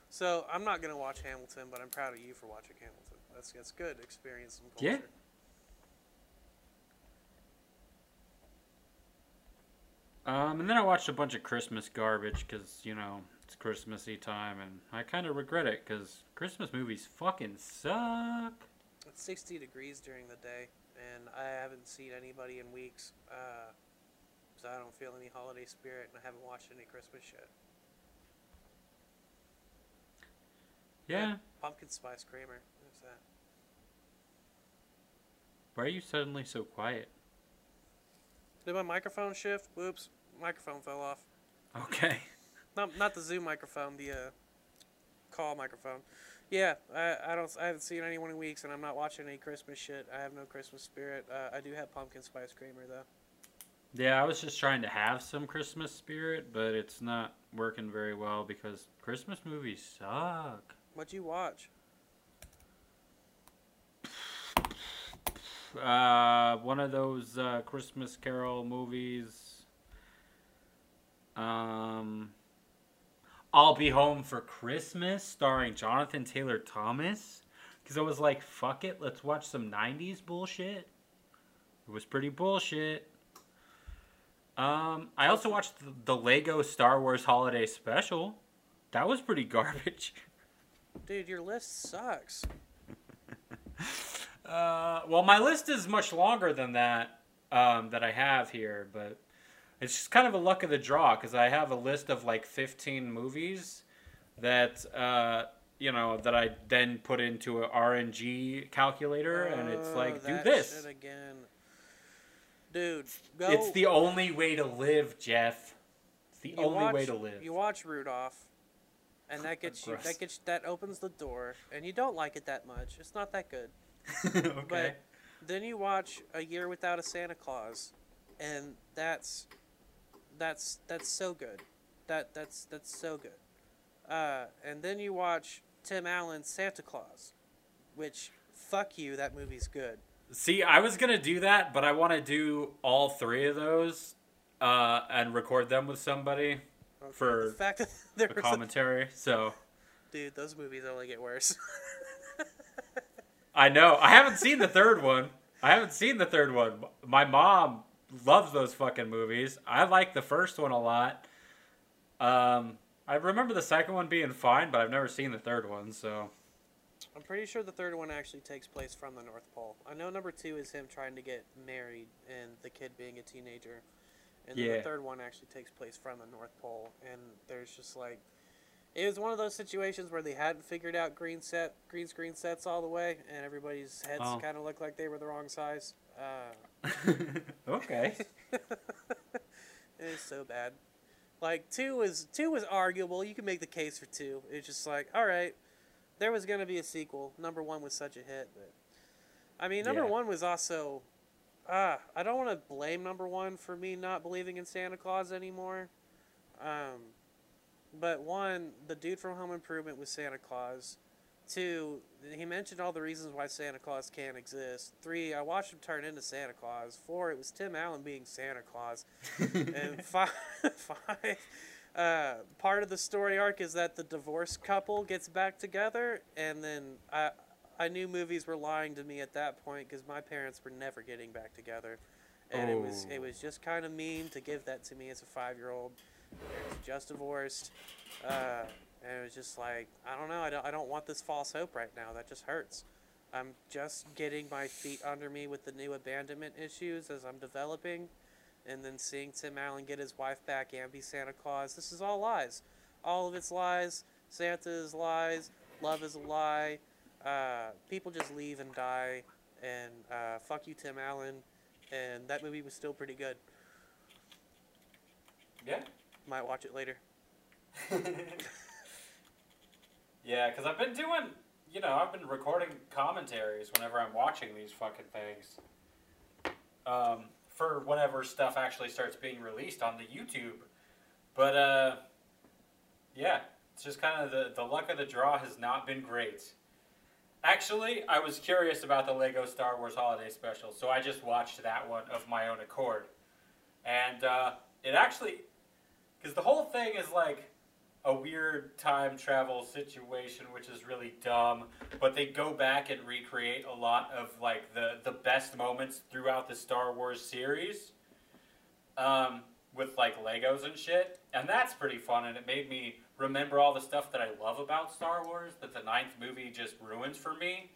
So I'm not gonna watch Hamilton, but I'm proud of you for watching Hamilton. That's good experience and culture. Yeah. And then I watched a bunch of Christmas garbage because, you know, it's Christmassy time, and I kind of regret it because Christmas movies fucking suck. It's 60 degrees during the day, and I haven't seen anybody in weeks, so I don't feel any holiday spirit, and I haven't watched any Christmas shit. Yeah. Pumpkin Spice Kramer. What's that? Why are you suddenly so quiet? Did my microphone shift? Whoops. Microphone fell off. Okay. Not the Zoom microphone, the call microphone. Yeah, I haven't seen anyone in weeks, and I'm not watching any Christmas shit. I have no Christmas spirit. I do have Pumpkin Spice Creamer though. Yeah, I was just trying to have some Christmas spirit, but it's not working very well because Christmas movies suck. What'd you watch? One of those Christmas Carol movies. I'll Be Home for Christmas, starring Jonathan Taylor Thomas. Because I was like, fuck it, let's watch some 90s bullshit. It was pretty bullshit. I also watched the Lego Star Wars Holiday Special. That was pretty garbage. Dude, your list sucks. Well, my list is much longer than that, that I have here, but it's just kind of a luck of the draw, because I have a list of, like, 15 movies that, you know, that I then put into an RNG calculator, and it's like, do this. Shit again. Dude, go. It's the only way to live, Jeff. It's the only way to live. You watch Rudolph. And that gets you, that opens the door, and you don't like it that much. It's not that good. Okay. But then you watch A Year Without a Santa Claus, and that's so good. That's so good. And then you watch Tim Allen's Santa Claus, which, fuck you, that movie's good. See, I was going to do that, but I want to do all three of those and record them with somebody for the fact that there was commentary. So, dude, those movies only get worse. I know. I haven't seen the third one. My mom loves those fucking movies. I like the first one a lot. I remember the second one being fine, but I've never seen the third one, so. I'm pretty sure the third one actually takes place from the North Pole. I know number two is him trying to get married and the kid being a teenager. And then the third one actually takes place from the North Pole. And there's just like, it was one of those situations where they hadn't figured out green screen sets all the way, and everybody's heads kind of looked like they were the wrong size. Okay. It's so bad. Like, two was arguable. You can make the case for two. It's just like, all right, there was going to be a sequel. Number one was such a hit. But I mean, number one was also, I don't want to blame number one for me not believing in Santa Claus anymore. But one, the dude from Home Improvement was Santa Claus. Two, he mentioned all the reasons why Santa Claus can't exist. Three, I watched him turn into Santa Claus. Four, it was Tim Allen being Santa Claus. And five, part of the story arc is that the divorced couple gets back together. And then I knew movies were lying to me at that point because my parents were never getting back together. And it was just kind of mean to give that to me as a 5-year-old. They're just divorced. And it was just like, I don't know. I don't want this false hope right now. That just hurts. I'm just getting my feet under me with the new abandonment issues as I'm developing. And then seeing Tim Allen get his wife back and be Santa Claus. This is all lies. All of it's lies. Santa is lies. Love is a lie. People just leave and die. And fuck you, Tim Allen. And that movie was still pretty good. Yeah. Might watch it later. Yeah, because I've been doing, I've been recording commentaries whenever I'm watching these fucking things. For whenever stuff actually starts being released on the YouTube. But, yeah, it's just kind of the luck of the draw has not been great. Actually, I was curious about the Lego Star Wars Holiday Special, so I just watched that one of my own accord. And, it actually, because the whole thing is like a weird time travel situation, which is really dumb, but they go back and recreate a lot of like the best moments throughout the Star Wars series with like Legos and shit. And that's pretty fun, and it made me remember all the stuff that I love about Star Wars that the 9th movie just ruins for me.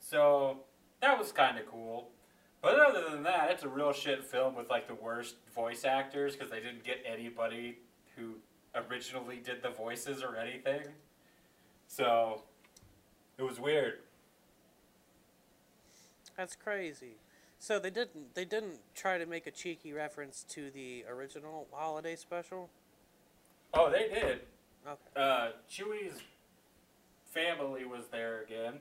So that was kind of cool. But other than that, it's a real shit film with, like, the worst voice actors because they didn't get anybody who originally did the voices or anything. So, it was weird. That's crazy. So, they didn't try to make a cheeky reference to the original holiday special? Oh, they did. Okay. Chewie's family was there again.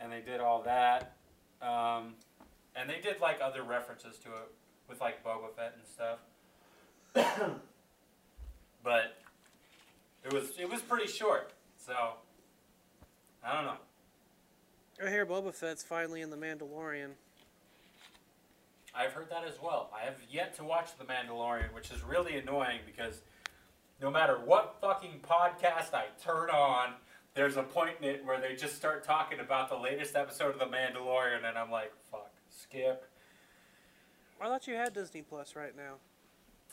And they did all that. And they did, like, other references to it with, like, Boba Fett and stuff. But it was pretty short, so I don't know. I hear Boba Fett's finally in The Mandalorian. I've heard that as well. I have yet to watch The Mandalorian, which is really annoying because no matter what fucking podcast I turn on, there's a point in it where they just start talking about the latest episode of The Mandalorian, and I'm like, fuck, skip. I thought you had Disney Plus right now.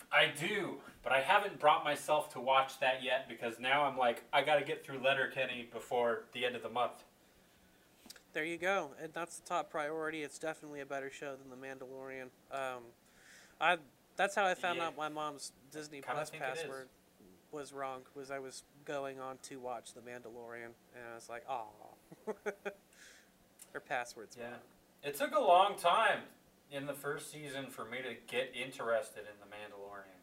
I do, but I haven't brought myself to watch that yet because now I'm like, I gotta get through Letterkenny before the end of the month. There you go, and that's the top priority. It's definitely a better show than The Mandalorian. That's how I found out my mom's Disney Plus password was wrong, was I was going on to watch The Mandalorian, and I was like, "Aw, her password's wrong." It took a long time in the first season for me to get interested in The Mandalorian.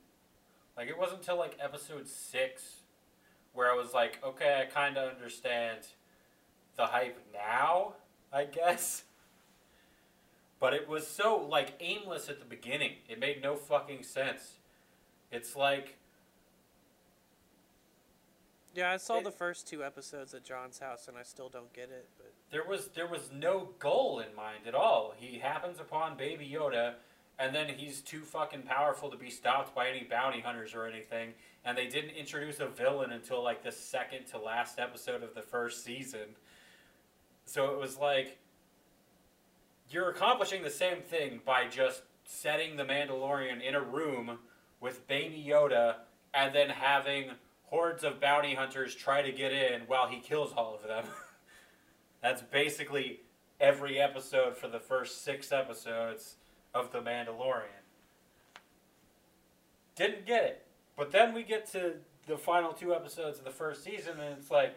Like, it wasn't until like episode 6 where I was like, "Okay, I kind of understand the hype now, I guess." But it was so like aimless at the beginning; it made no fucking sense. It's like Yeah, I saw the first two episodes at John's house, and I still don't get it. But there was no goal in mind at all. He happens upon Baby Yoda, and then he's too fucking powerful to be stopped by any bounty hunters or anything. And they didn't introduce a villain until like the second to last episode of the first season. So it was like, you're accomplishing the same thing by just setting the Mandalorian in a room with Baby Yoda and then having hordes of bounty hunters try to get in while he kills all of them. That's basically every episode for the first 6 episodes of The Mandalorian. Didn't get it. But then we get to the final 2 episodes of the first season, and it's like,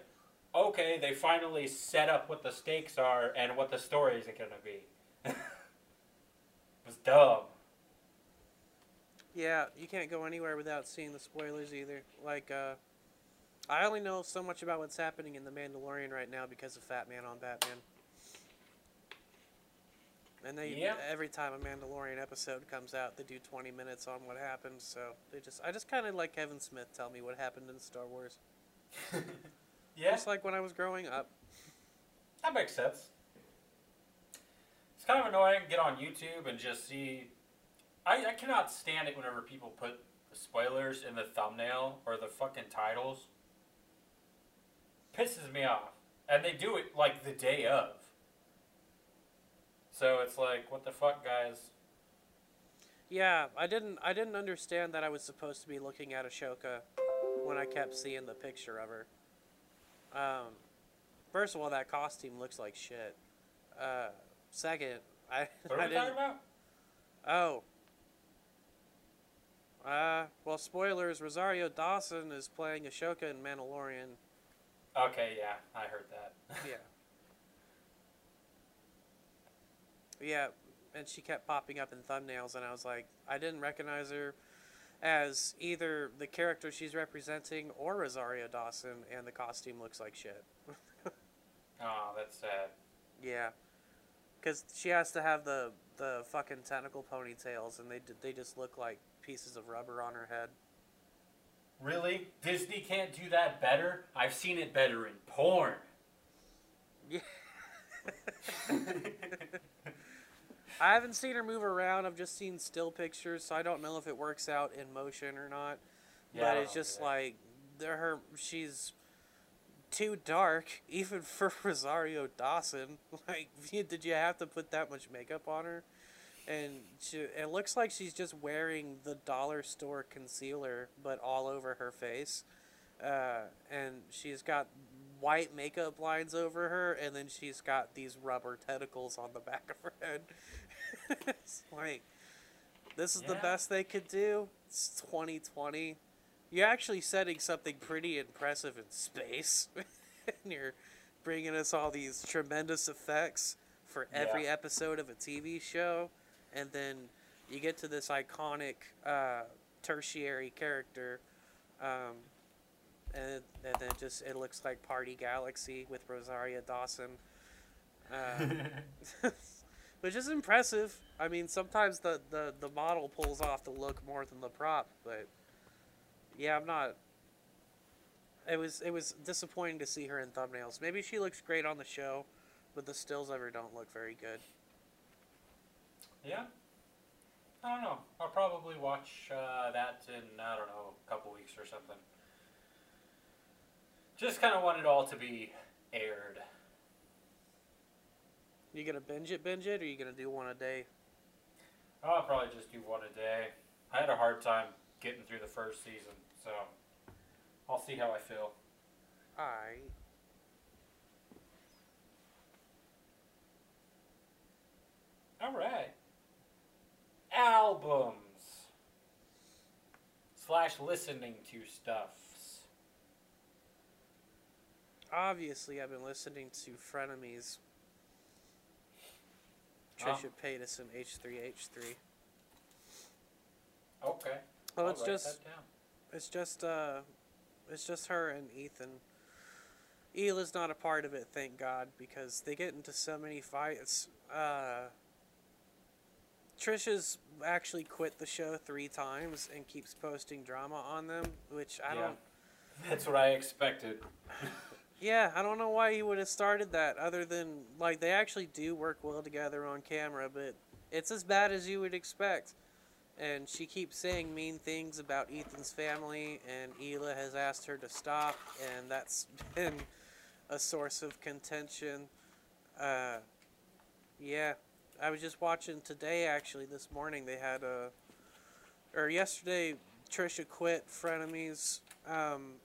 okay, they finally set up what the stakes are and what the story is going to be. It was dumb. Yeah, you can't go anywhere without seeing the spoilers either. Like, I only know so much about what's happening in The Mandalorian right now because of Fat Man on Batman. And they, every time a Mandalorian episode comes out, they do 20 minutes on what happened. So they just, I just kind of like Kevin Smith tell me what happened in Star Wars. Yeah. Just like when I was growing up. That makes sense. It's kind of annoying to get on YouTube and just see. I cannot stand it whenever people put spoilers in the thumbnail or the fucking titles. Pisses me off. And they do it like the day of. So it's like, what the fuck, guys? Yeah, I didn't understand that I was supposed to be looking at Ashoka when I kept seeing the picture of her. First of all, that costume looks like shit. Second, what are we talking about? Oh. Well, spoilers, Rosario Dawson is playing Ashoka in Mandalorian. Okay, yeah, I heard that. Yeah. Yeah, and she kept popping up in thumbnails, and I was like, I didn't recognize her as either the character she's representing or Rosario Dawson, and the costume looks like shit. Oh, that's sad. Yeah, because she has to have the fucking tentacle ponytails, and they just look like pieces of rubber on her head. Really? Disney can't do that better? I've seen it better in porn. Yeah. I haven't seen her move around. I've just seen still pictures, so I don't know if it works out in motion or not. Yeah, but it's just like, she's too dark, even for Rosario Dawson. Like, did you have to put that much makeup on her? And it looks like she's just wearing the dollar store concealer, but all over her face. And she's got white makeup lines over her, and then she's got these rubber tentacles on the back of her head. It's like, this is the best they could do. It's 2020. You're actually setting something pretty impressive in space, and you're bringing us all these tremendous effects for every episode of a TV show, and then you get to this iconic tertiary character, and then it looks like Party Galaxy with Rosario Dawson, which is impressive. I mean, sometimes the model pulls off the look more than the prop, but yeah, I'm not. It was disappointing to see her in thumbnails. Maybe she looks great on the show, but the stills of her don't look very good. Yeah, I don't know. I'll probably watch that in, I don't know, a couple weeks or something. Just kind of want it all to be aired. You gonna binge it, or you gonna do one a day? Oh, I'll probably just do one a day. I had a hard time getting through the first season, so I'll see how I feel. All right. All right. Albums/listening to stuff. Obviously, I've been listening to Frenemies. Trisha Paytas and H3H3. Okay. Well, it's just her and Ethan. Ela's not a part of it, thank God, because they get into so many fights. Trisha's actually quit the show 3 times and keeps posting drama on them, which I don't. That's what I expected. Yeah, I don't know why he would have started that other than, like, they actually do work well together on camera, but it's as bad as you would expect. And she keeps saying mean things about Ethan's family, and Ela has asked her to stop, and that's been a source of contention. Yeah, I was just watching today, actually, this morning, they had a... Or yesterday, Trisha quit Frenemies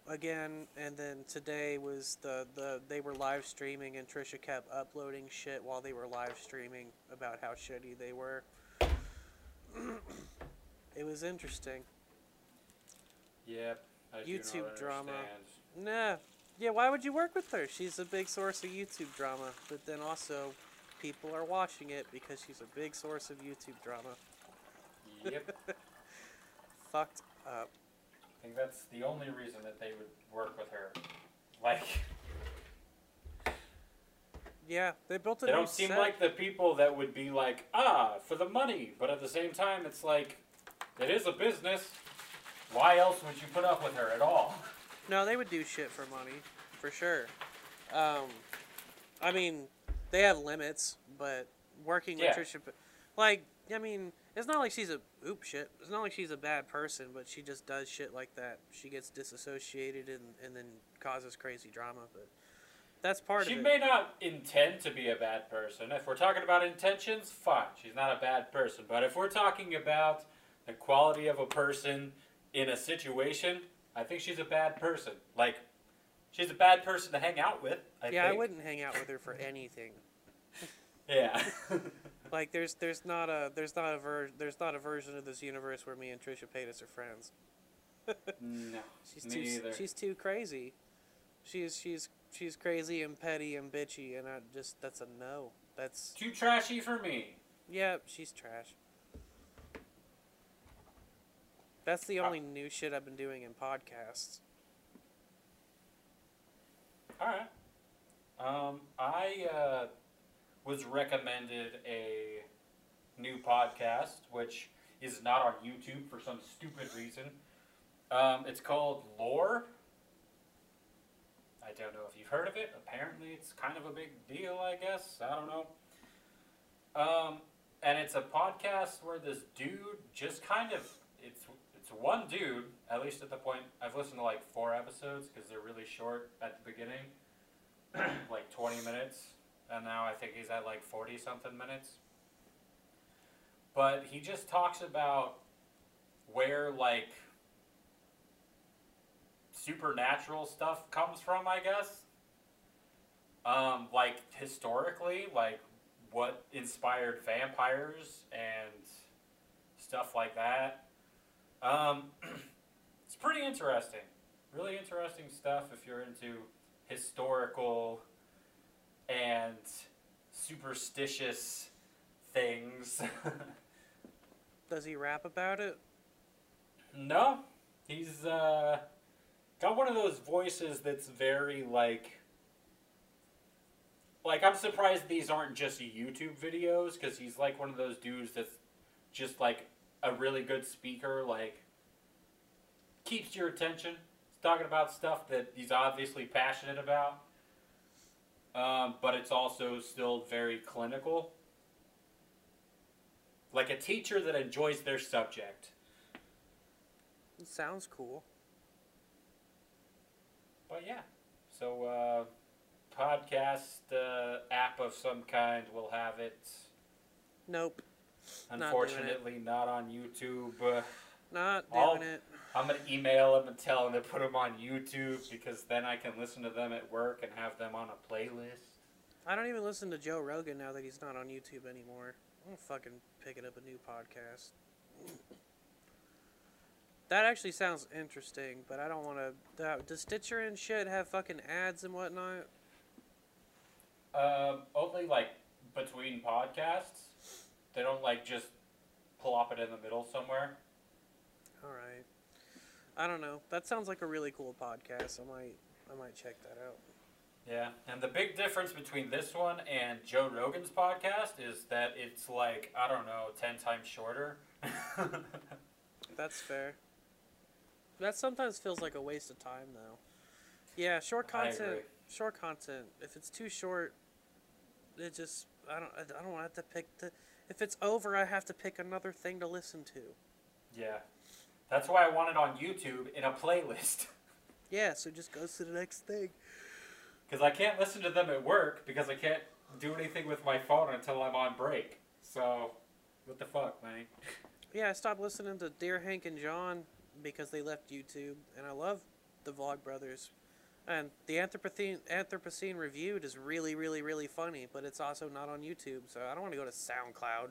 again, and then today was they were live streaming, and Trisha kept uploading shit while they were live streaming about how shitty they were. It was interesting. Yep. YouTube drama. Nah. Yeah, why would you work with her? She's a big source of YouTube drama, but then also people are watching it because she's a big source of YouTube drama. Yep. Fucked up. I think that's the only reason that they would work with her. Like... Yeah, they built a new set. They don't seem like the people that would be like, ah, for the money. But at the same time, it's like, it is a business. Why else would you put up with her at all? No, they would do shit for money, for sure. I mean, they have limits, but working with Trisha... Like, I mean... It's not like she's a It's not like she's a bad person, but she just does shit like that. She gets disassociated and then causes crazy drama. But that's part of it. She may not intend to be a bad person. If we're talking about intentions, fine. She's not a bad person. But if we're talking about the quality of a person in a situation, I think she's a bad person. Like, she's a bad person to hang out with, I think. Yeah, I wouldn't hang out with her for anything. Yeah. Like there's not a version of this universe where me and Trisha Paytas are friends. No, she's too crazy. She's crazy and petty and bitchy, and that's a no. That's too trashy for me. Yeah, she's trash. That's the only new shit I've been doing in podcasts. All right. I was recommended a new podcast, which is not on YouTube for some stupid reason. It's called Lore. I don't know if you've heard of it. Apparently it's kind of a big deal, I guess. I don't know. And it's a podcast where this dude just kind of... It's one dude, at least at the point... I've listened to like 4 episodes because they're really short at the beginning. Like 20 minutes. And now I think he's at like 40-something minutes. But he just talks about where, like, supernatural stuff comes from, I guess. Like, historically, like, what inspired vampires and stuff like that. It's pretty interesting. Really interesting stuff if you're into historical... and superstitious things. Does he rap about it? No. He's got one of those voices that's very like I'm surprised these aren't just YouTube videos, because he's like one of those dudes that's just like a really good speaker, like keeps your attention. He's talking about stuff that he's obviously passionate about. But it's also still very clinical. Like a teacher that enjoys their subject. It sounds cool. But yeah. So, podcast app of some kind will have it. Nope. Unfortunately, not on YouTube. Not doing it. I'm going to email them and tell them to put them on YouTube, because then I can listen to them at work and have them on a playlist. I don't even listen to Joe Rogan now that he's not on YouTube anymore. I'm fucking picking up a new podcast. That actually sounds interesting, but I don't want to... Does Stitcher and shit have fucking ads and whatnot? Only, like, between podcasts. They don't, like, just plop it in the middle somewhere. All right. I don't know. That sounds like a really cool podcast. I might check that out. Yeah. And the big difference between this one and Joe Rogan's podcast is that it's like, I don't know, 10 times shorter. That's fair. that sometimes feels like a waste of time, though. Yeah, short content. Short content. If it's too short, it just I don't have to pick the. If it's over, I have to pick another thing to listen to. Yeah, that's why I want it on YouTube in a playlist. Yeah, so it just goes to the next thing. Because I can't listen to them at work because I can't do anything with my phone until I'm on break. So, what the fuck, man? Yeah, I stopped listening to Dear Hank and John because they left YouTube, and I love the Vlogbrothers. And the Anthropocene Reviewed is really, really, really funny, but it's also not on YouTube, so I don't want to go to SoundCloud.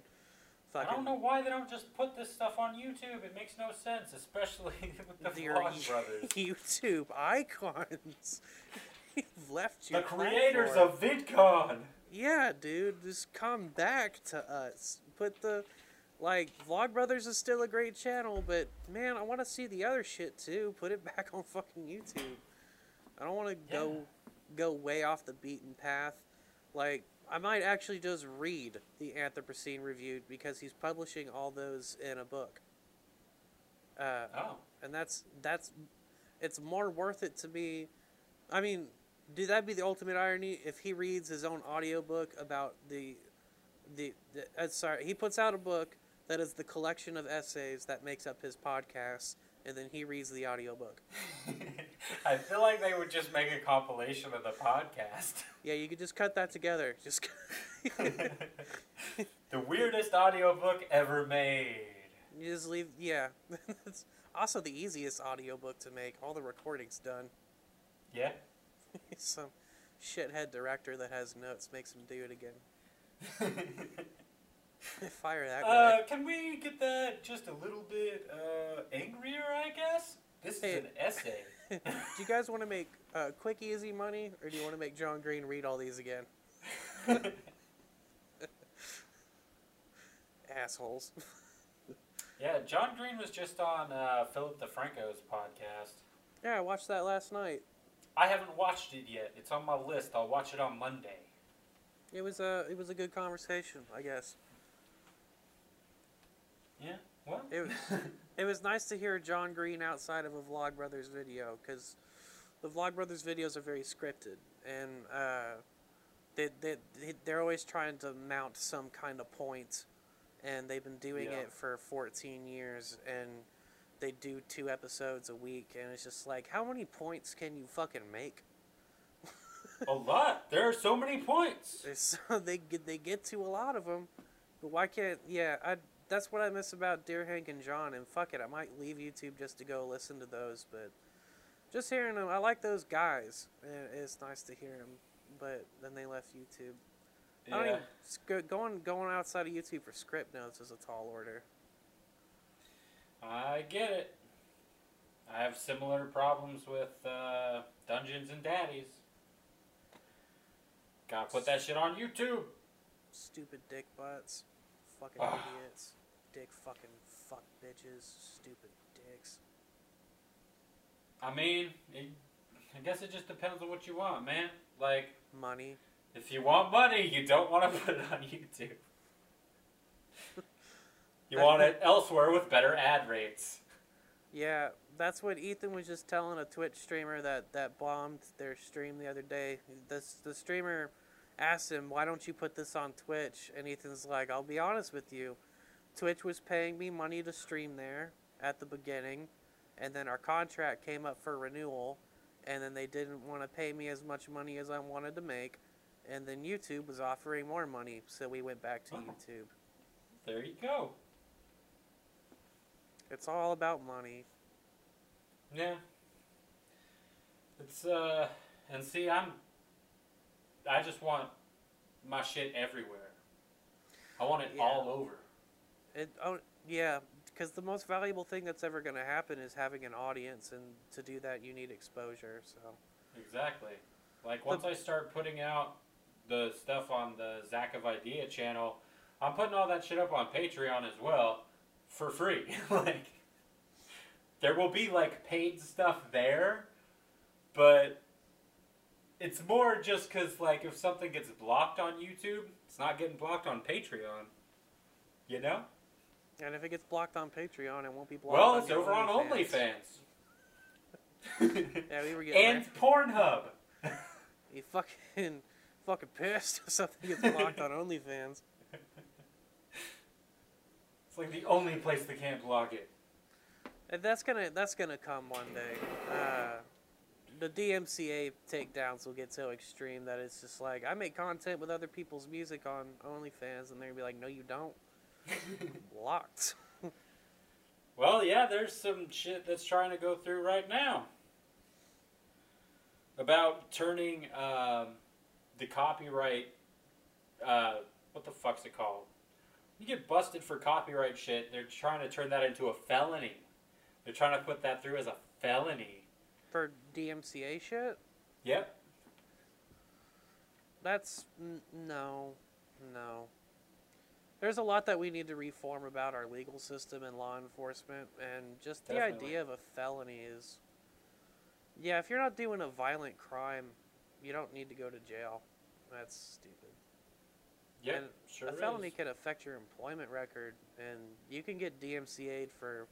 Fucking I don't know why they don't just put this stuff on YouTube. It makes no sense, especially with the Vlogbrothers. YouTube icons. You've left you. The creators of VidCon. Yeah, dude, just come back to us. Put the, like, Vlogbrothers is still a great channel, but, man, I want to see the other shit, too. Put it back on fucking YouTube. I don't want to go way off the beaten path. Like, I might actually just read the Anthropocene Reviewed because he's publishing all those in a book. And that's it's more worth it to me. I mean, dude, that'd be the ultimate irony if he reads his own audiobook about he puts out a book that is the collection of essays that makes up his podcast, and then he reads the audiobook. I feel like they would just make a compilation of the podcast. Yeah, you could just cut that together. Just the weirdest audiobook ever made. You just leave, yeah. It's also the easiest audiobook to make. All the recording's done. Yeah. Some shithead director that has notes makes him do it again. Fire that guy. Can we get that just a little bit angrier, I guess? This is an essay. Do you guys want to make quick, easy money, or do you want to make John Green read all these again? Assholes. Yeah, John Green was just on Philip DeFranco's podcast. Yeah, I watched that last night. I haven't watched it yet. It's on my list. I'll watch it on Monday. It was a good conversation, I guess. Yeah. What? It was nice to hear John Green outside of a Vlogbrothers video because the Vlogbrothers videos are very scripted and they're always trying to mount some kind of point, and they've been doing it for 14 years and. They do 2 episodes a week, and it's just like, how many points can you fucking make? A lot. There are so many points. So they get to a lot of them, but why can't? Yeah, that's what I miss about Dear Hank and John. And fuck it, I might leave YouTube just to go listen to those. But just hearing them, I like those guys, and it's nice to hear them. But then they left YouTube. Yeah. I mean, going outside of YouTube for script notes is a tall order. I get it. I have similar problems with Dungeons and Daddies. Gotta put that shit on YouTube. Stupid dick butts. Fucking idiots. Dick fucking fuck bitches. Stupid dicks. I mean, I guess it just depends on what you want, man. Like... money. If you want money, you don't want to put it on YouTube. You want it elsewhere with better ad rates. Yeah, that's what Ethan was just telling a Twitch streamer that bombed their stream the other day. The streamer asked him, why don't you put this on Twitch? And Ethan's like, I'll be honest with you. Twitch was paying me money to stream there at the beginning. And then our contract came up for renewal. And then they didn't want to pay me as much money as I wanted to make. And then YouTube was offering more money. So we went back to YouTube. There you go. It's all about money. Yeah. It's, and see, I just want my shit everywhere. I want it all over. Yeah, because the most valuable thing that's ever going to happen is having an audience, and to do that, you need exposure, so. Exactly. Like, once I start putting out the stuff on the Zach of Idea channel, I'm putting all that shit up on Patreon as well. For free. Like, there will be, like, paid stuff there, but it's more just because, like, if something gets blocked on YouTube, it's not getting blocked on Patreon, you know? And if it gets blocked on Patreon, it won't be blocked on OnlyFans. Well, it's over on OnlyFans. Yeah, we were getting and right. Pornhub. You fucking pissed or something gets blocked on OnlyFans. It's like the only place they can't block it. And that's gonna come one day. The DMCA takedowns will get so extreme that it's just like, I make content with other people's music on OnlyFans, and they're going to be like, no, you don't. Blocked. Well, yeah, there's some shit that's trying to go through right now about turning the copyright, what the fuck's it called? You get busted for copyright shit, they're trying to turn that into a felony. They're trying to put that through as a felony. For DMCA shit? Yep. That's... No. There's a lot that we need to reform about our legal system and law enforcement, and just the idea of a felony is... Yeah, if you're not doing a violent crime, you don't need to go to jail. That's stupid. Yeah, sure is. A felony can affect your employment record, and you can get DMCA'd for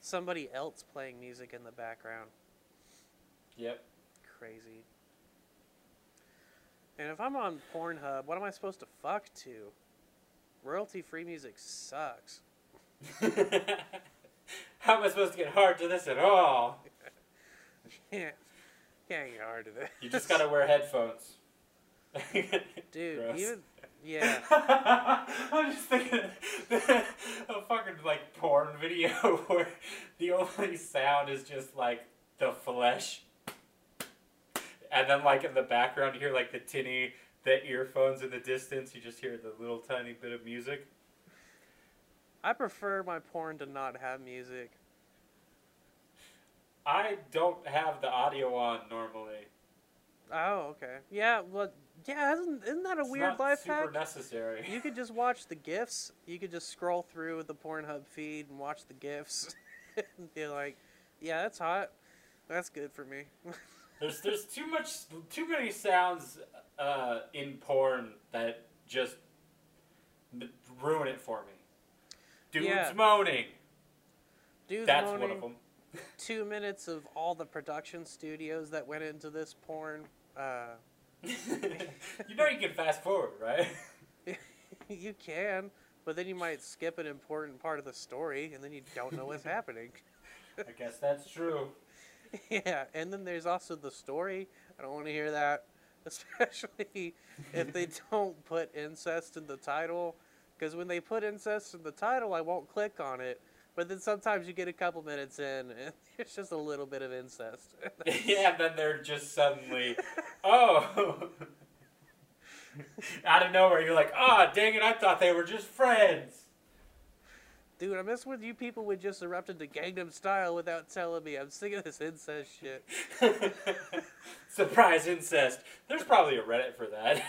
somebody else playing music in the background. Yep. Crazy. And if I'm on Pornhub, what am I supposed to fuck to? Royalty-free music sucks. How am I supposed to get hard to this at all? Can't get hard to this. You just gotta wear headphones. Dude, gross. Yeah. I'm just thinking a fucking, like, porn video where the only sound is just, like, the flesh. And then, like, in the background, you hear, like, the earphones in the distance. You just hear the little tiny bit of music. I prefer my porn to not have music. I don't have the audio on normally. Oh, okay. Yeah, well, yeah, isn't that a weird life hack? It's not super necessary. You could just watch the GIFs. You could just scroll through the Pornhub feed and watch the GIFs. And be like, yeah, that's hot. That's good for me. There's too many sounds in porn that just ruin it for me. Dude's moaning. Dude's That's moaning. One of them. 2 minutes of all the production studios that went into this porn. You know you can fast forward, right? You can, but then you might skip an important part of the story, and then you don't know what's happening. I guess that's true. Yeah, and then there's also the story. I don't want to hear that, especially if they don't put incest in the title. Because when they put incest in the title, I won't click on it. But then sometimes you get a couple minutes in, and there's just a little bit of incest. Yeah, then they're just suddenly, oh. Out of nowhere, you're like, oh, dang it, I thought they were just friends. Dude, I miss when you people would just erupt into Gangnam Style without telling me. I'm sick of this incest shit. Surprise incest. There's probably a Reddit for that.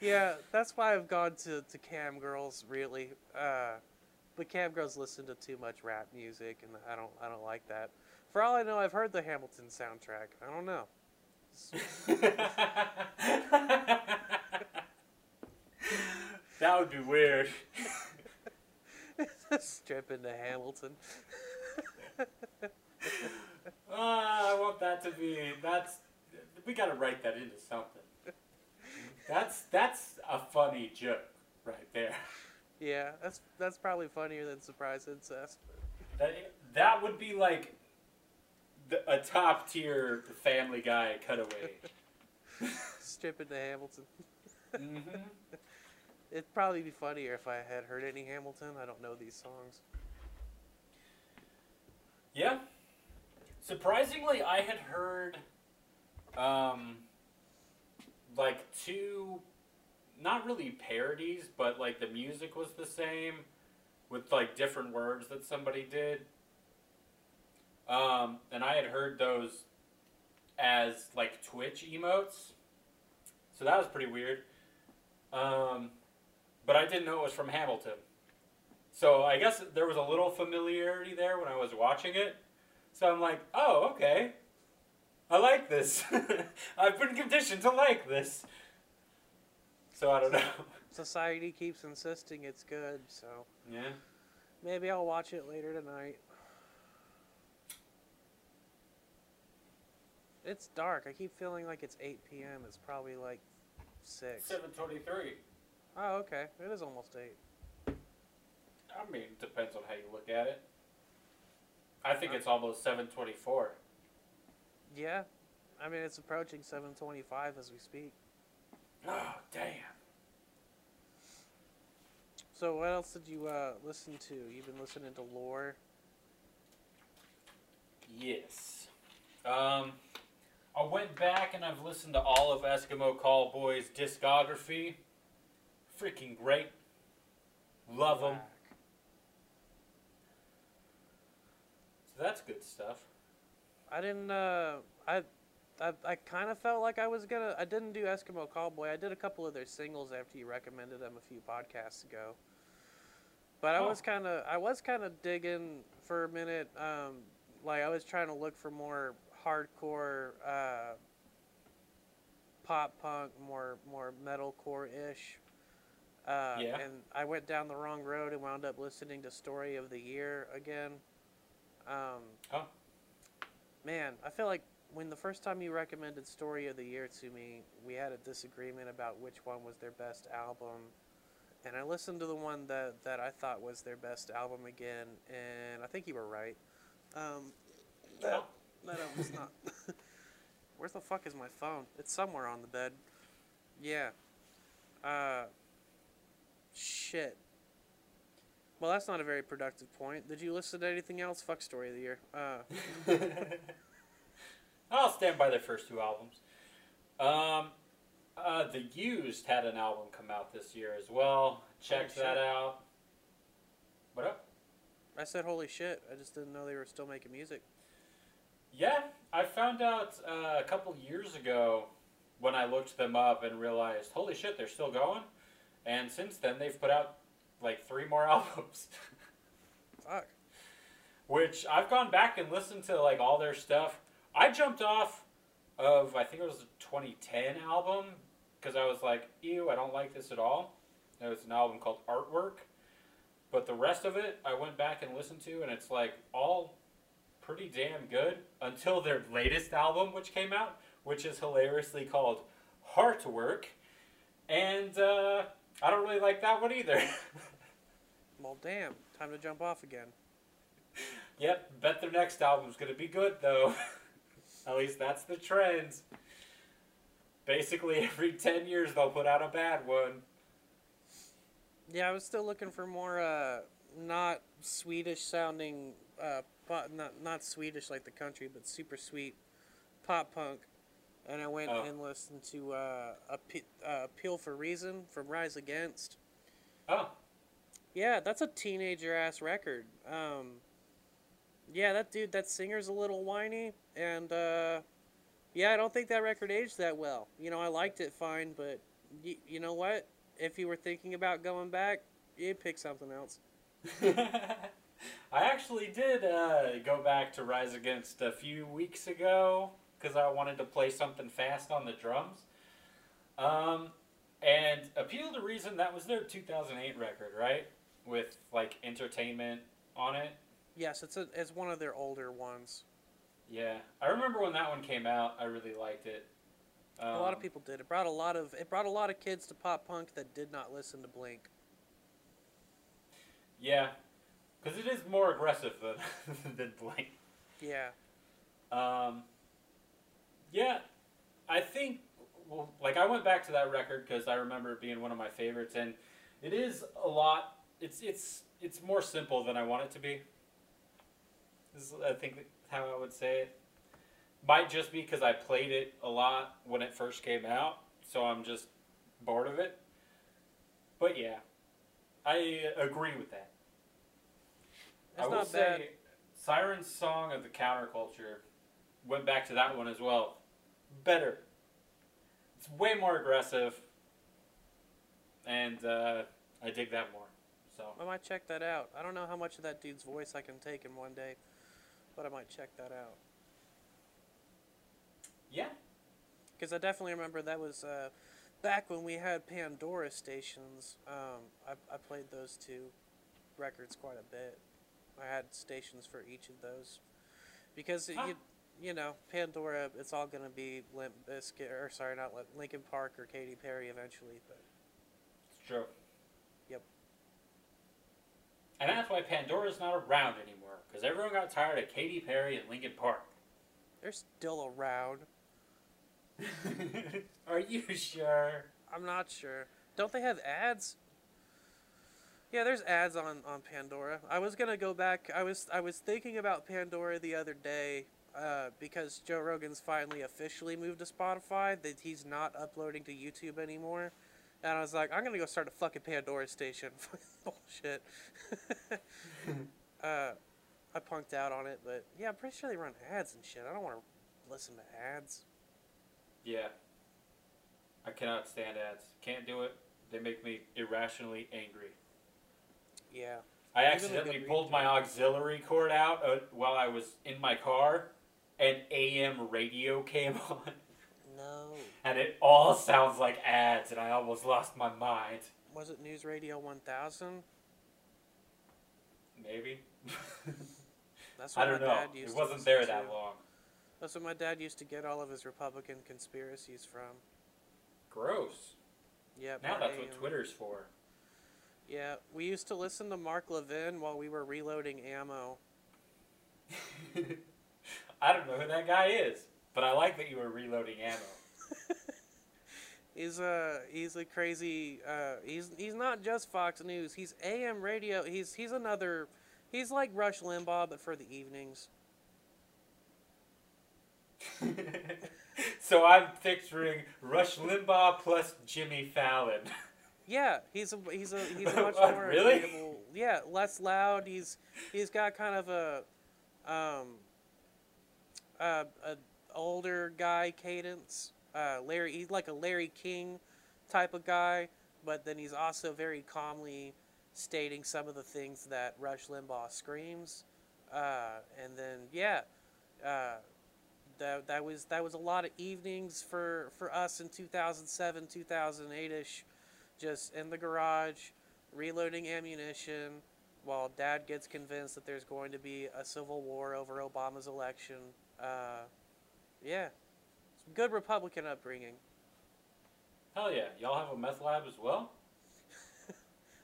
Yeah, that's why I've gone to cam girls, really. But cam girls listen to too much rap music, and I don't like that. For all I know, I've heard the Hamilton soundtrack. I don't know. That would be weird. Strip into Hamilton. I want that to be. We gotta write that into something. That's a funny joke right there. Yeah, that's probably funnier than surprise incest. That would be like a top tier Family Guy cutaway. Strip into Hamilton. Mm-hmm. It'd probably be funnier if I had heard any Hamilton. I don't know these songs. Yeah. Surprisingly, I had heard, like, two, not really parodies, but, like, the music was the same with, like, different words that somebody did. And I had heard those as, like, Twitch emotes. So that was pretty weird. But I didn't know it was from Hamilton. So I guess there was a little familiarity there when I was watching it. So I'm like, oh, okay. I like this. I've been conditioned to like this. So I don't know. Society keeps insisting it's good, so. Yeah. Maybe I'll watch it later tonight. It's dark. I keep feeling like it's 8 p.m. It's probably like 6. 7:23. Oh, okay. It is almost 8. I mean, it depends on how you look at it. I think it's almost 7:24. Yeah. I mean, it's approaching 7:25 as we speak. Oh, damn. So what else did you listen to? You've been listening to lore? Yes. I went back and I've listened to all of Eskimo Callboy's discography. Freaking great. Love them. So that's good stuff. I didn't, I kind of felt like I was going to... I didn't do Eskimo Callboy. I did a couple of their singles after you recommended them a few podcasts ago. But I was kind of... I was kind of digging for a minute. Like, I was trying to look for more hardcore pop punk, more metalcore-ish. Yeah. And I went down the wrong road and wound up listening to Story of the Year again. Man, I feel like... When the first time you recommended Story of the Year to me, we had a disagreement about which one was their best album. And I listened to the one that I thought was their best album again, and I think you were right. That album's not... Where the fuck is my phone? It's somewhere on the bed. Yeah. Shit. Well, that's not a very productive point. Did you listen to anything else? Fuck Story of the Year. I'll stand by their first two albums. The Used had an album come out this year as well. Check that out. What up? I said holy shit. I just didn't know they were still making music. Yeah, I found out a couple years ago when I looked them up and realized, holy shit, they're still going. And since then, they've put out like 3 more albums. Fuck. Which I've gone back and listened to like all their stuff. I jumped off of, I think it was the 2010 album, because I was like, ew, I don't like this at all. It was an album called Artwork. But the rest of it, I went back and listened to, and it's like all pretty damn good until their latest album, which came out, which is hilariously called Heartwork. And I don't really like that one either. Well, damn, time to jump off again. Yep, bet their next album's going to be good, though. At least that's the trend. Basically, every 10 years, they'll put out a bad one. Yeah, I was still looking for more not Swedish-sounding, not Swedish like the country, but super sweet pop punk. And I went and listened to Appeal for Reason from Rise Against. Oh. Yeah, that's a teenager-ass record. Yeah, that singer's a little whiny, and, yeah, I don't think that record aged that well. You know, I liked it fine, but you know what? If you were thinking about going back, you'd pick something else. I actually did go back to Rise Against a few weeks ago, because I wanted to play something fast on the drums. And Appeal to Reason, that was their 2008 record, right? With, like, entertainment on it. Yes, it's one of their older ones. Yeah, I remember when that one came out. I really liked it. A lot of people did. It brought a lot of kids to pop punk that did not listen to Blink. Yeah, because it is more aggressive than Blink. Yeah. Yeah, I think. Well, like I went back to that record because I remember it being one of my favorites, and it is a lot. It's more simple than I want it to be. Is, I think, how I would say it. Might just be because I played it a lot when it first came out, so I'm just bored of it. But yeah, I agree with that. That's I will say bad. Siren's Song of the Counterculture, went back to that one as well. Better. It's way more aggressive, and I dig that more. So I might check that out. I don't know how much of that dude's voice I can take in one day. But I might check that out. Yeah. Because I definitely remember that was back when we had Pandora stations. I played those 2 records quite a bit. I had stations for each of those. Because you know, Pandora, it's all going to be Limp Bizkit, or sorry, not Limp, Linkin Park or Katy Perry eventually. But it's true. Yep. And that's why Pandora's not around anymore, because everyone got tired of Katy Perry and Linkin Park. They're still around. Are you sure? I'm not sure. Don't they have ads? Yeah, there's ads on Pandora. I was gonna go back. I was thinking about Pandora the other day because Joe Rogan's finally officially moved to Spotify. That he's not uploading to YouTube anymore, and I was like, I'm gonna go start a fucking Pandora station. Bullshit. I punked out on it, but yeah, I'm pretty sure they run ads and shit. I don't want to listen to ads. Yeah. I cannot stand ads. Can't do it. They make me irrationally angry. Yeah. I accidentally pulled my auxiliary cord out while I was in my car, and AM radio came on. No. And it all sounds like ads, and I almost lost my mind. Was it News Radio 1000? Maybe. That's what I don't know. It wasn't there that long. That's what my dad used to get all of his Republican conspiracies from. Gross. Yeah. Now that's what Twitter's for. Yeah, we used to listen to Mark Levin while we were reloading ammo. I don't know who that guy is, but I like that you were reloading ammo. He's a crazy. He's not just Fox News. He's AM radio. He's another. He's like Rush Limbaugh, but for the evenings. So I'm picturing Rush Limbaugh plus Jimmy Fallon. Yeah, he's a much more really? Yeah, less loud. He's got kind of a older guy cadence. He's like a Larry King type of guy, but then he's also very calmly stating some of the things that Rush Limbaugh screams. And then yeah, that was a lot of evenings for us in 2007, 2008ish. Just in the garage, reloading ammunition, while Dad gets convinced that there's going to be a civil war over Obama's election. Yeah. Good Republican upbringing. Hell yeah. Y'all have a meth lab as well?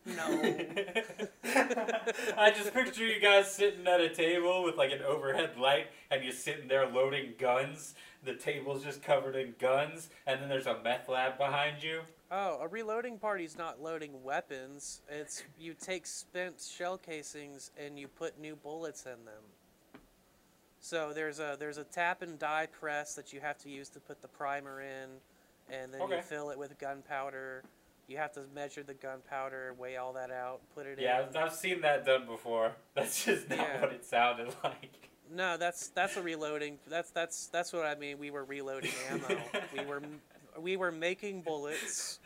No. I just picture you guys sitting at a table with like an overhead light, and you're sitting there loading guns. The table's just covered in guns, and then there's a meth lab behind you. Oh, a reloading party's not loading weapons. It's you take spent shell casings and you put new bullets in them. So there's a tap and die press that you have to use to put the primer in, and then you fill it with gunpowder. You have to measure the gunpowder, weigh all that out, put it in. Yeah, I've seen that done before. That's just not what it sounded like. No, that's a reloading. That's what I mean. We were reloading ammo. We were making bullets.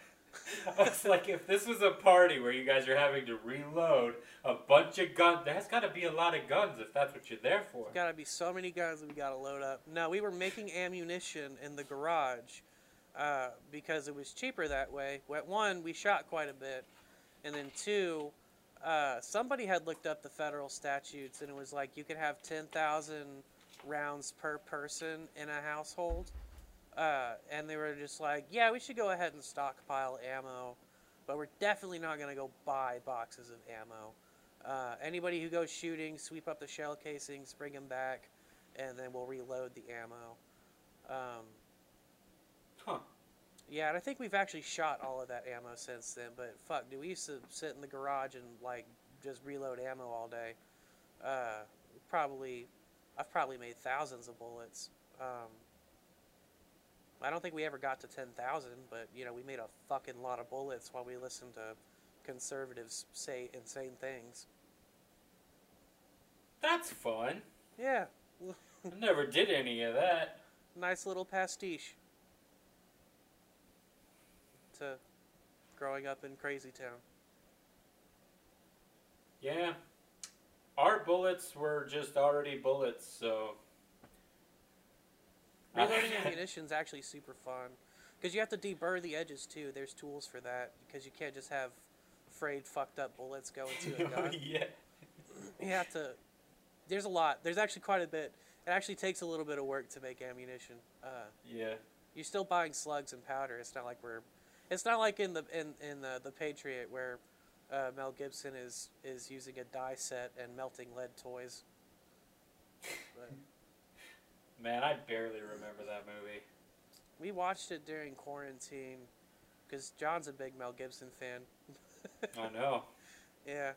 It's like if this was a party where you guys are having to reload a bunch of guns, there's got to be a lot of guns if that's what you're there for. There's got to be so many guns that we got to load up. No, we were making ammunition in the garage because it was cheaper that way. One, we shot quite a bit. And then two, somebody had looked up the federal statutes, and it was like you could have 10,000 rounds per person in a household. And they were just like, yeah, we should go ahead and stockpile ammo, but we're definitely not going to go buy boxes of ammo. Anybody who goes shooting, sweep up the shell casings, bring them back, and then we'll reload the ammo. Yeah, and I think we've actually shot all of that ammo since then, but fuck, dude, we used to sit in the garage and, like, just reload ammo all day. I've probably made thousands of bullets. I don't think we ever got to 10,000, but, you know, we made a fucking lot of bullets while we listened to conservatives say insane things. That's fun. Yeah. I never did any of that. Nice little pastiche to growing up in Crazy Town. Yeah. Our bullets were just already bullets, so... Reloading ammunition is actually super fun, because you have to deburr the edges too. There's tools for that, because you can't just have frayed, fucked up bullets go into a gun. Yeah. You have to. There's a lot. There's actually quite a bit, It actually takes a little bit of work to make ammunition. Yeah. You're still buying slugs and powder. It's not like we're, it's not like in the Patriot where Mel Gibson is using a die set and melting lead toys. But, man, I barely remember that movie. We watched it during quarantine because John's a big Mel Gibson fan. I know. Yeah.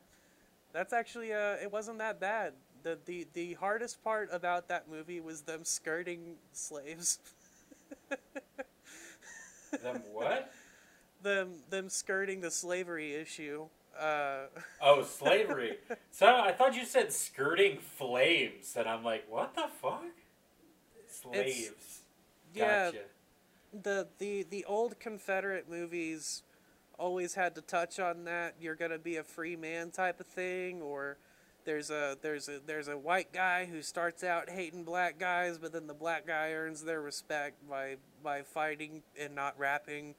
That's actually, it wasn't that bad. The hardest part about that movie was them skirting slaves. Them what? Them skirting the slavery issue. Oh, slavery. So I thought you said skirting flames, and I'm like, what the fuck? Slaves. Gotcha. Yeah. The old Confederate movies always had to touch on that you're gonna be a free man type of thing, or there's a white guy who starts out hating black guys, but then the black guy earns their respect by fighting and not rapping.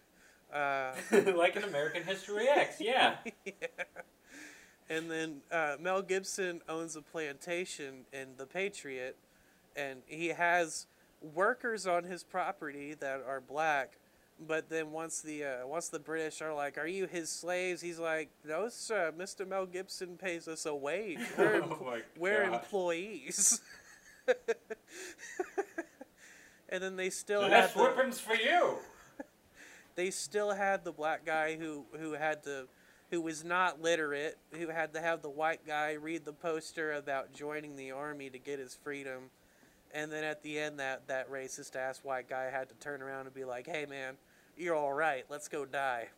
Like in American History X, yeah. Yeah. And then Mel Gibson owns a plantation in The Patriot, and he has workers on his property that are black, but then once the British are like, "Are you his slaves?" He's like, "No, sir. Mr. Mel Gibson pays us a wage. We're employees." And then they still had the weapons for you. They still had the black guy who was not literate, who had to have the white guy read the poster about joining the army to get his freedom. And then at the end, that racist-ass white guy had to turn around and be like, "Hey, man, you're all right. Let's go die."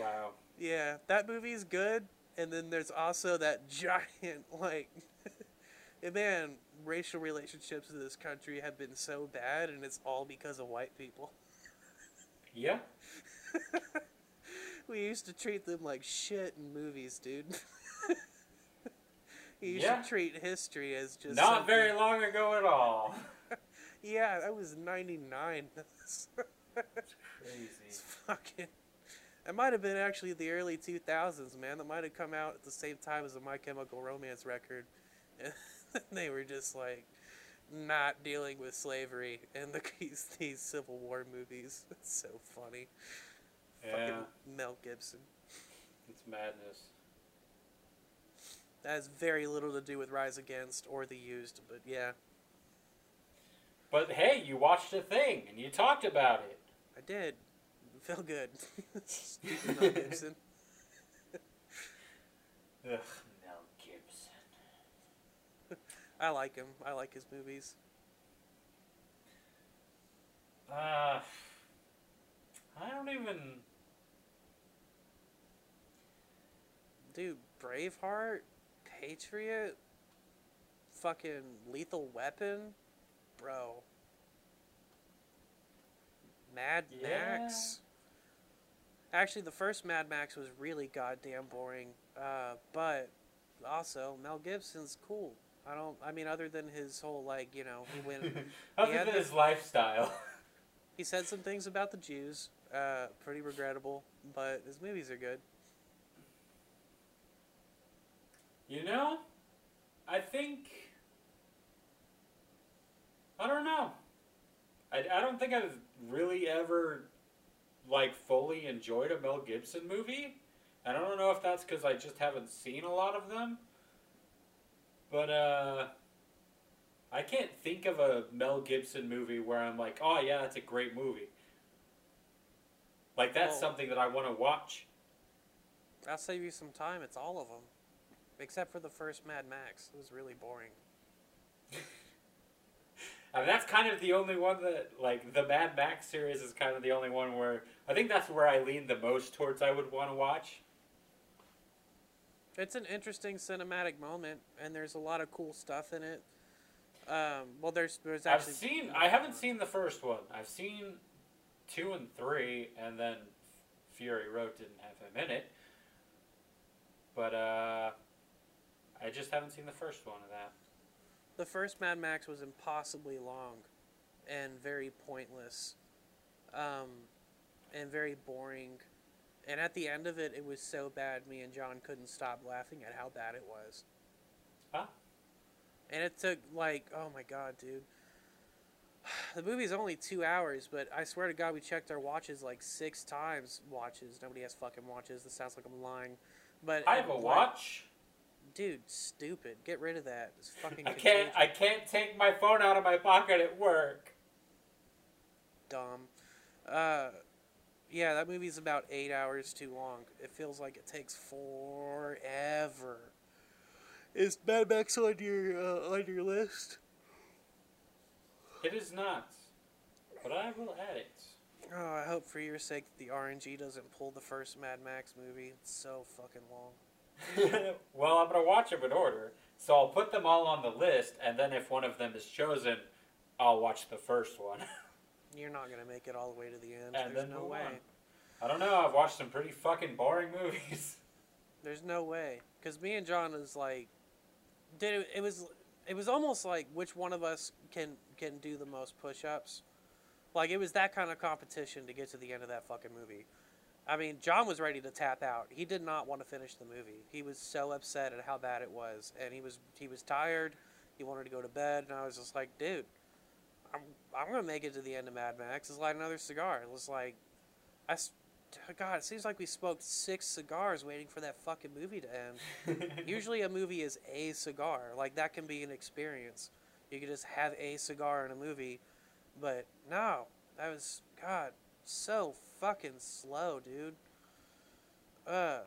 Wow. Yeah, that movie's good. And then there's also that giant, like, man, racial relationships in this country have been so bad, and it's all because of white people. Yeah. We used to treat them like shit in movies, dude. You should treat history as just not something very long ago at all. Yeah, that was 99. That's crazy. It's fucking. It might have been actually the early 2000s, man. That might have come out at the same time as the My Chemical Romance record. And they were just like not dealing with slavery in these Civil War movies. It's so funny. Yeah. Fucking Mel Gibson. It's madness. That has very little to do with Rise Against or The Used, but yeah. But hey, you watched a thing, and you talked about it. I did. I feel good. Stupid Mel Gibson. Ugh, Mel Gibson. I like him. I like his movies. I don't even... Dude, Braveheart... Patriot, fucking Lethal Weapon, bro. Mad Max. Actually, the first Mad Max was really goddamn boring. But also Mel Gibson's cool. I mean, other than his whole like, you know, he went. Other than his lifestyle. He said some things about the Jews. Pretty regrettable, but his movies are good. You know, I don't think I've really ever, like, fully enjoyed a Mel Gibson movie. I don't know if that's because I just haven't seen a lot of them. But, I can't think of a Mel Gibson movie where I'm like, oh yeah, that's a great movie. Like, that's something that I want to watch. I'll save you some time. It's all of them. Except for the first Mad Max. It was really boring. I mean, that's kind of the only one that, like, the Mad Max series is kind of the only one where, I think that's where I lean the most towards I would want to watch. It's an interesting cinematic moment, and there's a lot of cool stuff in it. Well, there's actually... I haven't seen the first one. I've seen 2 and 3, and then Fury Road didn't have him in it. But, I just haven't seen the first one of that. The first Mad Max was impossibly long and very pointless and very boring. And at the end of it, it was so bad, me and John couldn't stop laughing at how bad it was. Huh? And it took, like, oh my god, dude. The movie's only 2 hours, but I swear to God, we checked our watches like 6 times. Watches. Nobody has fucking watches. This sounds like I'm lying. But I have a watch. Dude, stupid. Get rid of that. It's fucking contagious. I can't take my phone out of my pocket at work. Dumb. Yeah, that movie's about 8 hours too long. It feels like it takes forever. Is Mad Max on your list? It is not, but I will add it. Oh, I hope for your sake that the RNG doesn't pull the first Mad Max movie. It's so fucking long. Well, I'm going to watch them in order, so I'll put them all on the list, and then if one of them is chosen, I'll watch the first one. You're not going to make it all the way to the end. And there's no way. I don't know. I've watched some pretty fucking boring movies. There's no way. Because me and John was like... Dude, it was almost like which one of us can do the most push-ups. Like, it was that kind of competition to get to the end of that fucking movie. I mean, John was ready to tap out. He did not want to finish the movie. He was so upset at how bad it was. And he was tired. He wanted to go to bed. And I was just like, dude, I'm going to make it to the end of Mad Max. Let's light another cigar. It was like, God, it seems like we smoked 6 cigars waiting for that fucking movie to end. Usually a movie is a cigar. Like, that can be an experience. You could just have a cigar in a movie. But, no. That was, God, so fucking slow, dude. Yeah.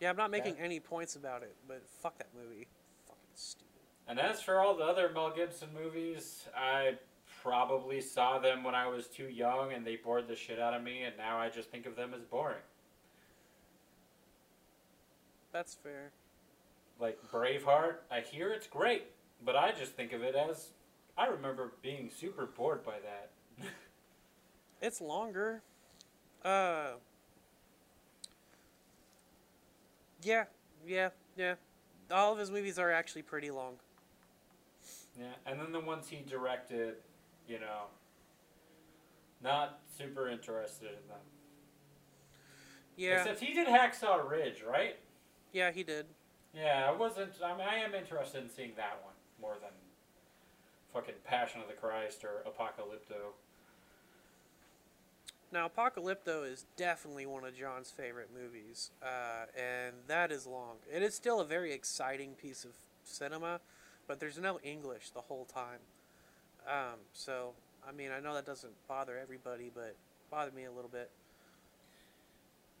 Yeah, I'm not making any points about it, but fuck that movie. Fucking stupid. And as for all the other Mel Gibson movies, I probably saw them when I was too young and they bored the shit out of me, and now I just think of them as boring. That's fair. Like Braveheart, I hear it's great, but I just think of it as, I remember being super bored by that. It's longer. Yeah. All of his movies are actually pretty long. Yeah, and then the ones he directed, you know, not super interested in them. Yeah. Except he did Hacksaw Ridge, right? Yeah, he did. Yeah, I am interested in seeing that one more than fucking Passion of the Christ or Apocalypto. Now, Apocalypto is definitely one of John's favorite movies, and that is long. It is still a very exciting piece of cinema, but there's no English the whole time. So, I mean, I know that doesn't bother everybody, but it bothered me a little bit.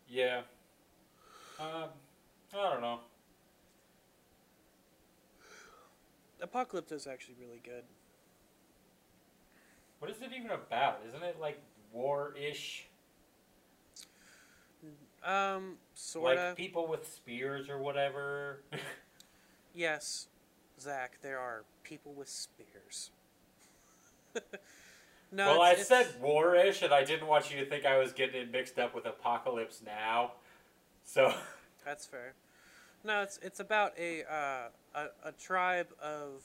Yeah. I don't know. Apocalypto is actually really good. What is it even about? Isn't it like war-ish? Sorta. Like people with spears or whatever? Yes, Zach, there are people with spears. No, well, I said war-ish, and I didn't want you to think I was getting it mixed up with Apocalypse Now. So. That's fair. No, it's about a tribe of,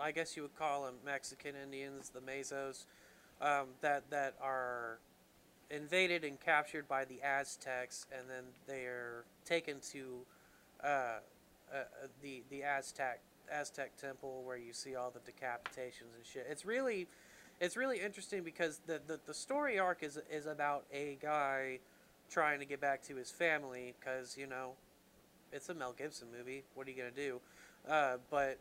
I guess you would call them Mexican Indians, the Mezos, that are invaded and captured by the Aztecs, and then they're taken to the Aztec temple where you see all the decapitations and shit. It's really interesting because the story arc is about a guy trying to get back to his family because, you know, it's a Mel Gibson movie. What are you going to do? But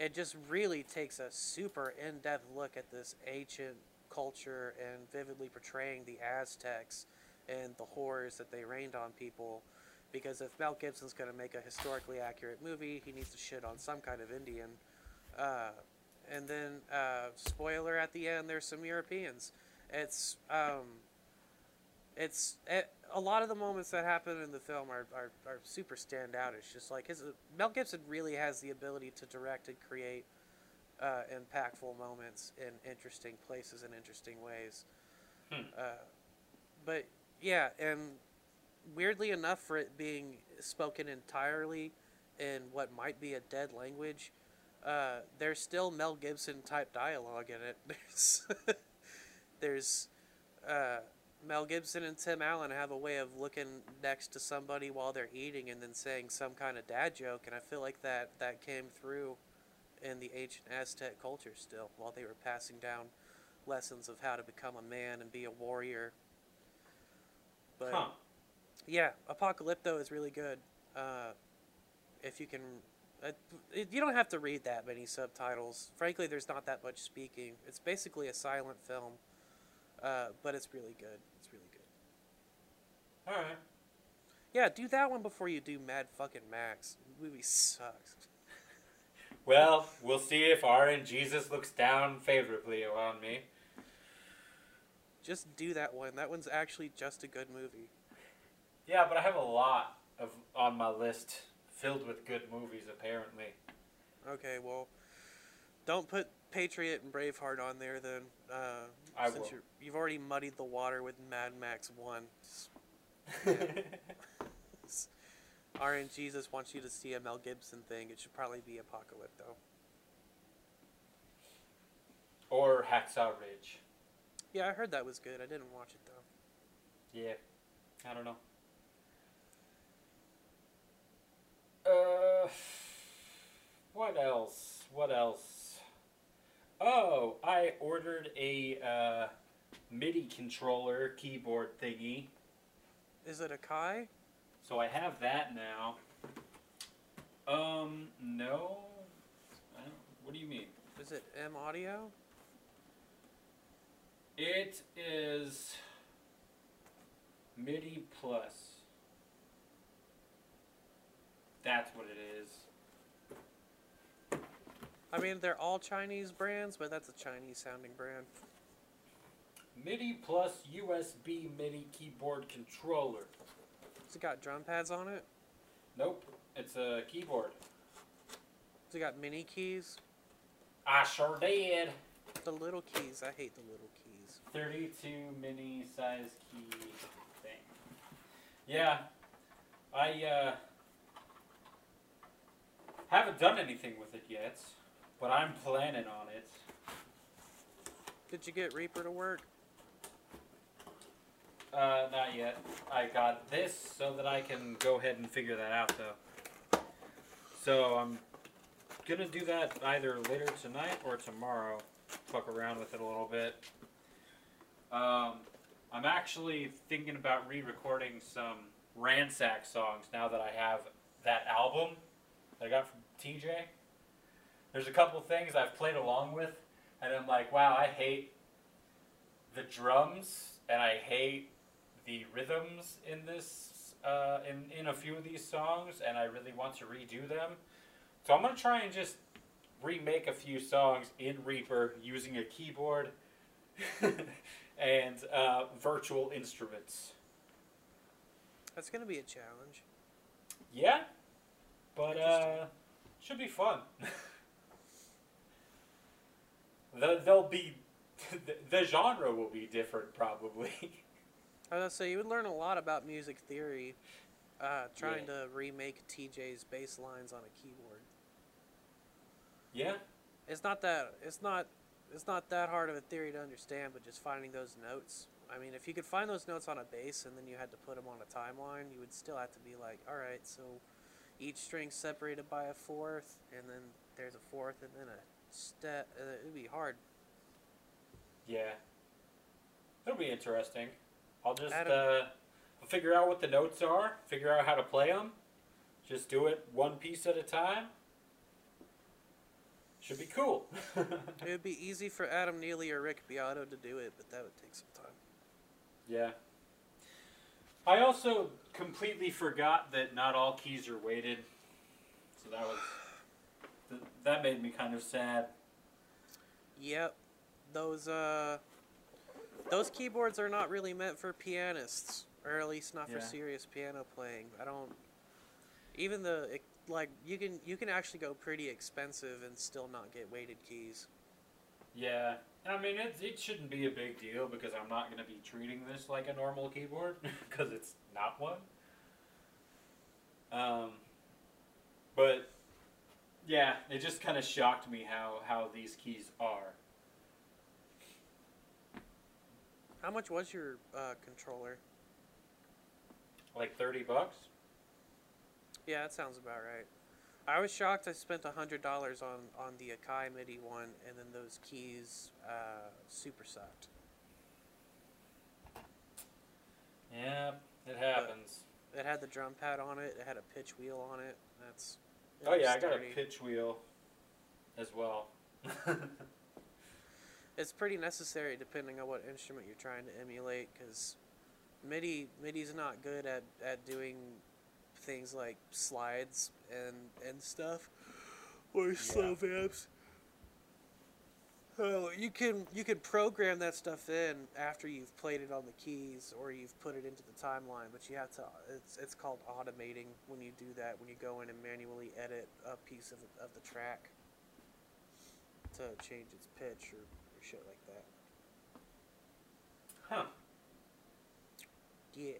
it just really takes a super in-depth look at this ancient culture and vividly portraying the Aztecs and the horrors that they rained on people. Because if Mel Gibson's going to make a historically accurate movie, he needs to shit on some kind of Indian. And then, spoiler at the end, there's some Europeans. A lot of the moments that happen in the film are super standoutish. Just like Mel Gibson really has the ability to direct and create impactful moments in interesting places and interesting ways. But yeah, and weirdly enough, for it being spoken entirely in what might be a dead language, there's still Mel Gibson type dialogue in it. There's Mel Gibson and Tim Allen have a way of looking next to somebody while they're eating and then saying some kind of dad joke, and I feel like that came through in the ancient Aztec culture still, while they were passing down lessons of how to become a man and be a warrior. But yeah, Apocalypto is really good. If you can... you don't have to read that many subtitles. Frankly, there's not that much speaking. It's basically a silent film, but it's really good. It's really good. All right. Yeah, do that one before you do Mad Fucking Max. The movie sucks. Well, we'll see if RNGesus Jesus looks down favorably on me. Just do that one. That one's actually just a good movie. Yeah, but I have a lot of on my list filled with good movies, apparently. Okay, well, don't put Patriot and Braveheart on there, then. I since will. You've already muddied the water with Mad Max 1. Yeah. RNGesus Jesus wants you to see a Mel Gibson thing. It should probably be Apocalypto. Or Hacksaw Ridge. Yeah, I heard that was good. I didn't watch it, though. Yeah. I don't know. What else? What else? Oh, I ordered a MIDI controller keyboard thingy. Is it a Kai? So I have that now. No. I don't, what do you mean? Is it M Audio? It is MIDI Plus. That's what it is. I mean, they're all Chinese brands, but that's a Chinese-sounding brand. MIDI Plus USB MIDI Keyboard Controller. Has it got drum pads on it? Nope. It's a keyboard. Has it got mini keys? I sure did. The little keys. I hate the little keys. 32 mini size key thing. Yeah. I, haven't done anything with it yet, but I'm planning on it. Did you get Reaper to work? Not yet. I got this so that I can go ahead and figure that out, though. So I'm gonna do that either later tonight or tomorrow. Fuck around with it a little bit. I'm actually thinking about re-recording some Ransack songs now that I have that album I got from TJ. There's a couple things I've played along with, and I'm like, wow, I hate the drums, and I hate the rhythms in this, in a few of these songs, and I really want to redo them. So I'm gonna try and just remake a few songs in Reaper using a keyboard and virtual instruments. That's gonna be a challenge. Yeah. But, should be fun. They'll be, the genre will be different, probably. I was going to say, you would learn a lot about music theory, trying to remake TJ's bass lines on a keyboard. Yeah? It's not that hard of a theory to understand, but just finding those notes. I mean, if you could find those notes on a bass and then you had to put them on a timeline, you would still have to be like, alright, so each string separated by a fourth, and then there's a fourth, and then a step. It'd be hard. Yeah, it'll be interesting. I'll just figure out what the notes are, figure out how to play them, just do it one piece at a time. Should be cool. It would be easy for Adam Neely or Rick Beato to do it, but that would take some time. Yeah. I also completely forgot that not all keys are weighted, so that was that made me kind of sad. Yep, those keyboards are not really meant for pianists, or at least not for serious piano playing. I don't even you can actually go pretty expensive and still not get weighted keys. Yeah, I mean, it shouldn't be a big deal because I'm not going to be treating this like a normal keyboard because it's not one. But, yeah, it just kind of shocked me how these keys are. How much was your controller? Like $30? Yeah, that sounds about right. I was shocked I spent $100 on the Akai MIDI one, and then those keys super sucked. Yeah, it happens. But it had the drum pad on it. It had a pitch wheel on it. That's. It oh yeah, I got a pitch wheel as well. It's pretty necessary depending on what instrument you're trying to emulate, because MIDI's not good at doing things like slides and stuff, or slow vamps. Oh, you can program that stuff in after you've played it on the keys or you've put it into the timeline, but you have to. It's called automating when you do that, when you go in and manually edit a piece of the track to change its pitch or shit like that. Huh. Yeah.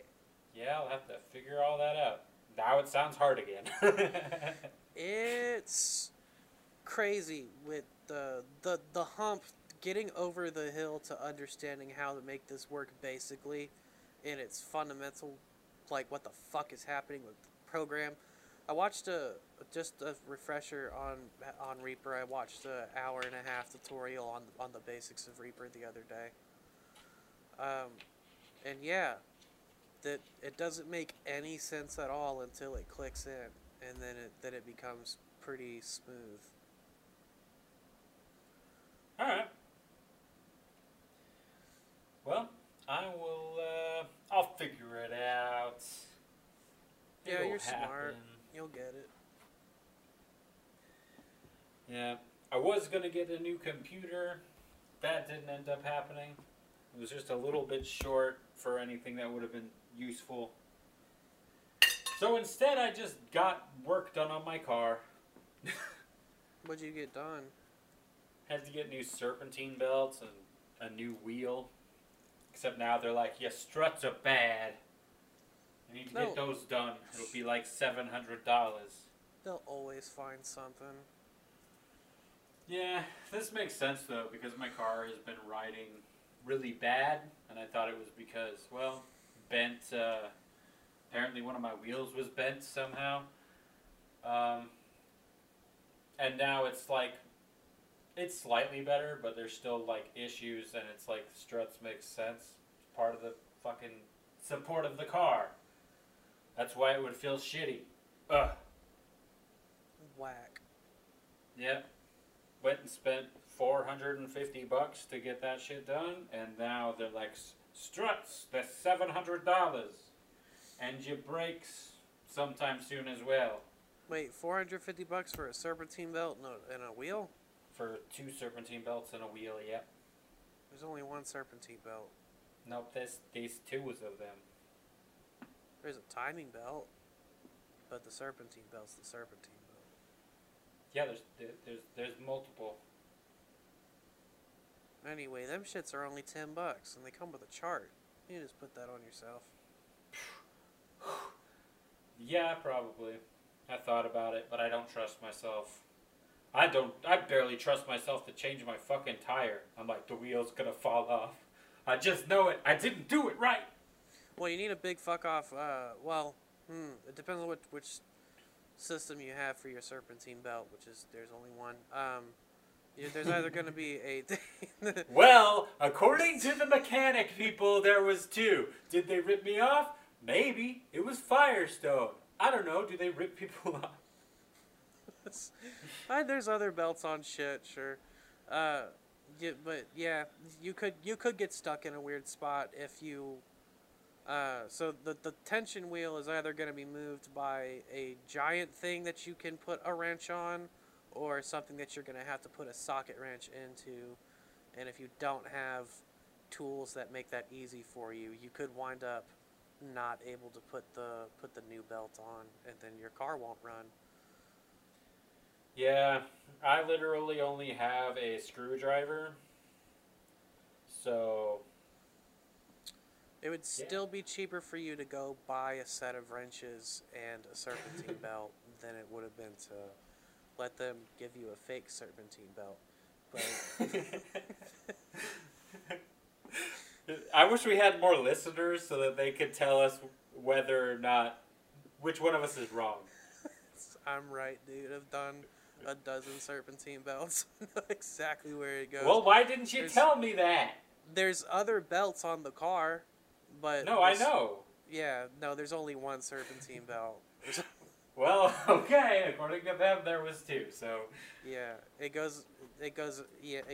Yeah, I'll have to figure all that out. Now it sounds hard again. It's crazy with the hump, getting over the hill to understanding how to make this work basically in its fundamental, like what the fuck is happening with the program. I watched just a refresher on Reaper. I watched an hour-and-a-half tutorial on the basics of Reaper the other day. And yeah, that it doesn't make any sense at all until it clicks in, and then it becomes pretty smooth. All right. Well, I will. I'll figure it out. Yeah, you're smart. You'll get it. Yeah, I was gonna get a new computer. That didn't end up happening. It was just a little bit short for anything that would have been useful. So instead, I just got work done on my car. What'd you get done? Had to get new serpentine belts and a new wheel. Except now they're like, your struts are bad. I need to get those done. It'll be like $700. They'll always find something. Yeah, this makes sense though, because my car has been riding really bad, and I thought it was because, well, bent, apparently one of my wheels was bent somehow. And now it's like, it's slightly better, but there's still like issues, and it's like struts make sense. It's part of the fucking support of the car. That's why it would feel shitty. Ugh. Whack. Yep. Went and spent $450 to get that shit done, and now they're like, struts, they're $700, and your brakes sometime soon as well. Wait, $450 for a serpentine belt and a wheel? For two serpentine belts and a wheel, yep. There's only one serpentine belt. Nope, these two of them. There's a timing belt, but the serpentine belt's the serpentine belt. Yeah, there's multiple. Anyway, them shits are only $10, and they come with a chart. You just put that on yourself. Yeah, probably. I thought about it, but I don't trust myself. I barely trust myself to change my fucking tire. I'm like, the wheel's gonna fall off. I just know it. I didn't do it right. Well, you need a big fuck off. It depends on which system you have for your serpentine belt, which is, there's only one. There's either going to be a... Well, according to the mechanic people, there was two. Did they rip me off? Maybe. It was Firestone. I don't know. Do they rip people off? There's other belts on shit, sure. You could get stuck in a weird spot if you... so the tension wheel is either going to be moved by a giant thing that you can put a wrench on, or something that you're going to have to put a socket wrench into. And if you don't have tools that make that easy for you, you could wind up not able to put the new belt on, and then your car won't run. Yeah, I literally only have a screwdriver, so... It would still be cheaper for you to go buy a set of wrenches and a serpentine belt than it would have been to... let them give you a fake serpentine belt. But I wish we had more listeners so that they could tell us whether or not which one of us is wrong. I'm right, dude. I've done a dozen serpentine belts. I know exactly where it goes. Well, why didn't you tell me that? There's other belts on the car, but... No, I know. Yeah, no, there's only one serpentine belt. Well, okay. According to them, there was two. So yeah, it goes. So it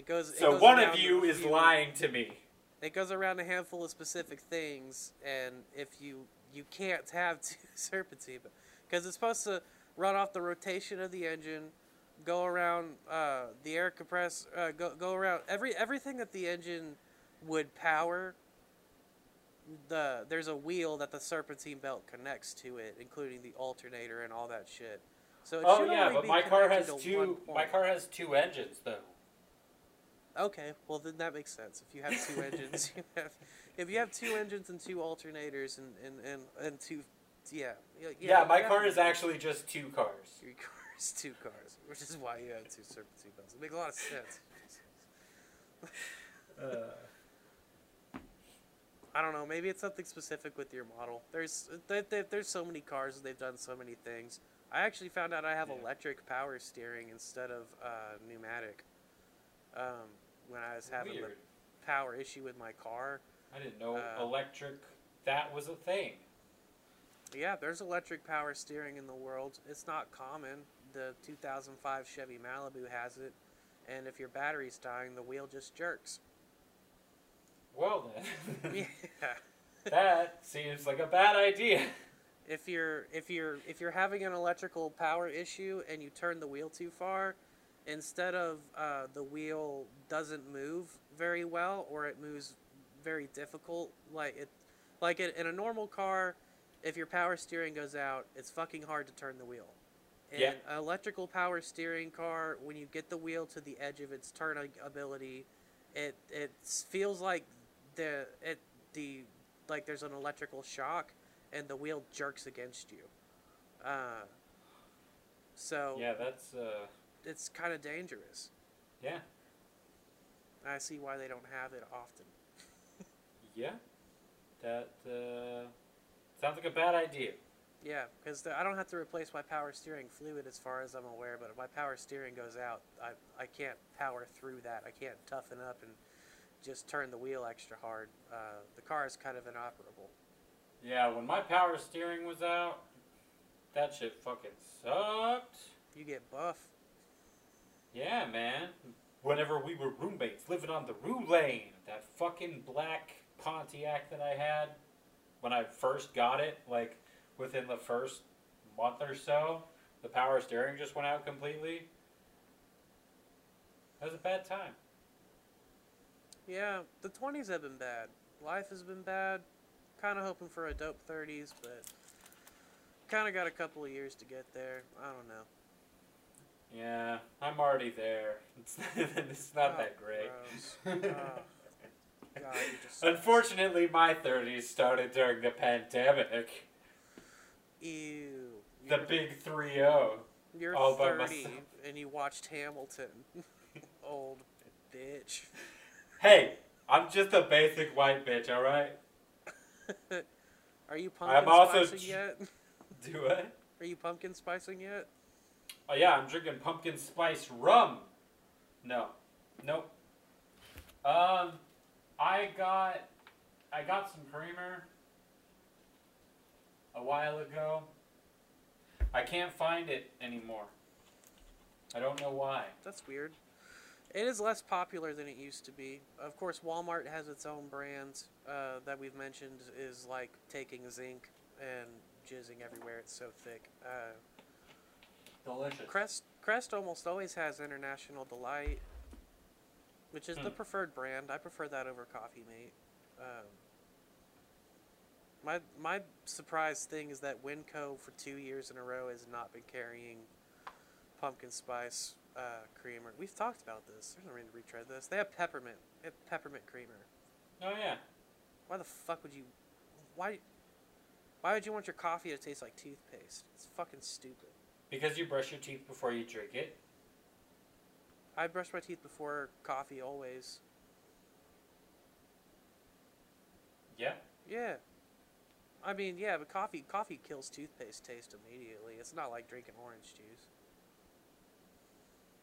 goes one of you is lying to me. It goes around a handful of specific things, and if you can't have two serpentine, because it's supposed to run off the rotation of the engine, go around the air compress, go around everything that the engine would power. There's a wheel that the serpentine belt connects to it, including the alternator and all that shit. So it should only but be my car has two engines though. Okay, well then that makes sense. If you have two engines, if you have two engines and two alternators and two, yeah. My car is actually just two cars. Your car is two cars, which is why you have two serpentine belts. It makes a lot of sense. I don't know. Maybe it's something specific with your model. There's so many cars and they've done so many things. I actually found out I have electric power steering instead of pneumatic. When I was having the power issue with my car, I didn't know that was a thing. Yeah, there's electric power steering in the world. It's not common. The 2005 Chevy Malibu has it, and if your battery's dying, the wheel just jerks. Well then, yeah, that seems like a bad idea. If you're having an electrical power issue and you turn the wheel too far, instead of the wheel doesn't move very well or it moves very difficult, in a normal car, if your power steering goes out, it's fucking hard to turn the wheel. In an electrical power steering car, when you get the wheel to the edge of its turning ability, it feels like there's an electrical shock and the wheel jerks against you. It's kind of dangerous. Yeah. I see why they don't have it often. Yeah. That sounds like a bad idea. Yeah, because I don't have to replace my power steering fluid as far as I'm aware, but if my power steering goes out, I can't power through that. I can't toughen up and just turn the wheel extra hard. The car is kind of inoperable. Yeah, when my power steering was out, that shit fucking sucked. You get buff. Yeah, man. Whenever we were roommates living on the Rue Lane, that fucking black Pontiac that I had when I first got it, like within the first month or so, the power steering just went out completely. That was a bad time. Yeah, the 20s have been bad. Life has been bad. Kind of hoping for a dope 30s, but kind of got a couple of years to get there. I don't know. Yeah, I'm already there. It's not that great. God, unfortunately, my 30s started during the pandemic. Ew. The big 3-0. You're all 30 by myself. And you watched Hamilton. Old bitch. Hey, I'm just a basic white bitch, alright? Are you pumpkin spicing yet? Do I? Are you pumpkin spicing yet? Oh, yeah, I'm drinking pumpkin spice rum. Nope. I got some creamer a while ago. I can't find it anymore. I don't know why. That's weird. It is less popular than it used to be. Of course, Walmart has its own brand that we've mentioned is like taking zinc and jizzing everywhere. It's so thick. Delicious. Crest almost always has International Delight, which is the preferred brand. I prefer that over Coffee Mate. My surprise thing is that Winco for 2 years in a row has not been carrying pumpkin spice creamer. We've talked about this. There's no reason to retread this. They have peppermint. They have peppermint creamer. Oh yeah. Why the fuck would you? Why would you want your coffee to taste like toothpaste? It's fucking stupid. Because you brush your teeth before you drink it. I brush my teeth before coffee always. Yeah? Yeah. I mean, yeah, but coffee kills toothpaste taste immediately. It's not like drinking orange juice.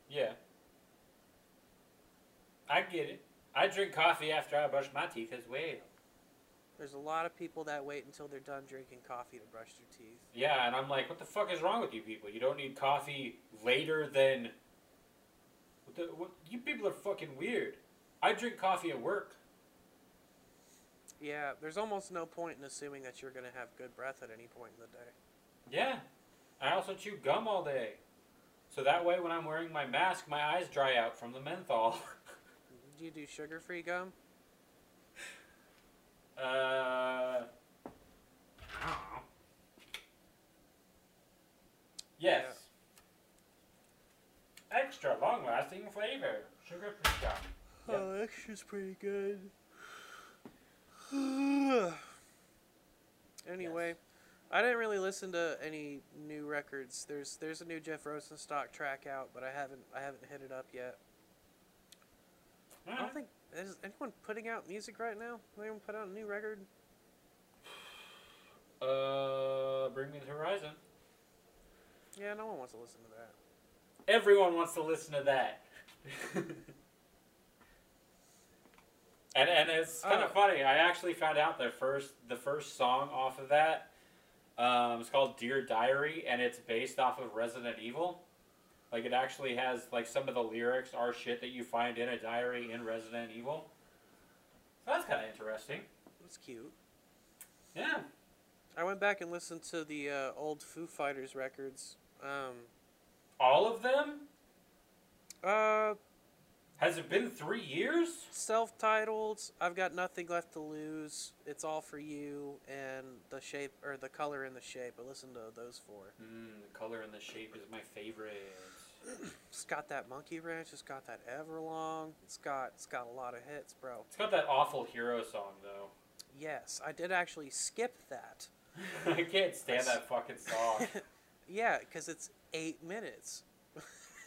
Yeah. I get it. I drink coffee after I brush my teeth as well. There's a lot of people that wait until they're done drinking coffee to brush their teeth. Yeah, and I'm like, what the fuck is wrong with you people? You don't need coffee later than... You people are fucking weird. I drink coffee at work. Yeah, there's almost no point in assuming that you're going to have good breath at any point in the day. Yeah. I also chew gum all day. So that way when I'm wearing my mask, my eyes dry out from the menthol. Do you do sugar-free gum? Yes. Yeah. Extra long-lasting flavor. Sugar-free gum. Yep. Oh, extra's pretty good. Anyway, yes. I didn't really listen to any new records. There's a new Jeff Rosenstock track out, but I haven't hit it up yet. I don't think... Is anyone putting out music right now? Anyone put out a new record? Bring Me the Horizon. Yeah, no one wants to listen to that. Everyone wants to listen to that. and it's kind of funny. I actually found out the first song off of that. It's called Dear Diary, and it's based off of Resident Evil. Like, it actually has, like, some of the lyrics are shit that you find in a diary in Resident Evil. So that's kind of interesting. That's cute. Yeah. I went back and listened to the old Foo Fighters records. All of them? Has it been 3 years? Self-titled, I've Got Nothing Left to Lose, It's All For You, and The Shape, or The Color and the Shape. I listened to those four. The Color and the Shape is my favorite. It's got that Monkey Wrench. It's got that Everlong. It's got a lot of hits, bro. It's got that awful Hero song, though. Yes, I did actually skip that. I can't stand that fucking song. Yeah, because it's 8 minutes.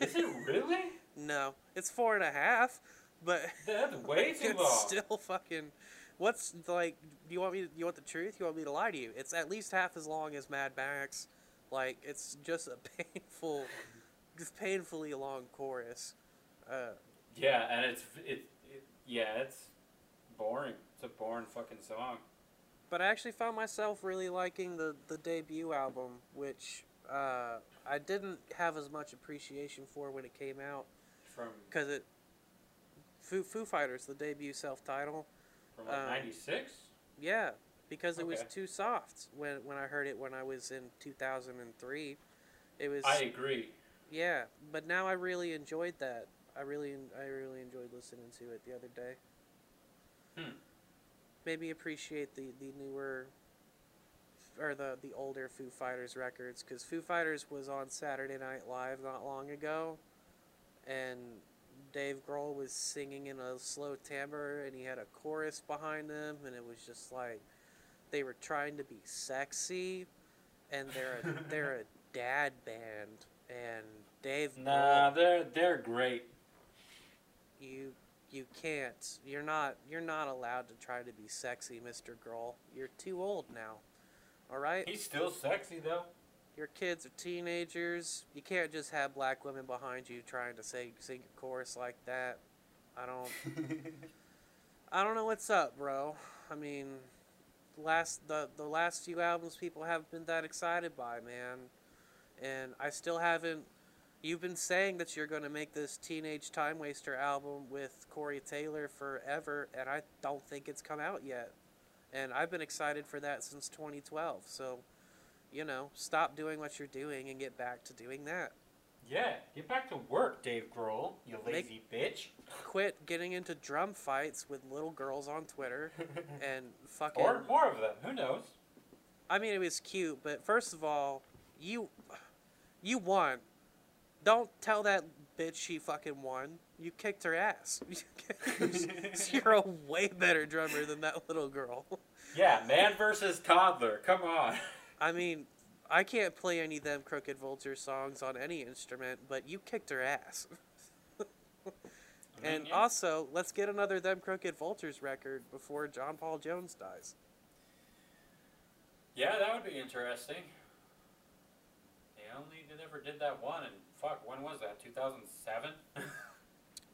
Is it really? No, it's 4.5. But that's way too long. It's still fucking. What's like? Do you want me? You want the truth? You want me to lie to you? It's at least half as long as Mad Max. Like, it's just a painful. Just painfully long chorus. Yeah, and it's boring. It's a boring fucking song. But I actually found myself really liking the debut album, which I didn't have as much appreciation for when it came out. From? Because it... Foo Fighters, the debut self-title. From like 96? Yeah, because it was too soft when I heard it when I was in 2003. It was... I agree. Yeah, but now I really enjoyed that. I really enjoyed listening to it the other day. Made me appreciate the newer, or the older Foo Fighters records, because Foo Fighters was on Saturday Night Live not long ago, and Dave Grohl was singing in a slow timbre, and he had a chorus behind him, and it was just like, they were trying to be sexy, and they're a dad band. And Dave Grohl... Nah, they're great. You can't. You're not allowed to try to be sexy, Mr. Grohl. You're too old now. All right? He's still sexy, though. Your kids are teenagers. You can't just have black women behind you trying to sing a chorus like that. I don't know what's up, bro. I mean, the last few albums people haven't been that excited by, man. And I still haven't... You've been saying that you're going to make this Teenage Time Waster album with Corey Taylor forever, and I don't think it's come out yet. And I've been excited for that since 2012. So, you know, stop doing what you're doing and get back to doing that. Yeah, get back to work, Dave Grohl, you lazy bitch. Quit getting into drum fights with little girls on Twitter and fucking... Or more of them, who knows? I mean, it was cute, but first of all, you won. Don't tell that bitch she fucking won. You kicked her ass. You're a way better drummer than that little girl. Yeah, man versus toddler. Come on. I mean, I can't play any of them Crooked Vulture songs on any instrument, but you kicked her ass. And also, let's get another Them Crooked Vultures record before John Paul Jones dies. Yeah, that would be interesting. They only ever did that one, and fuck, when was that? 2007?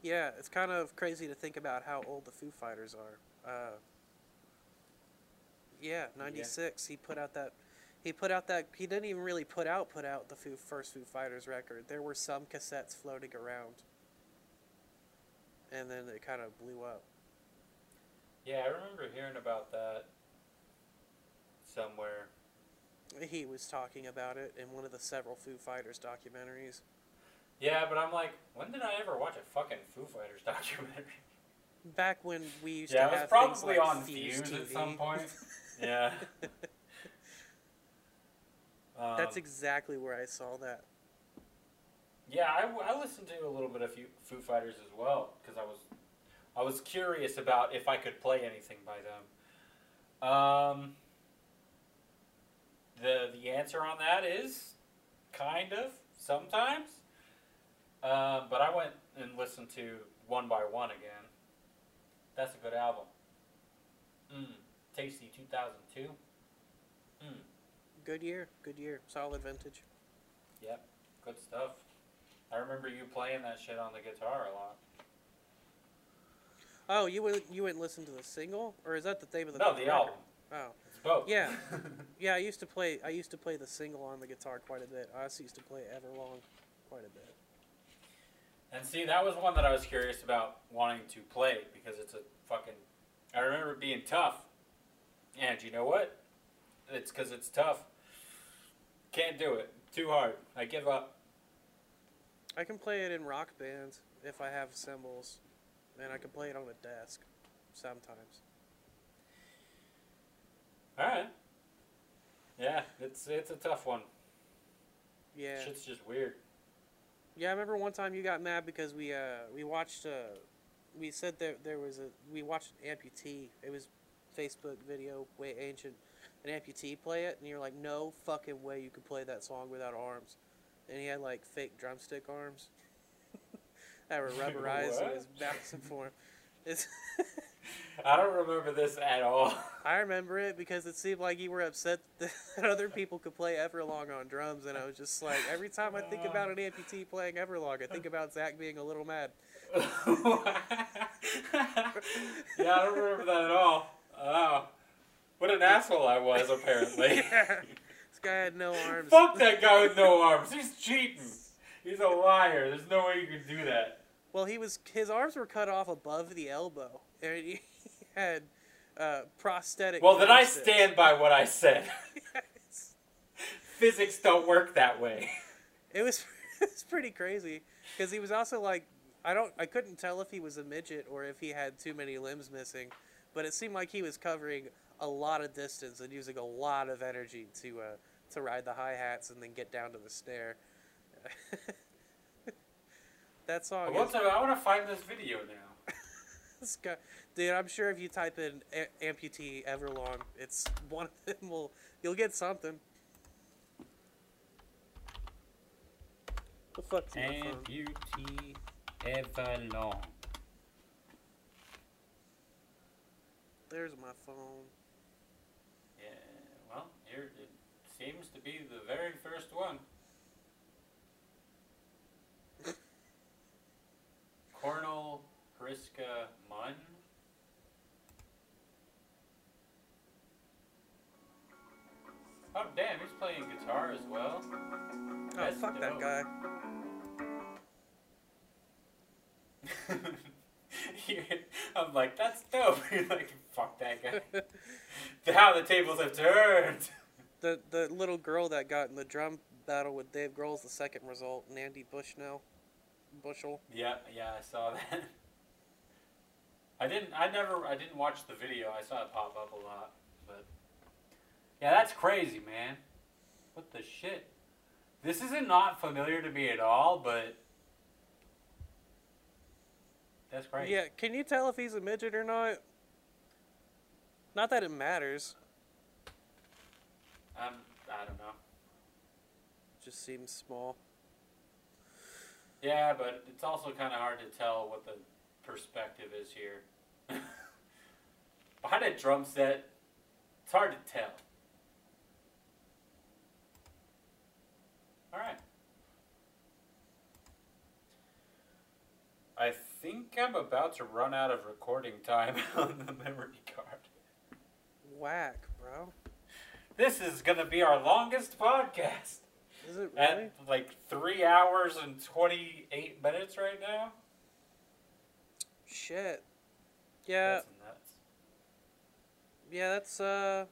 Yeah, it's kind of crazy to think about how old the Foo Fighters are. Yeah, 96. Yeah. He put out that. He didn't even really put out the first Foo Fighters record. There were some cassettes floating around, and then it kind of blew up. Yeah, I remember hearing about that somewhere. He was talking about it in one of the several Foo Fighters documentaries. Yeah, but I'm like, when did I ever watch a fucking Foo Fighters documentary? Back when we used to have things like Fuse TV. Yeah, it was probably on Fuse at some point. Yeah. That's exactly where I saw that. Yeah, I listened to a little bit of Foo Fighters as well, because I was curious about if I could play anything by them. The answer on that is kind of, sometimes. But I went and listened to One by One again. That's a good album. Tasty 2002. Good year. Solid vintage. Yep, good stuff. I remember you playing that shit on the guitar a lot. Oh, you went listen to the single, or is that the name of the record? No, the album. Oh, it's both. Yeah, yeah. I used to play the single on the guitar quite a bit. I also used to play Everlong quite a bit. And see, that was one that I was curious about wanting to play because it's a fucking. I remember it being tough, and you know what? It's because it's tough. Can't do it. Too hard. I give up. I can play it in Rock Band if I have cymbals, and I can play it on a desk sometimes. All right. Yeah, it's a tough one. Yeah. Shit's just weird. Yeah, I remember one time you got mad because we watched an amputee. It was Facebook video way ancient. An amputee play it, and you're like, no fucking way you could play that song without arms. And he had like fake drumstick arms that were rubberized and was bouncing for him. I don't remember this at all. I remember it because it seemed like you were upset that other people could play Everlong on drums, and I was just like, every time I think about an amputee playing Everlong, I think about Zach being a little mad. Yeah, I don't remember that at all. Oh. What an asshole I was, apparently. Yeah. This guy had no arms. Fuck that guy with no arms. He's cheating. He's a liar. There's no way you could do that. Well, his arms were cut off above the elbow. And he had prosthetic. Well, then I stand by what I said. Yes. Physics don't work that way. It was pretty crazy. Because he was also like, I couldn't tell if he was a midget or if he had too many limbs missing. But it seemed like he was covering a lot of distance and using a lot of energy to ride the hi-hats and then get down to the snare. That song. I want to find this video now. This guy, dude, I'm sure if you type in amputee Everlong, it's one of them. You'll get something. The fuck's in my phone? Amputee Everlong. There's my phone. Well, here it seems to be the very first one. Cornel Priska Munn. Oh, damn, he's playing guitar as well. Oh, that's fuck dope. That guy. I'm like, that's dope. You're like, fuck that guy. How the tables have turned. The little girl that got in the drum battle with Dave Grohl is the second result. Nandi Bushnell. Bushel. Yeah, I saw that. I didn't watch the video. I saw it pop up a lot, but yeah, that's crazy, man. What the shit? This isn't not familiar to me at all, but that's crazy. Yeah, can you tell if he's a midget or not? Not that it matters. I don't know. Just seems small. Yeah, but it's also kind of hard to tell what the perspective is here. Behind a drum set, it's hard to tell. Alright. I think I'm about to run out of recording time on the memory card. Whack, bro. This is going to be our longest podcast. Is it really? At like 3 hours and 28 minutes right now. Shit. Yeah. That's nuts. Yeah, that's, I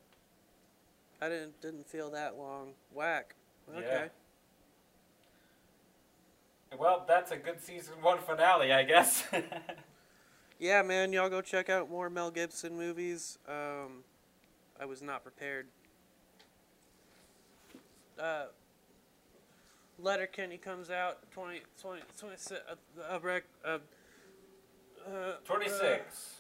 didn't feel that long. Whack. Okay. Yeah. Well, that's a good season one finale, I guess. Yeah, man, y'all go check out more Mel Gibson movies. I was not prepared. Letterkenny comes out 26. 26.